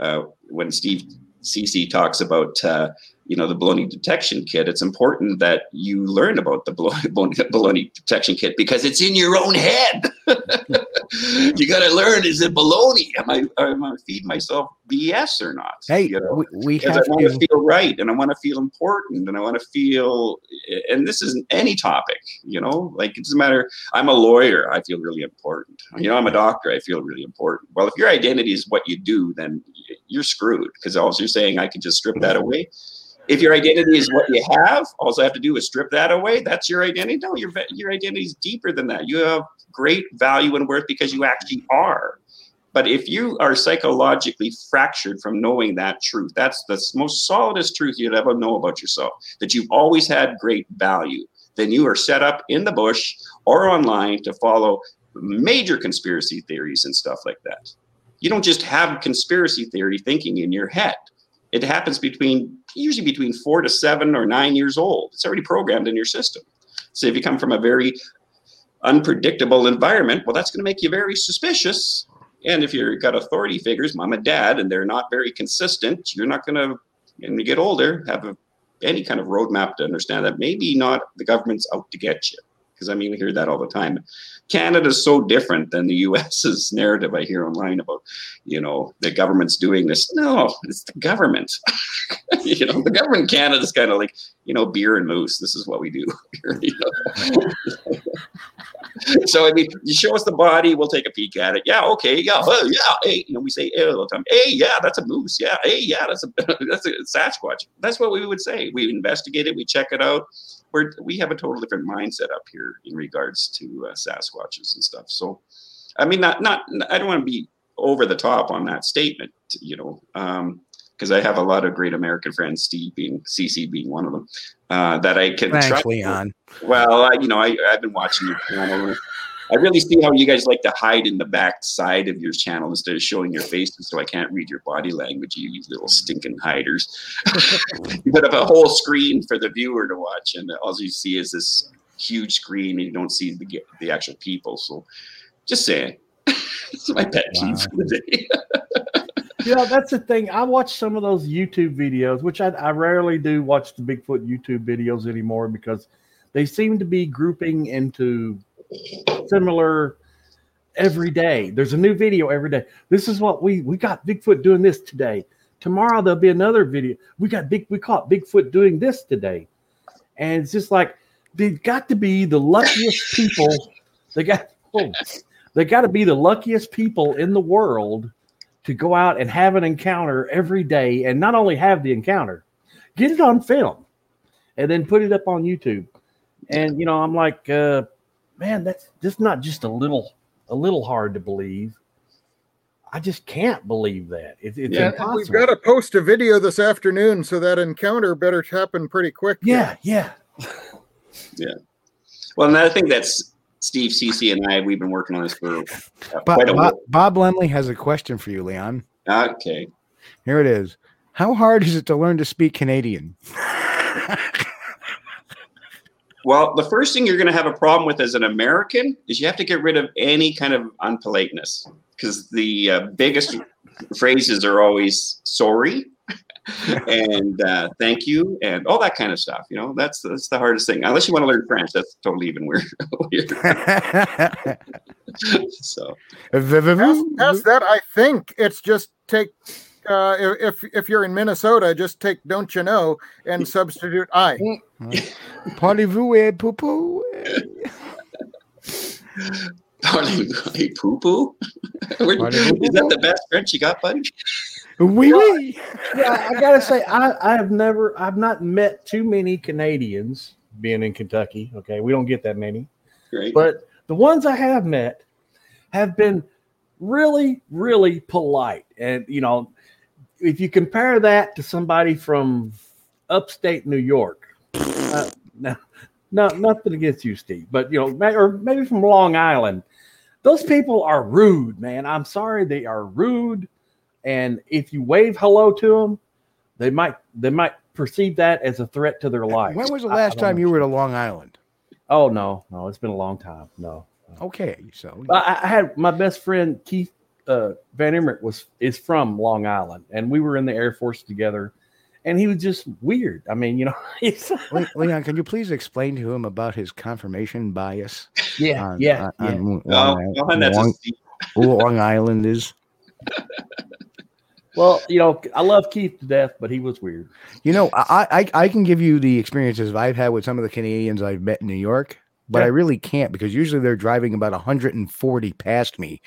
uh, when Steve... C C talks about, uh, you know, the baloney detection kit. It's important that you learn about the baloney, baloney detection kit because it's in your own head. You got to learn, is it baloney? Am I, am I feeding myself B S or not? Hey, you know, we, we have I want to feel right, and I want to feel important, and I want to feel, and this isn't any topic, you know, like it doesn't matter. I'm a lawyer. I feel really important. You know, I'm a doctor. I feel really important. Well, if your identity is what you do, then you're screwed because all you're saying, I can just strip that away. If your identity is what you have, all I have to do is strip that away. That's your identity. No, your your identity is deeper than that. You have great value and worth because you actually are. But if you are psychologically fractured from knowing that truth, that's the most solidest truth you'd ever know about yourself, that you've always had great value, then you are set up in the bush or online to follow major conspiracy theories and stuff like that. You don't just have conspiracy theory thinking in your head. It happens between usually between four to seven or nine years old. It's already programmed in your system. So if you come from a very unpredictable environment, well, that's going to make you very suspicious. And if you've got authority figures, mom and dad, and they're not very consistent, you're not going to, when you get older, have a, any kind of roadmap to understand that maybe not the government's out to get you. Because, I mean, we hear that all the time. Canada's so different than the U S's narrative I hear online about, you know, the government's doing this. No, it's the government. You know, the government in Canada's kind of like, you know, beer and moose. This is what we do. You know? So, I mean, you show us the body, we'll take a peek at it. Yeah, okay, yeah, well, yeah. Hey, you know, we say hey all the time. Hey, yeah, that's a moose. Yeah, hey, yeah, that's a that's a Sasquatch. That's what we would say. We investigate it, we check it out. We're, we have a total different mindset up here in regards to uh, Sasquatches and stuff. So, I mean, not, not, I don't want to be over the top on that statement, you know, um, because I have a lot of great American friends, Steve being, C C being one of them, uh, that I can trust. Thanks, Leon. Well, I, you know, I, I've been watching your channel. I really see how you guys like to hide in the back side of your channel instead of showing your faces, so I can't read your body language, you, you little stinking hiders. You put up a whole screen for the viewer to watch, and all you see is this huge screen, and you don't see the the actual people. So just saying. It's my pet peeve wow. for the day. You know, that's the thing. I watch some of those YouTube videos, which I, I rarely do watch the Bigfoot YouTube videos anymore because they seem to be grouping into similar every day. There's a new video every day. This is what we, we got Bigfoot doing this today. Tomorrow there'll be another video. We got big, we caught Bigfoot doing this today. And it's just like, they've got to be the luckiest people. They got, oh, they got to be the luckiest people in the world to go out and have an encounter every day, and not only have the encounter, get it on film, and then put it up on YouTube. And you know, I'm like, uh, man, that's just not just a little, a little hard to believe. I just can't believe that. It, it's yeah, impossible. We've got to post a video this afternoon, so that encounter better happen pretty quick. Yeah, yeah, yeah. Well, and I think that's. Steve, C C, and I, we've been working on this for uh, Bob, quite a while. Bob Lemley has a question for you, Leon. Okay. Here it is. How hard is it to learn to speak Canadian? Well, the first thing you're going to have a problem with as an American is you have to get rid of any kind of unpoliteness, because the uh, biggest phrases are always sorry and uh, thank you and all that kind of stuff. You know, that's that's the hardest thing. Unless you want to learn French, that's totally even weird. weird. So past, past that, I think it's just take uh, if if you're in Minnesota, just take "don't you know" and substitute "I." Parlez-vous et poupou? Parlez-vous et poupou? Is that the best French you got, buddy? Oui, oui. Yeah, I gotta say, I, I have never, I've not met too many Canadians being in Kentucky. Okay, we don't get that many. Great. But the ones I have met have been really, really polite. And, you know, if you compare that to somebody from upstate New York, uh, no, no, nothing against you, Steve, but, you know, or maybe from Long Island, those people are rude, man. I'm sorry, they are rude. And if you wave hello to them, they might they might perceive that as a threat to their life. When was the last time you were to Long Island? Oh no, no, it's been a long time. No. Okay, so I, I had my best friend Keith uh, Van Emmerich was is from Long Island, and we were in the Air Force together, and he was just weird. I mean, you know, it's Leon, can you please explain to him about his confirmation bias? Yeah, on, yeah, on, yeah. On, well, on, well, that's Long, Long Island is. Well, you know, I love Keith to death, but he was weird. You know, I, I I can give you the experiences I've had with some of the Canadians I've met in New York, but yeah. I really can't, because usually they're driving about one hundred forty past me.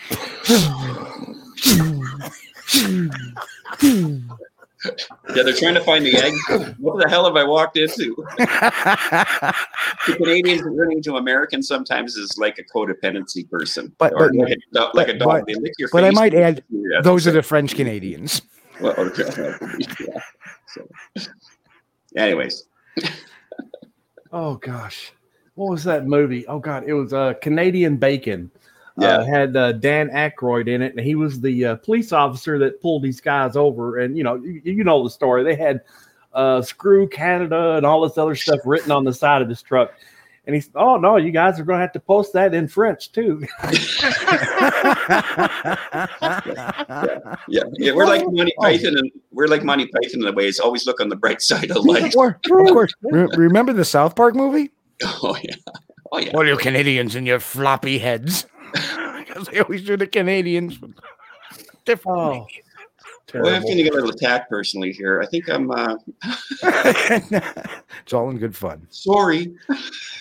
Yeah, they're trying to find the egg. What the hell have I walked into? The Canadians running to Americans sometimes is like a codependency person, but, or but, like, a, like a dog. But, they lick your but face. But I might add, yeah, those are the French Canadians. Well, okay. Yeah. So, anyways, oh gosh, what was that movie? Oh God, it was uh, Canadian Bacon. Yeah, uh, had uh, Dan Aykroyd in it, and he was the uh, police officer that pulled these guys over. And you know, you, you know the story. They had uh, "Screw Canada" and all this other stuff written on the side of this truck. And he said, "Oh no, you guys are going to have to post that in French too." yeah. yeah, yeah, we're like Monty Python, and we're like Monty Python in a way. It's always look on the bright side of life. Of course, remember the South Park movie? Oh yeah, oh yeah. All you Canadians and your floppy heads. Because they always do the Canadians. Oh, well, I'm going to get a little attack personally here. I think I'm. Uh... It's all in good fun. Sorry.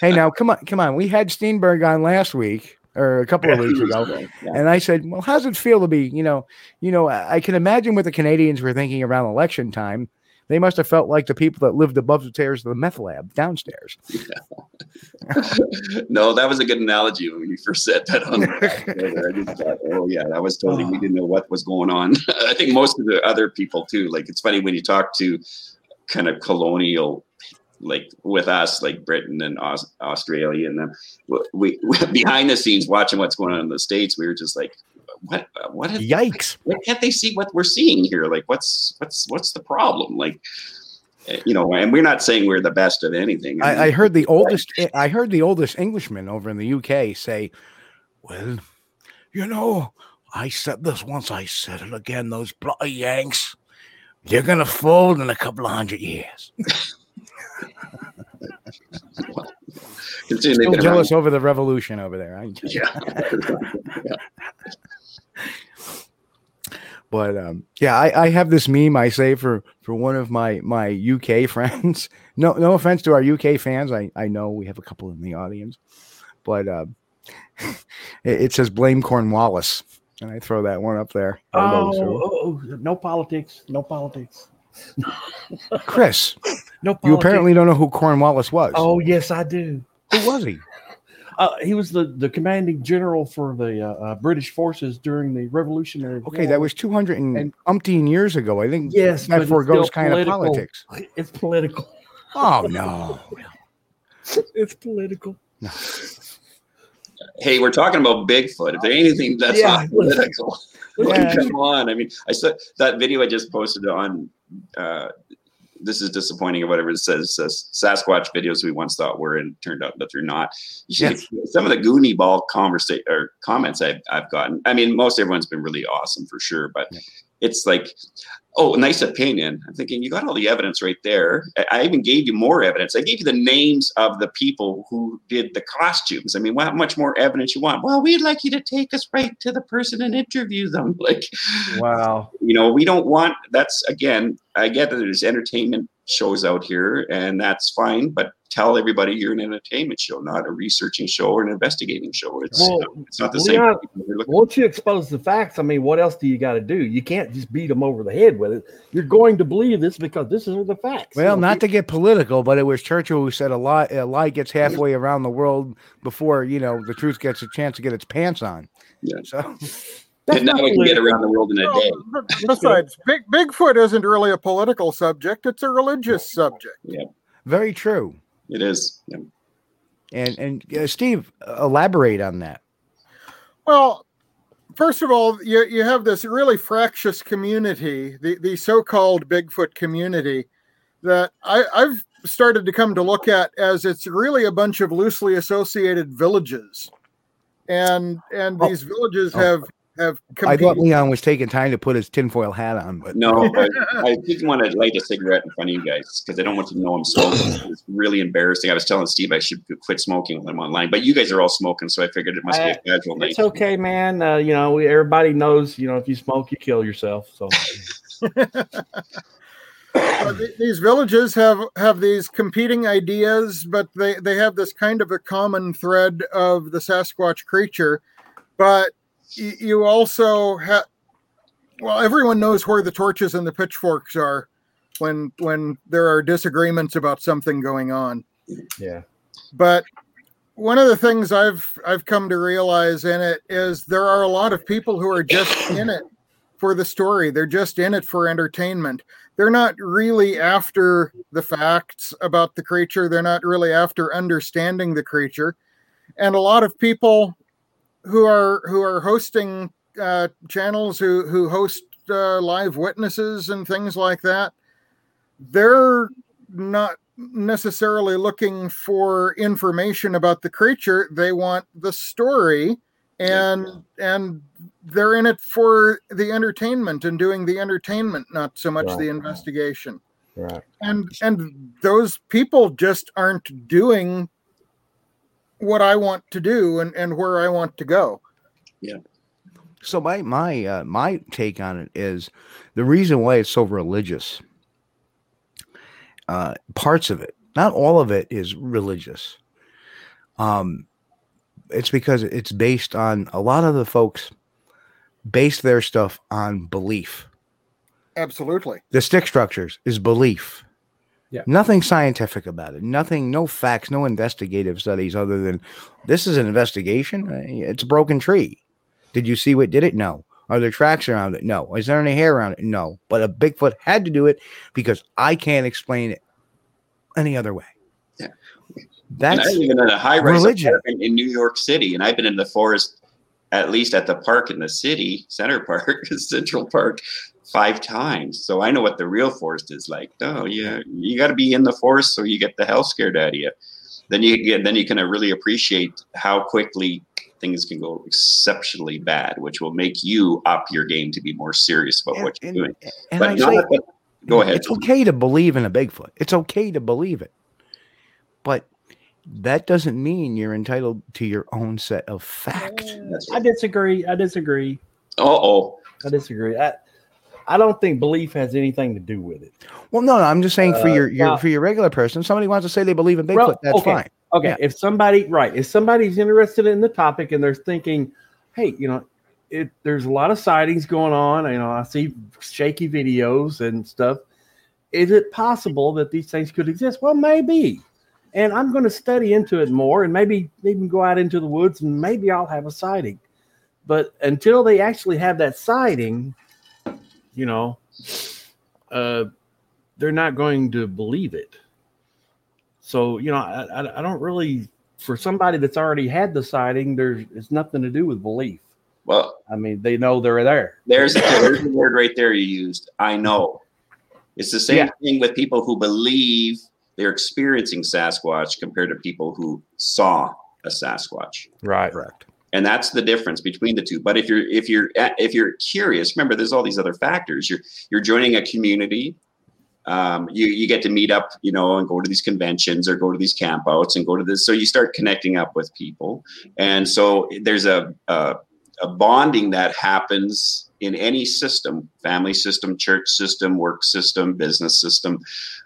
Hey, now come on, come on. We had Steenburg on last week, or a couple of weeks ago, yeah. And I said, "Well, how's it feel to be? You know, you know, I can imagine what the Canadians were thinking around election time. They must have felt like the people that lived above the stairs of the meth lab downstairs." Yeah. No, that was a good analogy when you first said that on the I just thought, oh, yeah, that was totally, we didn't know what was going on. I think most of the other people, too. Like, it's funny when you talk to kind of colonial like with us, like Britain and Aus- Australia and them, we, we behind the scenes watching what's going on in the States, we were just like, what, what, have, yikes, why can't they see what we're seeing here? Like, what's, what's, what's the problem? Like, you know, and we're not saying we're the best at anything. I, I, mean, I heard the oldest, I heard the oldest Englishman over in the U K say, well, you know, I said this once, I said it again, those bloody Yanks, they're going to fold in a couple of hundred years. Well, still jealous around over the revolution over there. I yeah. yeah. But um, yeah, I, I have this meme I say for, for one of my, my U K friends. No, no offense to our U K fans. I, I know we have a couple in the audience, but uh, it, it says blame Cornwallis. And I throw that one up there. Oh, oh, oh no politics. No politics. Chris, no politics. You apparently don't know who Cornwallis was. Oh, yes, I do. Who was he? Uh, he was the, the commanding general for the uh, uh, British forces during the Revolutionary War. Okay, that was two hundred and, and umpteen years ago. I think yes, that foregoes kind of politics. It's political. Oh, no. It's political. No. Hey, we're talking about Bigfoot. If there's anything that's yeah. not political, yeah. come on. I mean, I saw that video I just posted on. Uh, this is disappointing or whatever it says. It says Sasquatch videos we once thought were and turned out that they're not. Yes. Some of the Goonie Ball conversa- or comments I've, I've gotten. I mean, most everyone's been really awesome for sure, but yeah. it's like, oh, nice opinion. I'm thinking you got all the evidence right there. I even gave you more evidence. I gave you the names of the people who did the costumes. I mean, how much more evidence you want? Well, we'd like you to take us right to the person and interview them. Like, wow. You know, we don't want, that's, again, I get that there's entertainment shows out here and that's fine, but tell everybody you're an entertainment show, not a researching show or an investigating show. It's, well, you know, it's not the same. Not, once you expose the facts, I mean, what else do you got to do? You can't just beat them over the head with it. You're going to believe this because this is the facts. Well, you know, not you, to get political, but it was Churchill who said a lie, a lie gets halfway around the world before, you know, the truth gets a chance to get its pants on. Yeah. So. That's and now we can get around the world in a day. No, besides, Big, Bigfoot isn't really a political subject. It's a religious subject. Yeah. Very true. It is. Yeah. And, and uh, Steve, elaborate on that. Well, first of all, you, you have this really fractious community, the, the so-called Bigfoot community, that I, I've started to come to look at as it's really a bunch of loosely associated villages. And, and these oh. villages oh. have... Have I thought Leon was taking time to put his tinfoil hat on, but no, I, I didn't want to light a cigarette in front of you guys because I don't want you to know I'm smoking. It's really embarrassing. I was telling Steve I should quit smoking when I'm online, but you guys are all smoking, so I figured it must I, be a casual it's night. It's okay, man. Uh, you know, we, everybody knows. You know, if you smoke, you kill yourself. So uh, th- these villages have have these competing ideas, but they they have this kind of a common thread of the Sasquatch creature, but. You also have, well, everyone knows where the torches and the pitchforks are when when there are disagreements about something going on. Yeah. But one of the things I've I've come to realize in it is there are a lot of people who are just in it for the story. They're just in it for entertainment. They're not really after the facts about the creature. They're not really after understanding the creature. And a lot of people who are who are hosting uh, channels, who who host uh, live witnesses and things like that, they're not necessarily looking for information about the creature. They want the story, and yeah. and they're in it for the entertainment and doing the entertainment, not so much right. the investigation. Right. And and those people just aren't doing what I want to do and, and where I want to go. Yeah. So my, my, uh, my take on it is the reason why it's so religious, uh, parts of it, not all of it is religious. Um, it's because it's based on a lot of the folks base their stuff on belief. Absolutely. The stick structures is belief. Yeah. Nothing scientific about it. Nothing, no facts, no investigative studies other than this is an investigation. It's a broken tree. Did you see what did it? No. Are there tracks around it? No. Is there any hair around it? No. But a Bigfoot had to do it because I can't explain it. any other way. Yeah. That's and I live in a high-rise apartment in New York City, and I've been in the forest, at least at the park in the city, Center Park, Central Park, five times. So I know what the real forest is like. Oh, yeah, you got to be in the forest so you get the hell scared out of you. Then you get, then you can really appreciate how quickly things can go exceptionally bad, which will make you up your game to be more serious about and, what you're and, doing. And but not, say, go ahead. It's okay to believe in a Bigfoot. It's okay to believe it. But that doesn't mean you're entitled to your own set of facts. I disagree. I disagree. Uh-oh. I disagree. I, I don't think belief has anything to do with it. Well, no, no I'm just saying for uh, your, your now, for your regular person, somebody wants to say they believe in Bigfoot, well, that's okay. Fine. Okay, yeah. If somebody right, if somebody's interested in the topic and they're thinking, hey, you know, it, there's a lot of sightings going on. You know, I see shaky videos and stuff. Is it possible that these things could exist? Well, maybe. And I'm going to study into it more, and maybe even go out into the woods, and maybe I'll have a sighting. But until they actually have that sighting, you know, uh, they're not going to believe it. So, you know, I, I, I don't really, for somebody that's already had the sighting, there's it's nothing to do with belief. Well, I mean, they know they're there. There's, there's the word right there you used. I know. It's the same yeah. thing with people who believe they're experiencing Sasquatch compared to people who saw a Sasquatch. Right. Correct. And that's the difference between the two. But if you're if you're if you're curious, remember, there's all these other factors. You're you're joining a community. Um, you you get to meet up, you know, and go to these conventions or go to these campouts and go to this. So you start connecting up with people, and so there's a a, a bonding that happens in any system: family system, church system, work system, business system,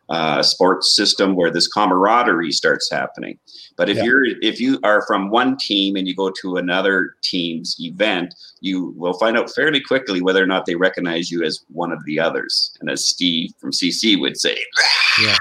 uh, sports system, where this camaraderie starts happening. But if yeah. you're if you are from one team and you go to another team's event, you will find out fairly quickly whether or not they recognize you as one of the others. And as Steve from C C would say, yeah.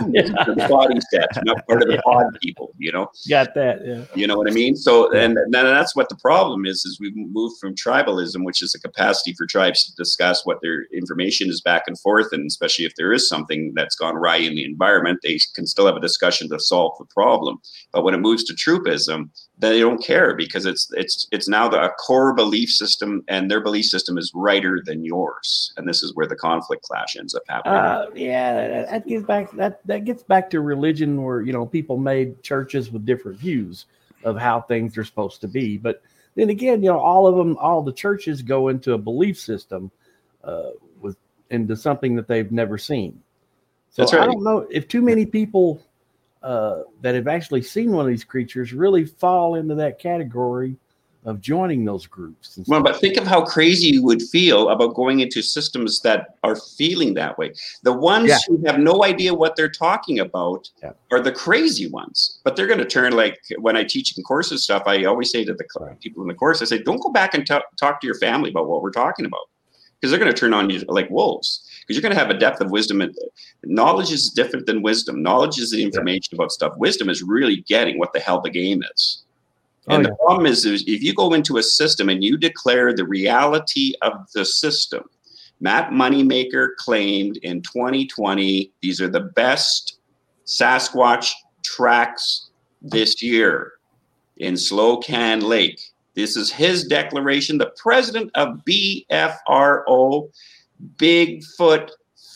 the body steps, not part of the odd people, you know. Got that? Yeah. You know what I mean? So, and, and that's what the problem is: is we've moved from tribalism, which is a capacity for tribes to discuss what their information is back and forth, and especially if there is something that's gone awry in the environment, they can still have a discussion to solve the problem. But when it moves to troopism, they don't care because it's it's it's now the, a core belief system, and their belief system is righter than yours, and this is where the conflict clash ends up happening. Uh, yeah, that, that gives back that. That gets back to religion, where, you know, people made churches with different views of how things are supposed to be. But then again, you know, all of them, all the churches go into a belief system uh, with into something that they've never seen. So that's right. I don't know if too many people uh, that have actually seen one of these creatures really fall into that category of joining those groups. Well, but think of how crazy you would feel about going into systems that are feeling that way. The ones yeah. who have no idea what they're talking about yeah. are the crazy ones, but they're going to turn, like when I teach in courses stuff, I always say to the right. people in the course, I say, don't go back and t- talk to your family about what we're talking about, because they're going to turn on you like wolves, because you're going to have a depth of wisdom. And knowledge is different than wisdom. Knowledge is the information yeah. about stuff. Wisdom is really getting what the hell the game is. And oh, the yeah. problem is, is if you go into a system and you declare the reality of the system. Matt Moneymaker claimed in twenty twenty, these are the best Sasquatch tracks this year in Slocan Lake. This is his declaration. The president of B F R O, Bigfoot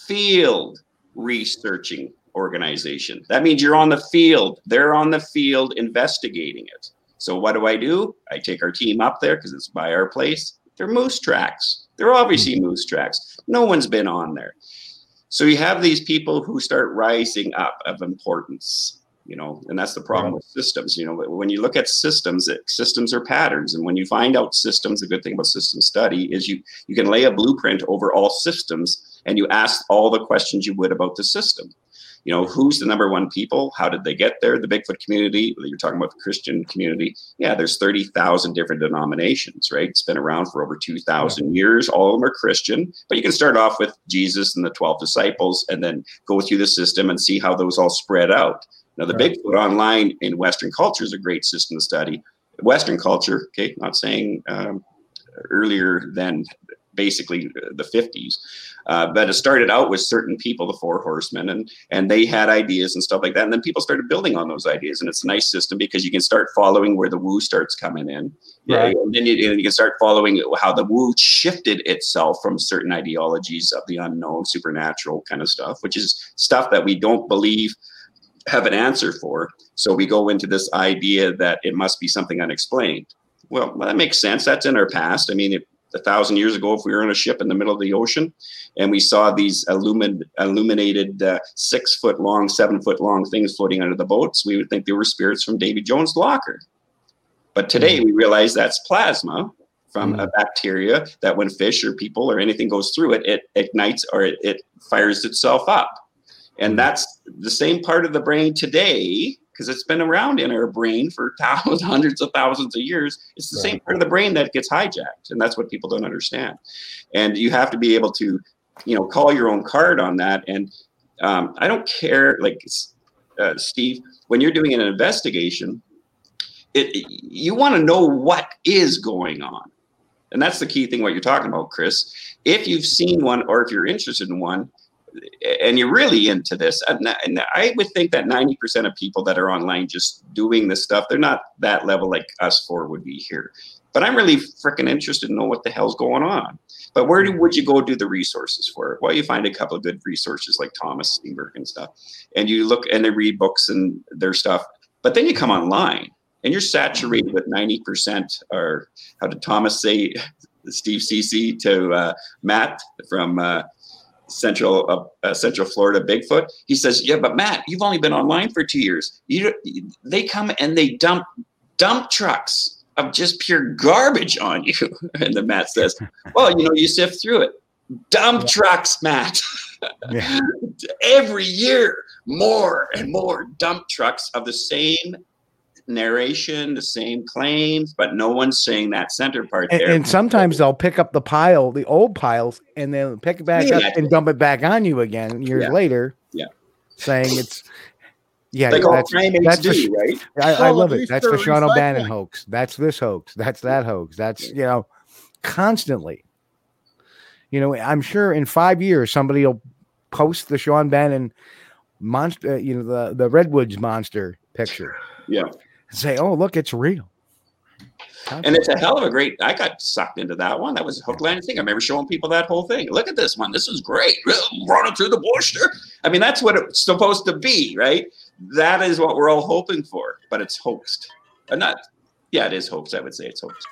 Field Researching Organization. That means you're on the field. They're on the field investigating it. So what do I do? I take our team up there because it's by our place. They're moose tracks. They're obviously moose tracks. No one's been on there. So you have these people who start rising up of importance, you know, and that's the problem with systems. You know, when you look at systems, systems are patterns. And when you find out systems, the good thing about system study is you, you can lay a blueprint over all systems, and you ask all the questions you would about the system. You know, who's the number one people? How did they get there? The Bigfoot community, you're talking about the Christian community. Yeah, there's thirty thousand different denominations, right? It's been around for over two thousand yeah. years. All of them are Christian. But you can start off with Jesus and the twelve disciples, and then go through the system and see how those all spread out. Now, the right. Bigfoot online in Western culture is a great system to study. Western culture, okay, not saying um, earlier than basically the fifties. Uh, but it started out with certain people, the Four Horsemen, and and they had ideas and stuff like that. And then people started building on those ideas. And it's a nice system because you can start following where the woo starts coming in. Right. And then you, and you can start following how the woo shifted itself from certain ideologies of the unknown, supernatural kind of stuff, which is stuff that we don't believe have an answer for. So we go into this idea that it must be something unexplained. Well, that makes sense. That's in our past. I mean, if, a thousand years ago, if we were on a ship in the middle of the ocean and we saw these illumin- illuminated uh, six foot long, seven foot long things floating under the boats, we would think they were spirits from Davy Jones' locker. But today we realize that's plasma from mm. a bacteria that when fish or people or anything goes through it, it ignites or it, it fires itself up. And that's the same part of the brain today, because it's been around in our brain for thousands, hundreds of thousands of years. It's the right. same part of the brain that gets hijacked. And that's what people don't understand. And you have to be able to, you know, call your own card on that. And um, I don't care, like, uh, Steve, when you're doing an investigation, it, it, you want to know what is going on. And that's the key thing, what you're talking about, Chris. If you've seen one or if you're interested in one, and you're really into this, and I would think that ninety percent of people that are online just doing this stuff, they're not that level like us four would be here. But I'm really freaking interested to know what the hell's going on. But where do, would you go do the resources for it? Well, you find a couple of good resources like Thomas Steenburg and stuff. And you look and they read books and their stuff. But then you come online and you're saturated with ninety percent, or how did Thomas say, Steve C C to uh, Matt from uh, Central uh, uh, Central Florida Bigfoot. He says, yeah, but Matt, you've only been online for two years. You, they come and they dump dump trucks of just pure garbage on you. And then Matt says, well, you know, you sift through it. Dump yeah. trucks, Matt. yeah. Every year, more and more dump trucks of the same narration, the same claims, but no one's saying that center part and, there. And sometimes they'll pick up the pile, the old piles, and then pick it back yeah. up and dump it back on you again years yeah. later. Yeah. Saying it's yeah, like that's, that's H D, for, right? I, I love it. That's the Sean O'Bannon that. hoax. That's this hoax. That's that hoax. That's you know, constantly. You know, I'm sure in five years somebody will post the Sean Bannon monster, you know, the, the Redwoods monster picture. Yeah. And say, oh, look, it's real. That's and it's a hell of a great, I got sucked into that one. That was a hook, line, and thing. I remember showing people that whole thing. Look at this one. This is great. Running through the bush there. I mean, that's what it's supposed to be, right? That is what we're all hoping for, but it's hoaxed. But not, yeah, it is hoaxed. I would say it's hoaxed.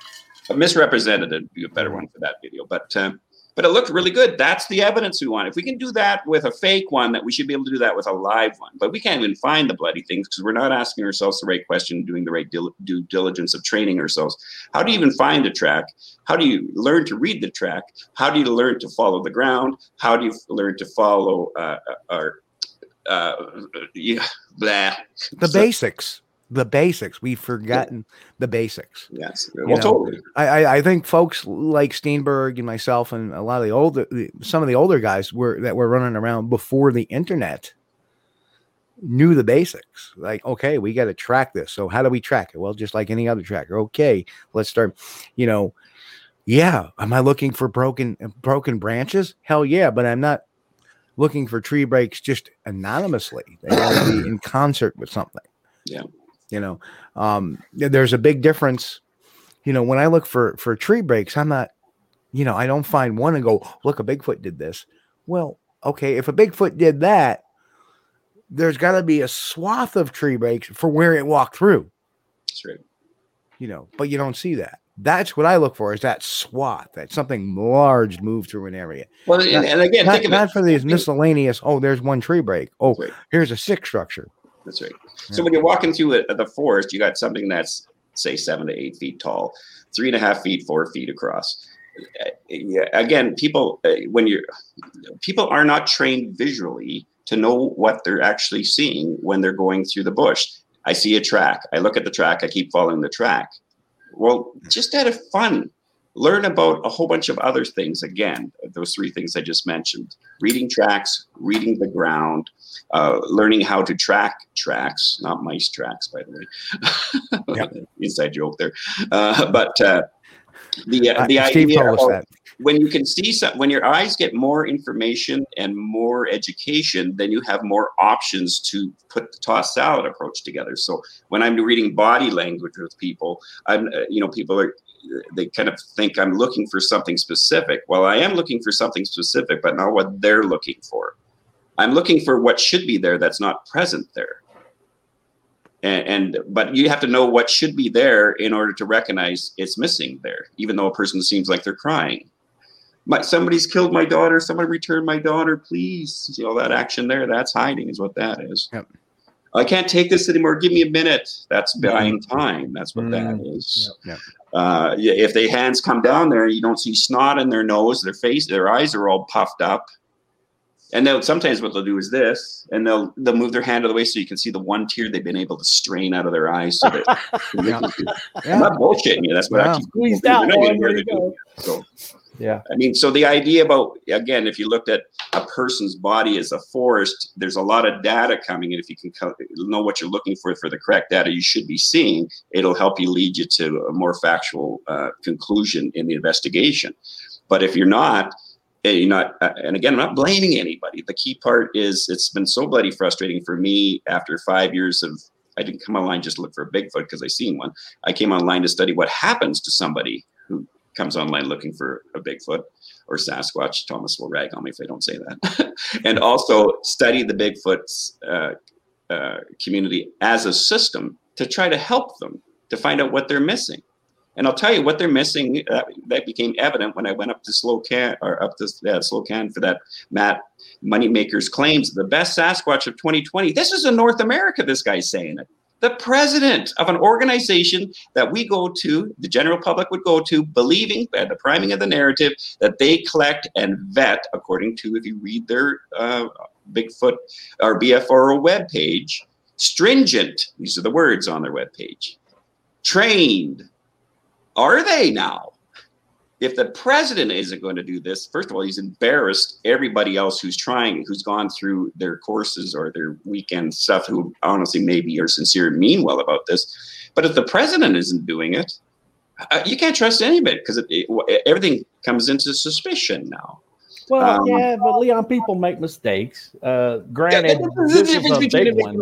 But misrepresented would be a better one for that video. But um, but it looked really good. That's the evidence we want. If we can do that with a fake one, that we should be able to do that with a live one. But we can't even find the bloody things because we're not asking ourselves the right question, doing the right dil- due diligence of training ourselves. How do you even find a track? How do you learn to read the track? How do you learn to follow the ground? How do you learn to follow uh, our, uh, yeah, blah. The so, basics. The basics. We've forgotten yeah. the basics. Yes. Well, you know, totally. I, I think folks like Steenburg and myself and a lot of the older, the, some of the older guys were that were running around before the internet knew the basics. Like, okay, we got to track this. So how do we track it? Well, just like any other tracker. Okay, let's start, you know, yeah. Am I looking for broken, broken branches? Hell yeah. But I'm not looking for tree breaks just anonymously. They got to be in concert with something. Yeah. You know, um, there's a big difference. You know, when I look for, for tree breaks, I'm not, you know, I don't find one and go, look, a Bigfoot did this. Well, okay, if a Bigfoot did that, there's got to be a swath of tree breaks for where it walked through. That's right. You know, but you don't see that. That's what I look for, is that swath, that something large moved through an area. Well, not, and, and again, not, think of not it. for these miscellaneous, oh, there's one tree break. Oh, right. Here's a stick structure. That's right. So when you're walking through a, the forest, you got something that's, say, seven to eight feet tall, three and a half feet, four feet across. Again, people when you're people are not trained visually to know what they're actually seeing when they're going through the bush. I see a track. I look at the track. I keep following the track. Well, just out of fun, learn about a whole bunch of other things. Again, those three things I just mentioned: reading tracks, reading the ground, uh, learning how to track tracks, not mice tracks, by the way, yep. inside joke there. Uh, but uh, the, uh, the uh, idea, Steve Coles, that. when you can see some, when your eyes get more information and more education, then you have more options to put the toss salad approach together. So when I'm reading body language with people, I'm, you know, people are, they kind of think I'm looking for something specific. Well, I am looking for something specific, but not what they're looking for. I'm looking for what should be there that's not present there. And, and but you have to know what should be there in order to recognize it's missing there, even though a person seems like they're crying. My, somebody's killed my daughter. Someone returned my daughter, please. See all that action there? That's hiding is what that is. Yep. I can't take this anymore. Give me a minute. That's buying time. That's what that is. Yep. Uh, if they hands come down there, you don't see snot in their nose, their face, their eyes are all puffed up. And they'll sometimes what they'll do is this, and they'll they'll move their hand out of the way so you can see the one tear they've been able to strain out of their eyes. So that yeah. I'm not bullshitting you. That's what yeah. I keep doing. They're not getting where they're doing it. So, yeah. I mean, so the idea about, again, if you looked at a person's body as a forest, there's a lot of data coming in. If you can know what you're looking for for the correct data you should be seeing, it'll help you lead you to a more factual uh, conclusion in the investigation. But if you're not, You're not, and again, I'm not blaming anybody. The key part is it's been so bloody frustrating for me after five years of, I didn't come online just to look for a Bigfoot because I seen one. I came online to study what happens to somebody who comes online looking for a Bigfoot or Sasquatch. Thomas will rag on me if I don't say that. And also study the Bigfoot's uh, uh, community as a system to try to help them to find out what they're missing. And I'll tell you what they're missing. Uh, that became evident when I went up to Slow Can or up to uh, Slow Can for that Matt Moneymaker's claims. The best Sasquatch of twenty twenty. This is in North America. This guy's saying it. The president of an organization that we go to, the general public would go to, believing by the priming of the narrative that they collect and vet, according to if you read their uh, Bigfoot or B F R O webpage, stringent. These are the words on their webpage. Trained. Are they now? If the president isn't going to do this, first of all, he's embarrassed everybody else who's trying, who's gone through their courses or their weekend stuff, who honestly maybe are sincere and mean well about this. But if the president isn't doing it, uh, you can't trust anybody because everything comes into suspicion now. Well, um, yeah, but Leon, people make mistakes. Uh, granted, yeah, this is a big one.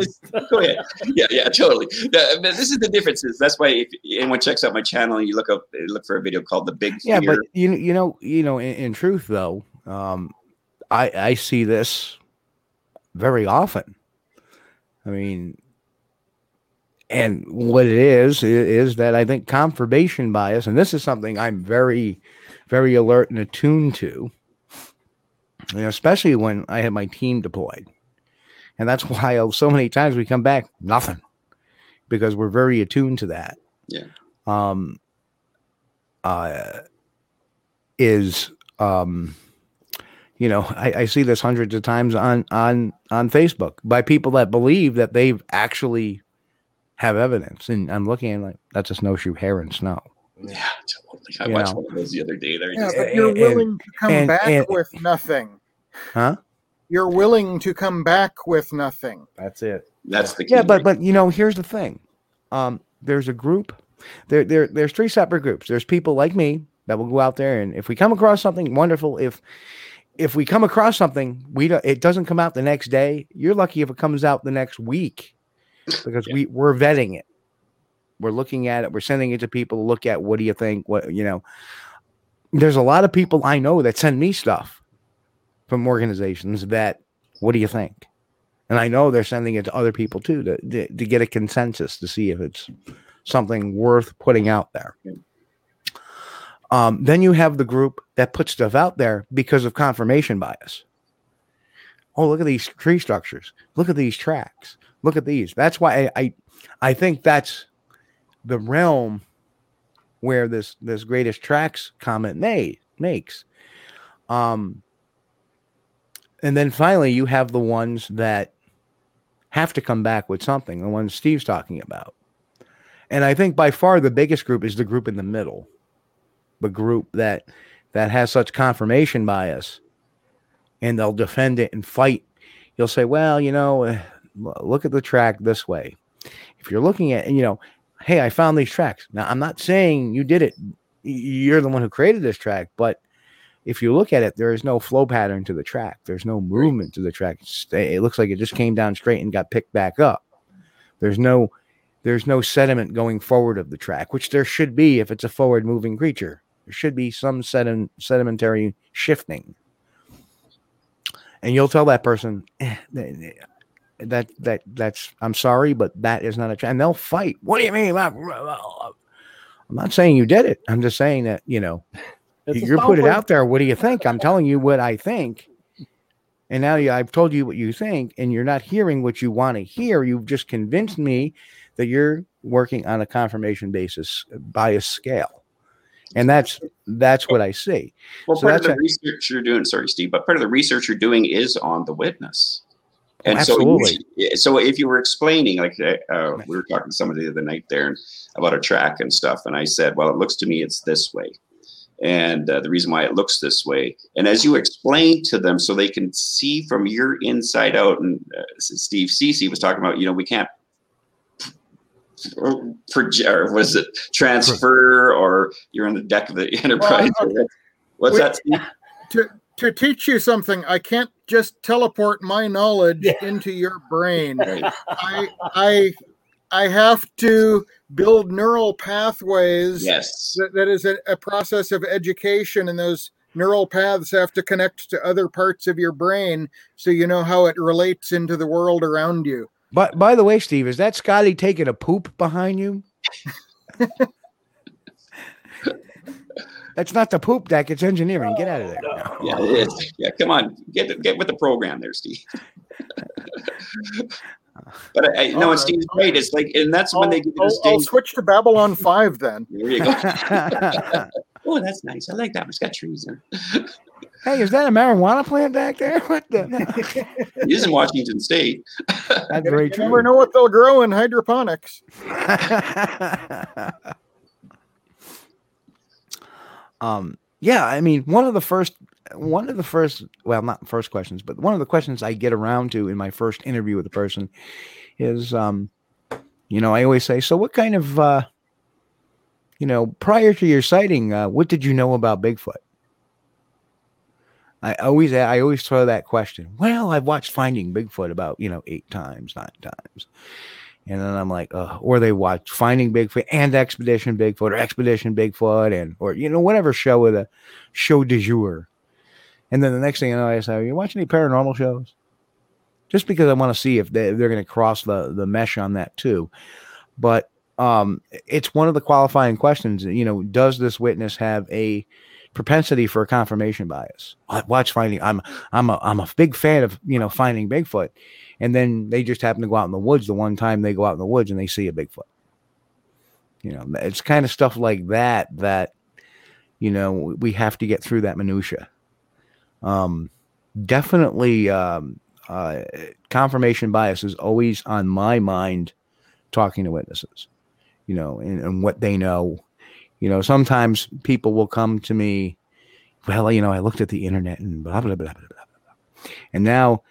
Go ahead. Yeah, yeah, totally. The, this is the differences. That's why if anyone checks out my channel, you look up, look for a video called "The Big." Yeah, Fear. But you, you know, you know, in, in truth, though, um, I I see this very often. I mean, and what it is is that I think confirmation bias, and this is something I'm very, very alert and attuned to. You know, especially when I had my team deployed. And that's why so many times we come back, nothing. Because we're very attuned to that. Yeah. Um, uh, is, um, you know, I, I see this hundreds of times on, on, on Facebook by people that believe that they've actually have evidence. And I'm looking and like, that's a snowshoe hare and snow. Yeah, totally. I you watched know. one of those the other day. There, yeah, but you're and, willing and, to come and, back and, with nothing, huh? You're willing to come back with nothing. That's it. That's the key. Yeah, but but you know, here's the thing. Um, there's a group. There there there's three separate groups. There's people like me that will go out there, and if we come across something wonderful, if if we come across something, we don't. It doesn't come out the next day. You're lucky if it comes out the next week, because yeah. we we're vetting it. We're looking at it. We're sending it to people to look at. What do you think? What, you know, there's a lot of people I know that send me stuff from organizations that, what do you think? And I know they're sending it to other people too, to, to, to get a consensus to see if it's something worth putting out there. Um, then you have the group that puts stuff out there because of confirmation bias. Oh, look at these tree structures. Look at these tracks. Look at these. That's why I, I, I think that's the realm where this, this greatest tracks comment made makes. Um, and then finally you have the ones that have to come back with something, the ones Steve's talking about. And I think by far the biggest group is the group in the middle, the group that, that has such confirmation bias, and they'll defend it and fight. You'll say, well, you know, look at the track this way. If you're looking at, you know, hey, I found these tracks. Now, I'm not saying you did it. You're the one who created this track, but if you look at it, there is no flow pattern to the track. There's no movement right. to the track. It's, it looks like it just came down straight and got picked back up. There's no, there's no sediment going forward of the track, which there should be if it's a forward moving creature. There should be some sediment, sedimentary shifting. And you'll tell that person eh, that that that's I'm sorry, but that is not a track. And they'll fight. What do you mean? I'm not saying you did it. I'm just saying that, you know, you put it out there. What do you think? I'm telling you what I think. And now you, I've told you what you think, and you're not hearing what you want to hear. You've just convinced me that you're working on a confirmation basis bias scale. And that's that's what I see. Well, so part that's of the a, research you're doing, sorry, Steve, but part of the research you're doing is on the witness. And absolutely. So, so if you were explaining, like uh, we were talking to somebody the other night there about a track and stuff, and I said, well, it looks to me it's this way. And uh, the reason why it looks this way. And as you explain to them so they can see from your inside out, and uh, Steve Cece was talking about, you know, we can't Or, or what is it? Transfer, or you're on the deck of the Enterprise. Well, okay. What's Wait, that? To to teach you something, I can't just teleport my knowledge yeah. into your brain. Right. I I I have to build neural pathways. Yes, that, that is a, a process of education, and those neural paths have to connect to other parts of your brain, so you know how it relates into the world around you. But by the way, Steve, is that Scotty taking a poop behind you? That's not the poop deck. It's engineering. Get out of there. No. Yeah, it is. Yeah, come on. Get get with the program there, Steve. But I, I, no, right. Steve's right. It's like, and that's I'll, when they get to the stage. I'll switch to Babylon five then. There you go. Oh, that's nice. I like that. It's got trees in it. Hey, is that a marijuana plant back there? What the? It is in Washington State. That's very true. You never know what they'll grow in hydroponics. um, yeah, I mean, one of the first, one of the first, well, not first questions, but one of the questions I get around to in my first interview with a person is, um, you know, I always say, so what kind of, uh, you know, prior to your sighting, uh, what did you know about Bigfoot? I always I always throw that question. Well, I've watched Finding Bigfoot about, you know, eight times, nine times. And then I'm like, oh, or they watch Finding Bigfoot and Expedition Bigfoot or Expedition Bigfoot and, or, you know, whatever show with a show du jour. And then the next thing I know, I say, you watch any paranormal shows? Just because I want to see if they, they're going to cross the, the mesh on that too. But um, it's one of the qualifying questions, you know, does this witness have a propensity for confirmation bias? I watch Finding. I'm I'm a I'm a big fan of, you know, Finding Bigfoot, and then they just happen to go out in the woods. The one time they go out in the woods and they see a Bigfoot. You know, it's kind of stuff like that that, you know, we have to get through that minutia. Um, definitely, um, uh, confirmation bias is always on my mind. Talking to witnesses, you know, and, and what they know. You know, sometimes people will come to me, well, you know, I looked at the internet and blah, blah, blah, blah, blah, blah. And now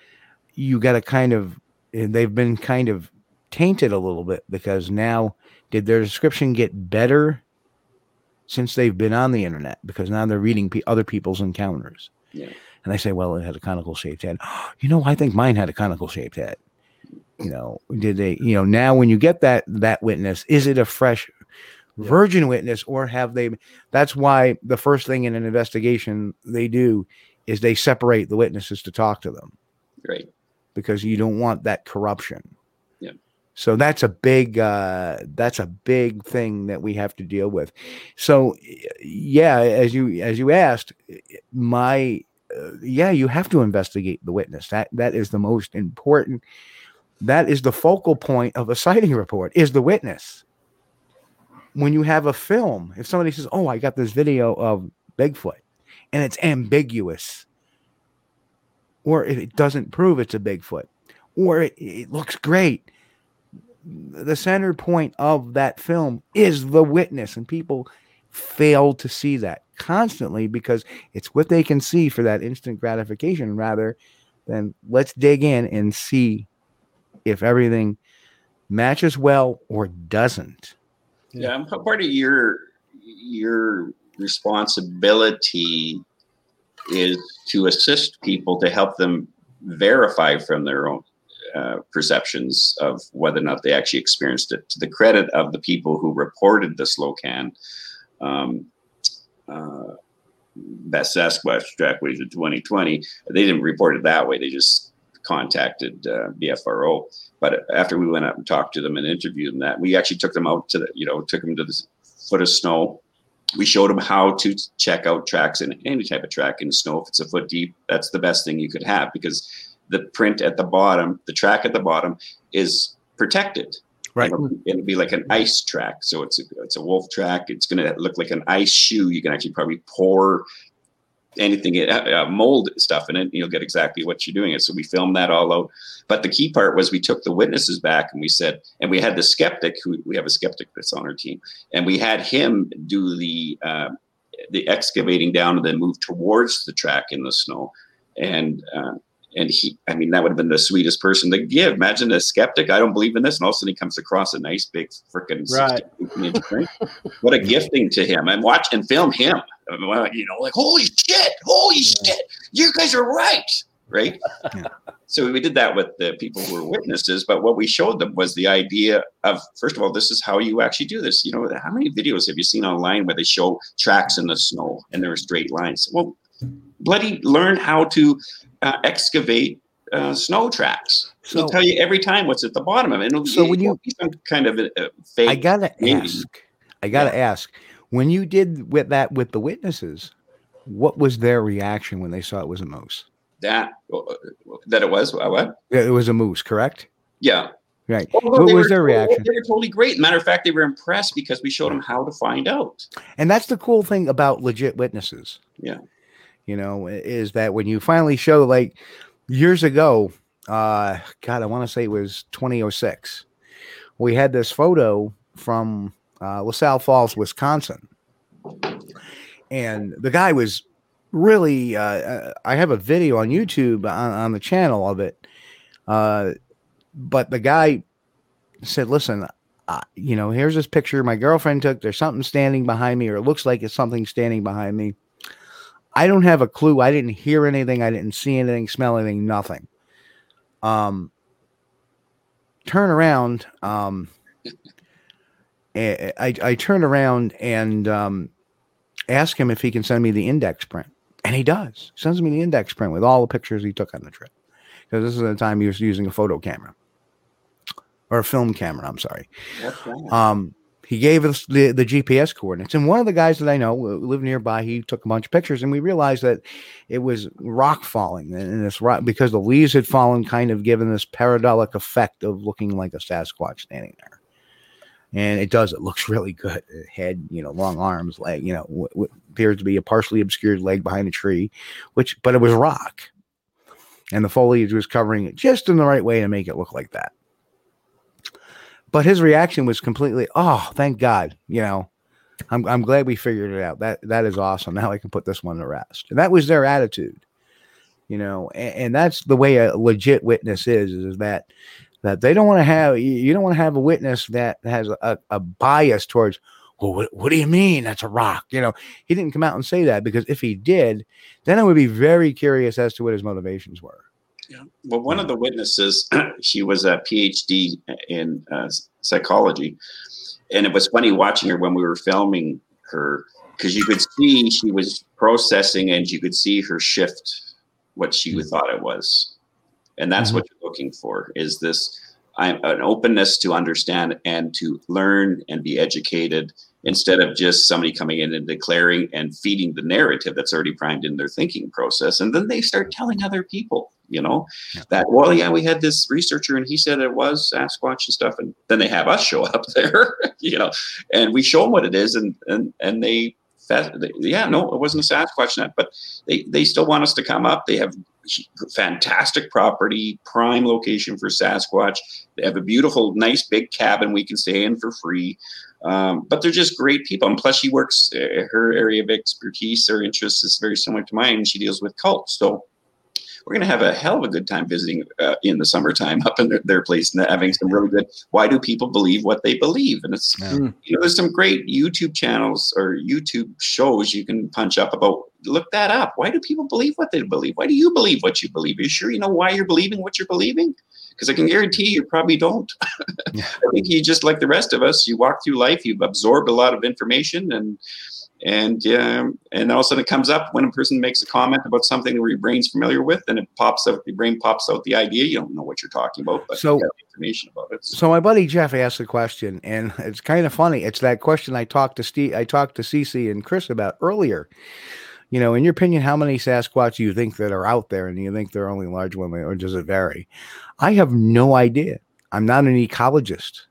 you got to kind of, they've been kind of tainted a little bit because now did their description get better since they've been on the internet? Because now they're reading p- other people's encounters. Yeah. And they say, well, it had a conical shaped head. You know, I think mine had a conical shaped head. You know, did they, you know, now when you get that, that witness, is it a fresh virgin witness, or have they? That's why the first thing in an investigation they do is they separate the witnesses to talk to them, right? Because you don't want that corruption. Yeah. So that's a big uh, that's a big thing that we have to deal with. So yeah, as you as you asked, my uh, yeah, you have to investigate the witness. That that is the most important. That is the focal point of a sighting report, is the witness. When you have a film, if somebody says, oh, I got this video of Bigfoot and it's ambiguous, or if it doesn't prove it's a Bigfoot, or it, it looks great, the center point of that film is the witness, and people fail to see that constantly because it's what they can see for that instant gratification rather than let's dig in and see if everything matches well or doesn't. Yeah, part of your your responsibility is to assist people to help them verify from their own uh, perceptions of whether or not they actually experienced it. To the credit of the people who reported the SLOCAN, um, uh, that Sasquatch track was in twenty twenty. They didn't report it that way. They just contacted uh, B F R O. But after we went out and talked to them and interviewed them, that we actually took them out to the, you know, took them to the foot of snow. We showed them how to check out tracks in any type of track in snow. If it's a foot deep, that's the best thing you could have, because the print at the bottom, the track at the bottom is protected. Right. It'll, it'll be like an ice track. So it's a, it's a wolf track. It's going to look like an ice shoe. You can actually probably pour anything, uh, mold stuff in it, and you'll get exactly what you're doing. And so we filmed that all out. But the key part was we took the witnesses back, and we said, and we had the skeptic, who we have a skeptic that's on our team, and we had him do the uh, the excavating down and then move towards the track in the snow. And uh, and he, I mean, that would have been the sweetest person to give. Imagine a skeptic, I don't believe in this, and all of a sudden he comes across a nice big freaking right. sixteen inch What a gifting to him! And watch and film him. I mean, well, you know, like holy shit, holy yeah. shit, you guys are right, right? Yeah. So we did that with the people who were witnesses, but what we showed them was the idea of, first of all, this is how you actually do this. You know, how many videos have you seen online where they show tracks in the snow and there are straight lines? Well, bloody learn how to uh, excavate uh, snow tracks. So it'll tell you every time what's at the bottom of it. And it'll, so it, when you some kind of a, a fake, I gotta maybe. ask, I gotta yeah. ask. When you did with that with the witnesses, what was their reaction when they saw it was a moose? That that it was what? It was a moose, correct? Yeah. Right. Well, what was were, their reaction? They were totally great. Matter of fact, they were impressed because we showed them how to find out. And that's the cool thing about legit witnesses. Yeah. You know, is that when you finally show, like years ago, uh, God, I want to say it was twenty oh six. We had this photo from Uh, LaSalle Falls, Wisconsin. And the guy was really, uh, I have a video on YouTube on, on the channel of it. Uh, but the guy said, listen, uh, you know, here's this picture my girlfriend took. There's something standing behind me, or it looks like it's something standing behind me. I don't have a clue. I didn't hear anything. I didn't see anything, smell anything, nothing. Um, turn around. Um, I, I turn around and um, ask him if he can send me the index print. And he does. Sends me the index print with all the pictures he took on the trip. Because this is the time he was using a photo camera. Or a film camera, I'm sorry. Um, he gave us the, the G P S coordinates. And one of the guys that I know lived nearby, he took a bunch of pictures. And we realized that it was rock falling. And this rock, because the leaves had fallen, kind of given this paradolic effect of looking like a Sasquatch standing there. And it does. It looks really good. It had, you know, long arms, leg, you know, what, what appears to be a partially obscured leg behind a tree, which, but it was rock. And the foliage was covering it just in the right way to make it look like that. But his reaction was completely, oh, thank God. You know, I'm I'm glad we figured it out. That That is awesome. Now I can put this one to rest. And that was their attitude, you know, and, and that's the way a legit witness is, is that That they don't want to have, you don't want to have a witness that has a, a bias towards, well, what, what do you mean? That's a rock. You know, he didn't come out and say that, because if he did, then I would be very curious as to what his motivations were. Yeah. Well, one of the witnesses, she was a PhD in uh, psychology. And it was funny watching her when we were filming her, because you could see she was processing and you could see her shift what she thought it was. And that's mm-hmm. what you're looking for, is this I'm, an openness to understand and to learn and be educated, instead of just somebody coming in and declaring and feeding the narrative that's already primed in their thinking process. And then they start telling other people, you know, yeah. that, well, yeah, we had this researcher and he said it was Sasquatch and stuff. And then they have us show up there, you know, and we show them what it is. And, and, and they, yeah, no, it wasn't a Sasquatch net, but they, they still want us to come up. They have fantastic property, prime location for Sasquatch. They have a beautiful, nice big cabin we can stay in for free. Um, but they're just great people. And plus she works, uh, her area of expertise, her interest is very similar to mine. She deals with cults. So we're going to have a hell of a good time visiting uh, in the summertime up in their, their place and having some really good, why do people believe what they believe? And it's, yeah. you know, there's some great YouTube channels or YouTube shows you can punch up about, look that up. Why do people believe what they believe? Why do you believe what you believe? Are you sure you know why you're believing what you're believing? Because I can guarantee you probably don't. Yeah. I think you just, like the rest of us, you walk through life, you've absorbed a lot of information, and and um, and all of a sudden it comes up when a person makes a comment about something where your brain's familiar with, and it pops up, your brain pops out the idea. You don't know what you're talking about, but so, you got information about it. So. so my buddy Jeff asked a question, and it's kind of funny. It's that question I talked to Steve, I talked to Cece and Chris about earlier. You know, in your opinion, how many Sasquatch do you think that are out there, and do you think they're only large women, or does it vary? I have no idea. I'm not an ecologist.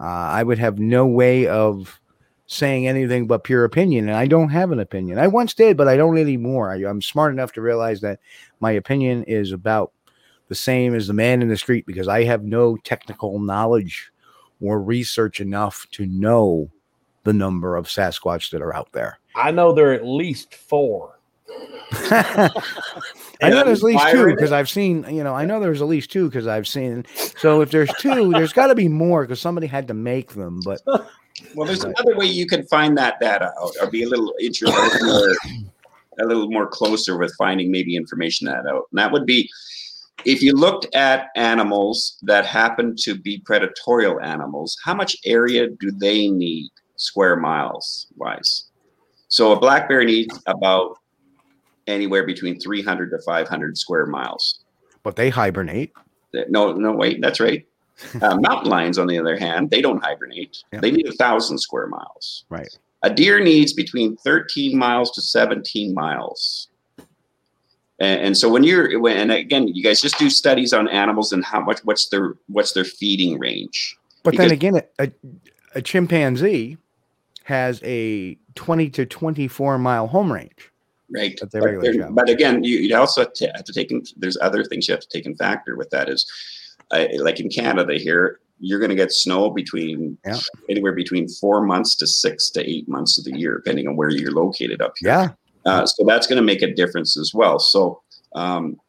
Uh, I would have no way of saying anything but pure opinion, and I don't have an opinion. I once did, but I don't anymore. I, I'm smart enough to realize that my opinion is about the same as the man in the street, because I have no technical knowledge or research enough to know the number of Sasquatch that are out there. I know there are at least four. I know there's at least two because I've seen, you know, I know there's at least two because I've seen. So if there's two, there's got to be more because somebody had to make them. But well, there's but. another way you can find that data out, or be a little introverted, or a little more closer with finding maybe information that out. And that would be if you looked at animals that happen to be predatorial animals, how much area do they need square miles wise? So a black bear needs about anywhere between three hundred to five hundred square miles. But they hibernate. No, no, wait, that's right. Uh, mountain lions, on the other hand, they don't hibernate. Yep. They need one thousand square miles. Right. A deer needs between thirteen miles to seventeen miles. And, and so when you're, when, and again, you guys just do studies on animals and how much, what's their, what's their feeding range. But because, then again, a, a chimpanzee has a twenty to twenty-four mile home range. Right. But, there, but again, you, you also have to, have to take in, there's other things you have to take in factor with that is uh, like in Canada here, you're going to get snow between yeah. anywhere between four months to six to eight months of the year, depending on where you're located up here. Yeah. Uh, so that's going to make a difference as well. So, um,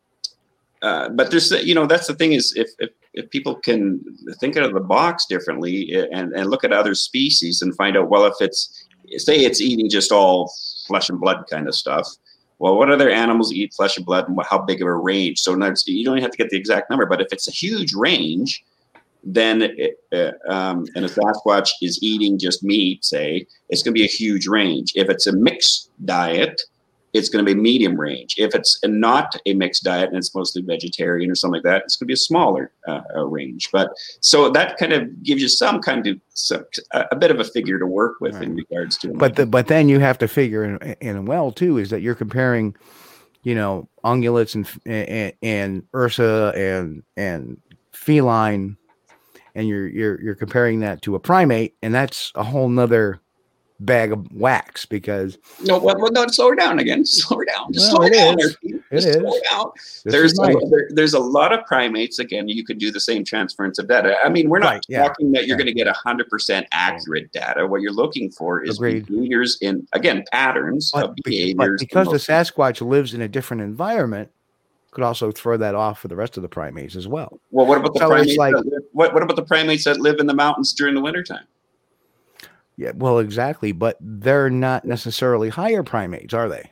uh, but there's, you know, that's the thing is if, if, if people can think out of the box differently and, and look at other species and find out, well, if it's, say it's eating just all flesh and blood kind of stuff. Well, what other animals eat flesh and blood and how big of a range? So you don't have to get the exact number, but if it's a huge range, then it, uh, um, and a Sasquatch is eating just meat, say, it's going to be a huge range. If it's a mixed diet, it's going to be medium range. If it's not a mixed diet and it's mostly vegetarian or something like that, it's going to be a smaller uh, range. But so that kind of gives you some kind of some, a bit of a figure to work with right. in regards to. But the, but then you have to figure in, in well too is that you're comparing, you know, ungulates and and, and ursa and and feline, and you're you're you're comparing that to a primate, and that's a whole nother bag of wax because no well, well no slow her down again slow her down well, slow it down, is. It is. Slow down. There's is nice. a, there, there's a lot of primates again you could do the same transference of data. I mean we're not right, talking yeah. that you're yeah. going to get one hundred percent accurate data. What you're looking for is Agreed. behaviors in again patterns but, of behaviors but because the Sasquatch lives in a different environment could also throw that off for the rest of the primates as well. Well what about the so primates like, live, what, what about the primates that live in the mountains during the wintertime? Yeah, well, exactly, but they're not necessarily higher primates, are they?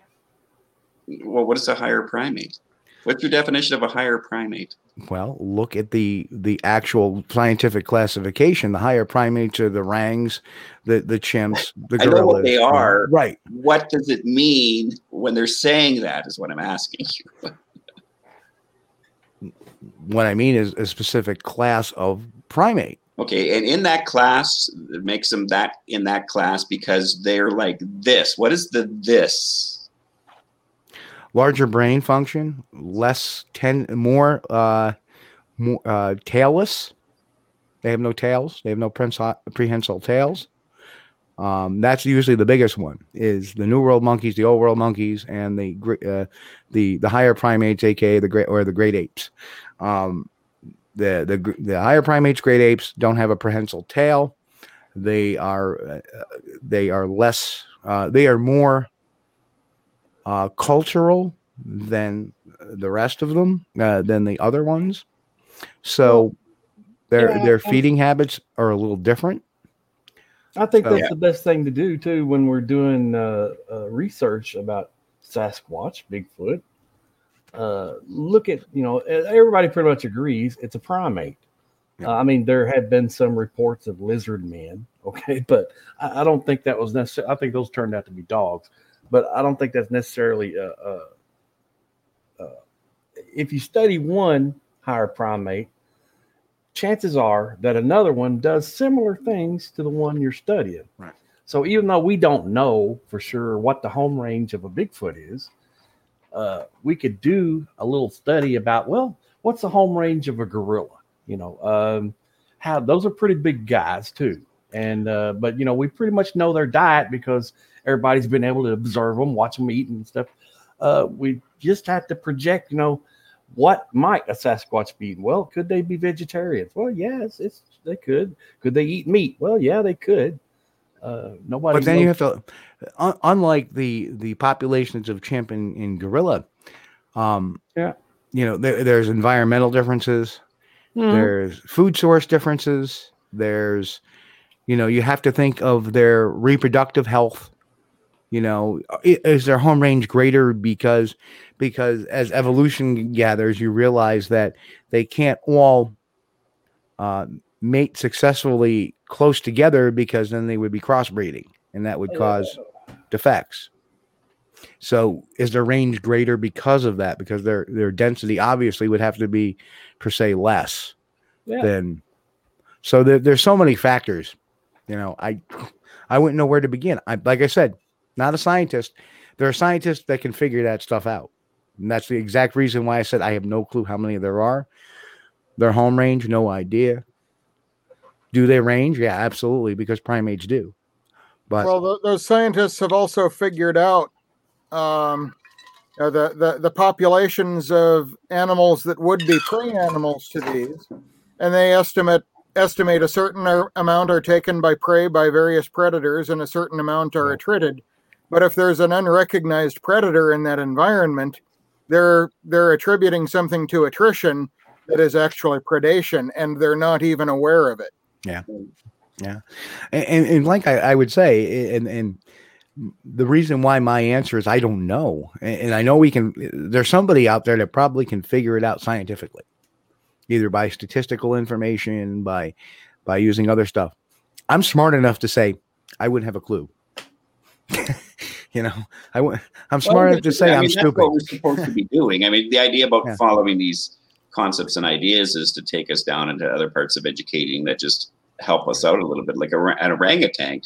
Well, what is a higher primate? What's your definition of a higher primate? Well, look at the the actual scientific classification. The higher primates are the orangs, the, the chimps, the gorillas. I know what they are. Right. What does it mean when they're saying that is what I'm asking you. What I mean is a specific class of primate. Okay, and in that class, it makes them that in that class because they're like this. What is the this? Larger brain function, less ten, more, uh, more uh, tailless. They have no tails. They have no prehensile tails. Um, that's usually the biggest one. Is the New World monkeys, the Old World monkeys, and the uh, the the higher primates, aka the great or the great apes. Um, The, the the higher primates, great apes, don't have a prehensile tail. They are uh, they are less. Uh, they are more uh, cultural than the rest of them, uh, than the other ones. So their yeah. their feeding habits are a little different. I think that's uh, the best thing to do, too, when we're doing uh, uh, research about Sasquatch, Bigfoot. Uh, look at, you know, everybody pretty much agrees it's a primate. Yeah. Uh, I mean, there have been some reports of lizard men, okay, but I, I don't think that was necessary. I think those turned out to be dogs, but I don't think that's necessarily a, a, a if you study one higher primate, chances are that another one does similar things to the one you're studying. Right. So even though we don't know for sure what the home range of a Bigfoot is, uh, we could do a little study about, well, what's the home range of a gorilla? You know, um, how those are pretty big guys too. And, uh, but you know, we pretty much know their diet because everybody's been able to observe them, watch them eating and stuff. Uh, we just have to project, you know, what might a Sasquatch be eating? Well, could they be vegetarians? Well, yes, it's they could. Could they eat meat? Well, yeah, they could. Uh, nobody. But then knows. You have to, un- unlike the the populations of chimp and, and gorilla, um, yeah, you know, there, there's environmental differences, mm. there's food source differences, there's, you know, you have to think of their reproductive health. You know, is their home range greater because because as evolution gathers, you realize that they can't all uh, mate successfully close together because then they would be crossbreeding and that would cause defects. So is their range greater because of that? Because their their density obviously would have to be per se less yeah. than. So there, there's so many factors. You know, I I wouldn't know where to begin. I like I said. Not a scientist. There are scientists that can figure that stuff out. And that's the exact reason why I said I have no clue how many there are. Their home range, no idea. Do they range? Yeah, absolutely, because primates do. But well, the, those scientists have also figured out um, you know, the, the, the populations of animals that would be prey animals to these, and they estimate estimate a certain amount are taken by prey by various predators and a certain amount are attrited. But if there's an unrecognized predator in that environment, they're they're attributing something to attrition that is actually predation, and they're not even aware of it. Yeah, yeah, and and, and like I, I would say, and and the reason why my answer is I don't know, and, and I know we can. There's somebody out there that probably can figure it out scientifically, either by statistical information, by by using other stuff. I'm smart enough to say I wouldn't have a clue. You know, I w- I'm smart enough well, to say I mean, I'm that's stupid. That's what we're supposed to be doing. I mean, the idea about yeah. following these concepts and ideas is to take us down into other parts of educating that just help us out a little bit. Like a, an orangutan,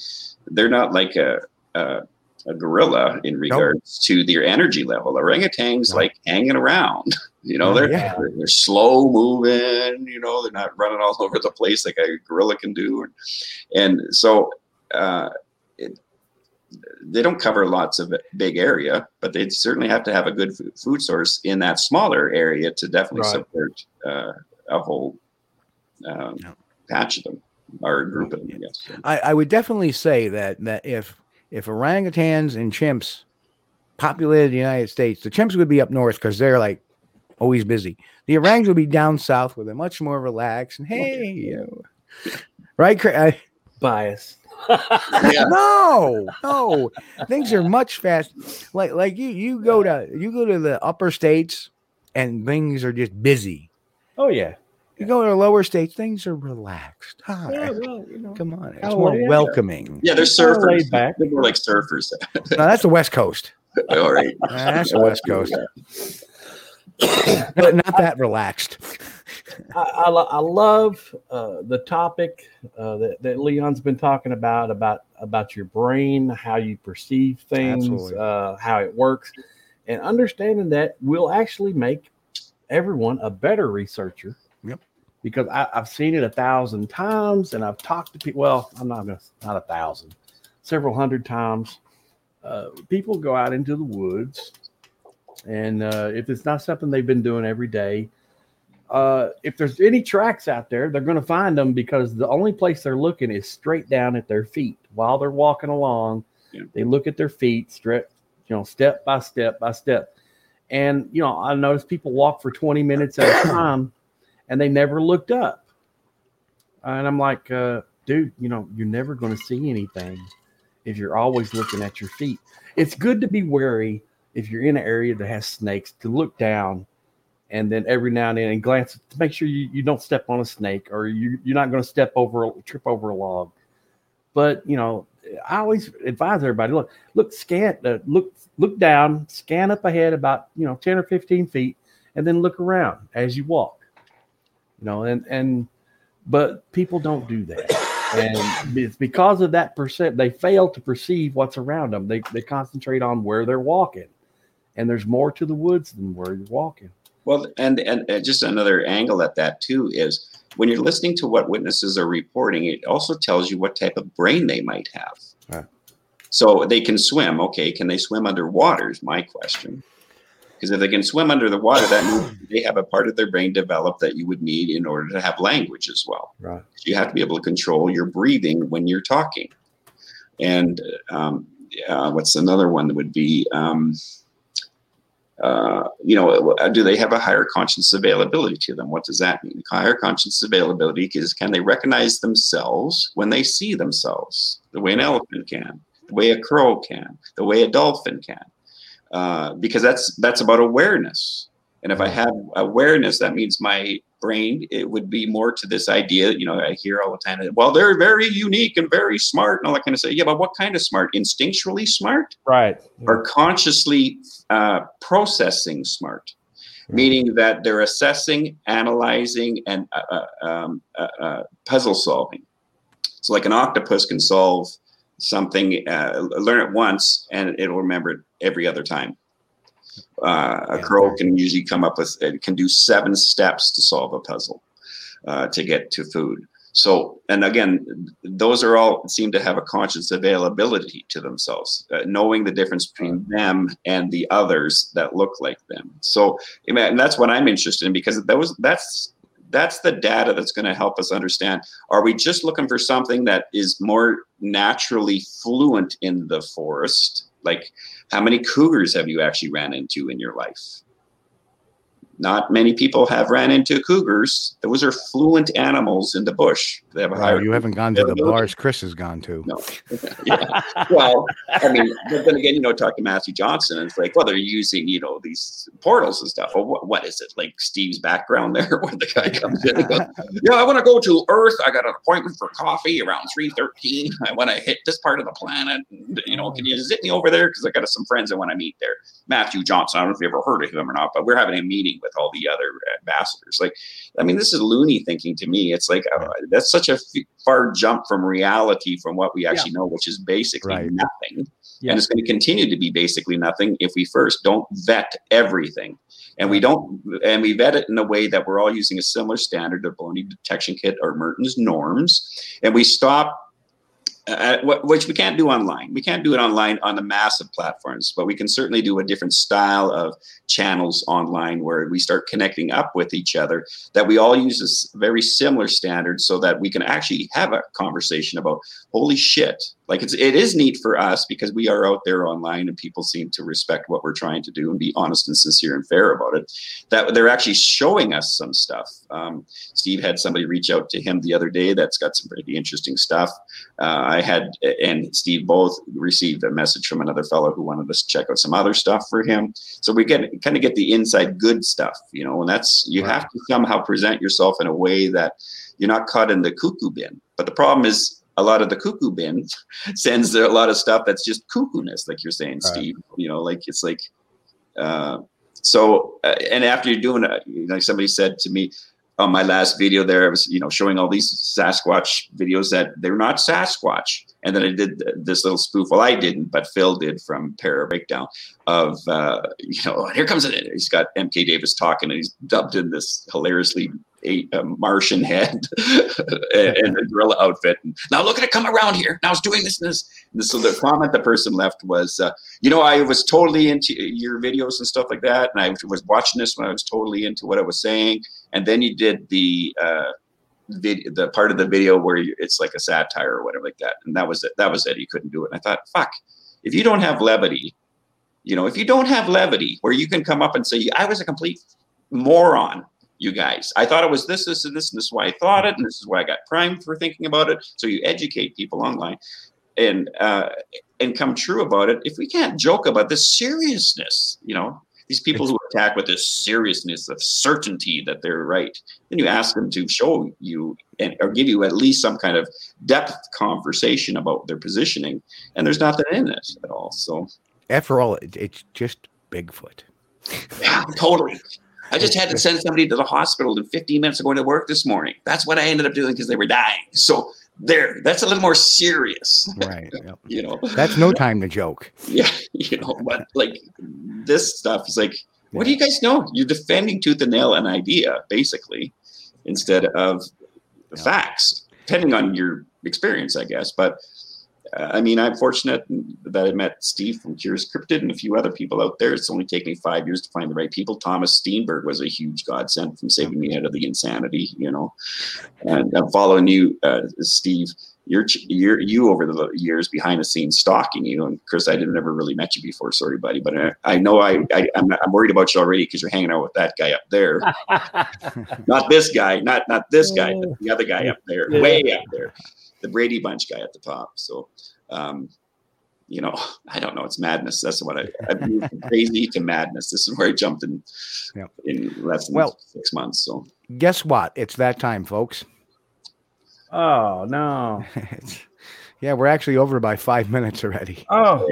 they're not like a a, a gorilla in regards nope. to their energy level. Orangutans nope. like hanging around. You know, oh, they're, yeah. they're they're slow moving. You know, they're not running all over the place like a gorilla can do. And, and so. Uh, it, They don't cover lots of big area, but they certainly have to have a good food source in that smaller area to definitely right. support uh, a whole um, yeah. patch of them or group of them. I guess. I, I would definitely say that that if if orangutans and chimps populated the United States, the chimps would be up north because they're like always busy. The orangs would be down south where they're much more relaxed and hey, you know. Right? I, Bias. yeah. No, no, things are much faster. Like, like you, you go to you go to the upper states, and things are just busy. Oh yeah, you go to the lower states, things are relaxed. Hi. Yeah, well, you know, come on, it's more yeah. welcoming. Yeah, they're surfers. They're more like surfers. No, that's the West Coast. All right, that's the West Coast. But not that I, relaxed. I, I, I love uh, the topic uh, that, that Leon's been talking about, about about your brain, how you perceive things, uh, how it works. And understanding that will actually make everyone a better researcher. Yep. Because I, I've seen it a thousand times and I've talked to people. Well, I'm not gonna, not a thousand, several hundred times. Uh, people go out into the woods. And uh, if it's not something they've been doing every day, uh, if there's any tracks out there, they're going to find them because the only place they're looking is straight down at their feet. While they're walking along, yeah. they look at their feet, stretch, you know, step by step by step. And, you know, I noticed people walk for twenty minutes at a time and they never looked up. And I'm like, uh, dude, you know, you're never going to see anything if you're always looking at your feet. It's good to be wary if you're in an area that has snakes to look down and then every now and then and glance to make sure you, you don't step on a snake or you, you're not going to step over, trip over a log. But, you know, I always advise everybody, look, look, scan, uh, look, look down, scan up ahead about, you know, ten or fifteen feet and then look around as you walk, you know, and, and, but people don't do that. And it's because of that percent, they fail to perceive what's around them. They, they concentrate on where they're walking, and there's more to the woods than where you're walking. Well, and, and just another angle at that too is when you're listening to what witnesses are reporting, it also tells you what type of brain they might have. Right. So they can swim. Okay, can they swim underwater is my question. Because if they can swim under the water, that means they have a part of their brain developed that you would need in order to have language as well. Right. So you have to be able to control your breathing when you're talking. And um, uh, what's another one that would be, um, uh, you know, do they have a higher conscious availability to them? What does that mean? Higher conscious availability is, can they recognize themselves when they see themselves? The way an elephant can, the way a crow can, the way a dolphin can. Uh, because that's that's about awareness. And if I have awareness, that means my brain, it would be more to this idea, you know, I hear all the time, well, they're very unique and very smart and all that kind of stuff. Yeah, but what kind of smart? Instinctually smart? Right. Or consciously uh, processing smart, right. Meaning that they're assessing, analyzing, and uh, um, uh, uh, puzzle solving. So like an octopus can solve something, uh, learn it once, and it'll remember it every other time. Uh, a crow can usually come up with, it can do seven steps to solve a puzzle uh, to get to food. So, and again, those are all seem to have a conscious availability to themselves, uh, knowing the difference between them and the others that look like them. So, and that's what I'm interested in, because that was, that's, that's the data that's going to help us understand, are we just looking for something that is more naturally fluent in the forest? Like, how many cougars have you actually ran into in your life? Not many people have ran into cougars. Those are fluent animals in the bush. They have a higher. Wow, you haven't gone to the bars Chris has gone to. No. Yeah. Well, I mean, but then again, you know, talk to Matthew Johnson, and it's like, well, they're using, you know, these portals and stuff. Well, what, what is it? Like Steve's background there when the guy comes in and goes, yeah, I want to go to Earth. I got an appointment for coffee around three thirteen. I want to hit this part of the planet. And, you know, can you zip me over there? Because I got some friends I want to meet there. Matthew Johnson, I don't know if you ever heard of him or not, but we're having a meeting with with all the other ambassadors. Like, I mean, this is loony thinking to me. It's like, uh, that's such a f- far jump from reality, from what we actually yeah. know, which is basically right. nothing. Yeah. And it's going to continue to be basically nothing if we first don't vet everything. And we don't, and we vet it in a way that we're all using a similar standard of Boney Detection Kit or Merton's norms. And we stop, Uh, which we can't do online. We can't do it online on the massive platforms, but we can certainly do a different style of channels online where we start connecting up with each other, that we all use a very similar standard so that we can actually have a conversation about, holy shit. Like it's, it is neat for us because we are out there online and people seem to respect what we're trying to do and be honest and sincere and fair about it, that they're actually showing us some stuff. Um, Steve had somebody reach out to him the other day that's got some pretty interesting stuff. Uh, I had, and Steve both received a message from another fellow who wanted us to check out some other stuff for him. So we get kind of get the inside good stuff, you know, and that's, you right. have to somehow present yourself in a way that you're not caught in the cuckoo bin. But the problem is, a lot of the cuckoo bin sends a lot of stuff that's just cuckoo-ness, like you're saying, Steve. Right. You know, like it's like, uh, so, uh, and after you're doing it, you know, like somebody said to me on my last video there, I was, you know, showing all these Sasquatch videos that they're not Sasquatch. And then I did this little spoof. Well, I didn't, but Phil did from Para Breakdown of, uh, you know, here comes it. He's got M K Davis talking and he's dubbed in this hilariously A, a Martian head and a gorilla outfit. And now look at it come around here. Now it's doing this and this. And so the comment the person left was, uh, you know, I was totally into your videos and stuff like that. And I was watching this when I was totally into what I was saying. And then you did the uh, vid- the part of the video where you, it's like a satire or whatever like that. And that was it. That was it. He couldn't do it. And I thought, fuck, if you don't have levity, You know, if you don't have levity where you can come up and say, I was a complete moron, you guys. I thought it was this, this, and this, and this is why I thought it, and this is why I got primed for thinking about it. So you educate people online and uh, and come true about it. If we can't joke about the seriousness, you know, these people who attack with this seriousness of certainty that they're right, then you ask them to show you and or give you at least some kind of depth conversation about their positioning. And there's nothing in it at all, so... After all, it's just Bigfoot. Yeah, totally. I just had to send somebody to the hospital in fifteen minutes of going to work this morning. That's what I ended up doing because they were dying. So there, that's a little more serious. Right. Yep. You know, that's no time to joke. Yeah. You know, but like this stuff is like, what do you guys know? You're defending tooth and nail an idea, basically, instead of the facts, depending on your experience, I guess. But I mean, I'm fortunate that I met Steve from Curious Cryptid and a few other people out there. It's only taken me five years to find the right people. Thomas Steenburg was a huge godsend from saving me out of the insanity, you know. And I'm following you, uh, Steve. You're, you're you over the years behind the scenes stalking you. And Chris, I didn't ever really met you before. Sorry, buddy. But I, I know I, I, I'm I'm worried about you already because you're hanging out with that guy up there. Not this guy. Not not this guy. But the other guy up there. Way up there. The Brady Bunch guy at the top. So, um, you know, I don't know. It's madness. That's what I, I've moved from crazy to madness. This is where I jumped in, yep. in less than well, six months. So guess what? It's that time, folks. Oh, no. Yeah, we're actually over by five minutes already. Oh,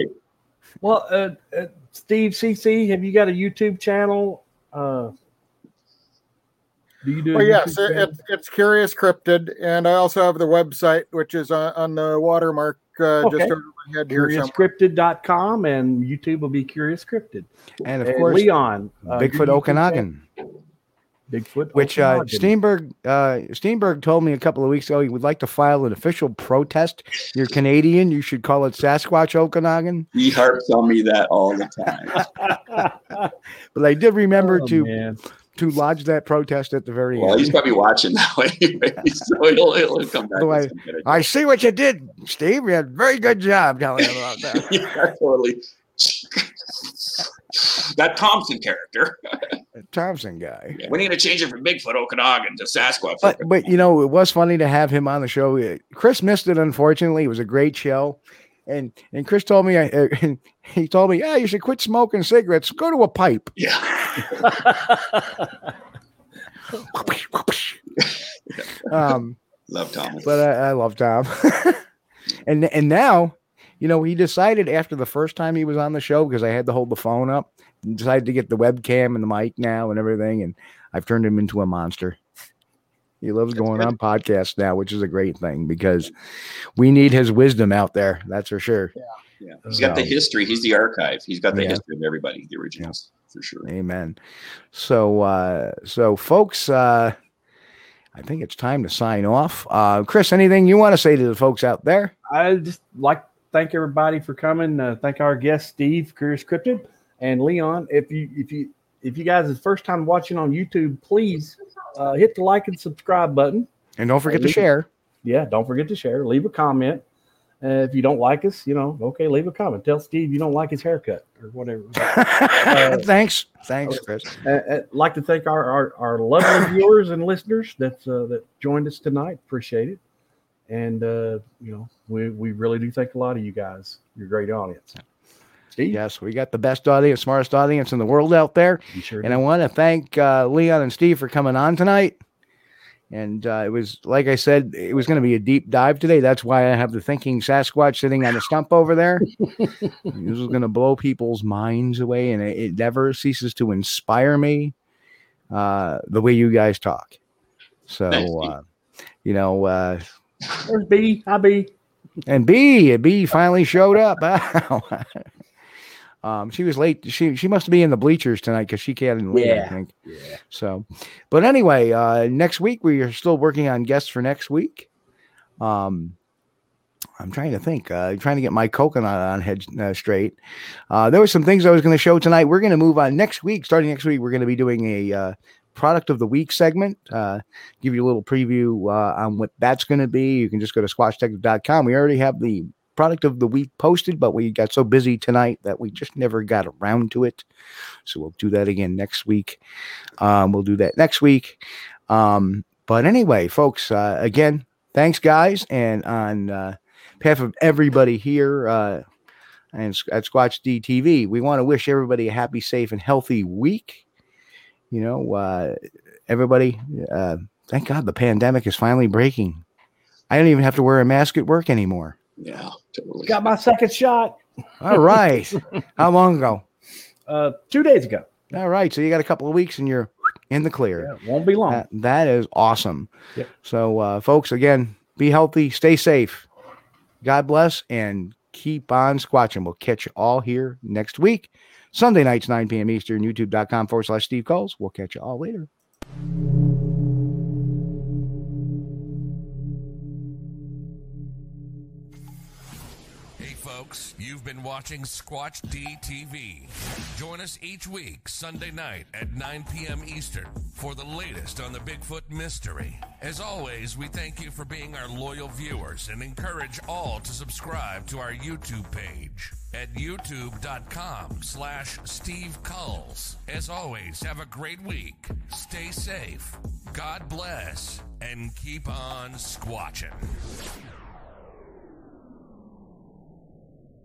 well, uh, uh, Steve C C, have you got a YouTube channel? Uh Do you do well, yes, it, it's Curious Cryptid, and I also have the website, which is on, on the watermark uh, okay. just over my head here. Curious Cryptid dot com, and YouTube will be Curious Cryptid. And, of and course, Leon. Uh, Bigfoot Okanagan. Bigfoot Which uh, Steenburg, uh, Steenburg told me a couple of weeks ago he would like to file an official protest. You're Canadian. You should call it Sasquatch Okanagan. He harps on me that all the time. But I did remember oh, to... Man. To lodge that protest at the very well, end. Well, he's probably watching now anyway, so he'll, he'll come back. So I, I see what you did, Steve. You had a very good job telling him about that. Yeah, totally. That Thompson character. That Thompson guy. Yeah, we need to change it from Bigfoot Okanagan to Sasquatch. But, but, you know, it was funny to have him on the show. Chris missed it, unfortunately. It was a great show. And and Chris told me, uh, and he told me, yeah, you should quit smoking cigarettes. Go to a pipe. Yeah. um, love Tom. But I, I love Tom. and and now, you know, he decided after the first time he was on the show, because I had to hold the phone up, decided to get the webcam and the mic now and everything. And I've turned him into a monster. He loves going on podcasts now, which is a great thing because we need his wisdom out there. That's for sure. Yeah, yeah. He's got so, the history. He's the archive. He's got the yeah. history of everybody, the originals, yeah. for sure. Amen. So, uh, so folks, uh, I think it's time to sign off. Uh, Chris, anything you want to say to the folks out there? I just like to thank everybody for coming. Uh, thank our guest, Steve, Curious Cryptid, and Leon. If you, if you, if you guys are the first time watching on YouTube, please Uh, hit the like and subscribe button. And don't forget uh, to share. Yeah, don't forget to share. Leave a comment. Uh, if you don't like us, you know, okay, leave a comment. Tell Steve you don't like his haircut or whatever. Uh, Thanks. Thanks, Chris. Uh, I'd like to thank our, our, our lovely viewers and listeners that's, uh, that joined us tonight. Appreciate it. And, uh, you know, we, we really do thank a lot of you guys. You're a great audience. Steve? Yes, we got the best audience, smartest audience in the world out there. Sure and do. I want to thank uh, Leon and Steve for coming on tonight. And uh, it was, like I said, it was going to be a deep dive today. That's why I have the thinking Sasquatch sitting on a stump over there. This is going to blow people's minds away, and it, it never ceases to inspire me uh, the way you guys talk. So, uh, you know. Uh, There's B. Hi, B. And B. B finally showed up. Um, she was late. She she must be in the bleachers tonight because she can't leave, yeah. I think. Yeah. So, but anyway, uh, next week we are still working on guests for next week. Um, I'm trying to think. Uh, I'm trying to get my coconut on head uh, straight. Uh, there were some things I was going to show tonight. We're going to move on next week. Starting next week, we're going to be doing a uh, product of the week segment. Uh, give you a little preview uh, on what that's going to be. You can just go to squatch tech dot com. We already have the product of the week posted, but we got so busy tonight that we just never got around to it. So we'll do that again next week. Um, we'll do that next week. Um, but anyway, folks, uh, again, thanks, guys. And on uh, behalf of everybody here uh, and at Squatch D T V, we want to wish everybody a happy, safe, and healthy week. You know, uh, everybody, uh, thank God the pandemic is finally breaking. I don't even have to wear a mask at work anymore. Yeah, totally. Got my second shot. All right. How long ago? Uh, two days ago. All right. So you got a couple of weeks and you're in the clear. Yeah, won't be long. That, that is awesome. Yep. So, uh, folks, again, be healthy, stay safe. God bless and keep on squatching. We'll catch you all here next week. Sunday nights, nine p.m. Eastern, youtube.com forward slash Steve Coles. We'll catch you all later. You've been watching Squatch D T V. Join us each week, Sunday night at nine p.m. Eastern, for the latest on the Bigfoot mystery. As always, we thank you for being our loyal viewers and encourage all to subscribe to our YouTube page at youtube.com slash Steve Kulls. As always, have a great week. Stay safe. God bless. And keep on squatching.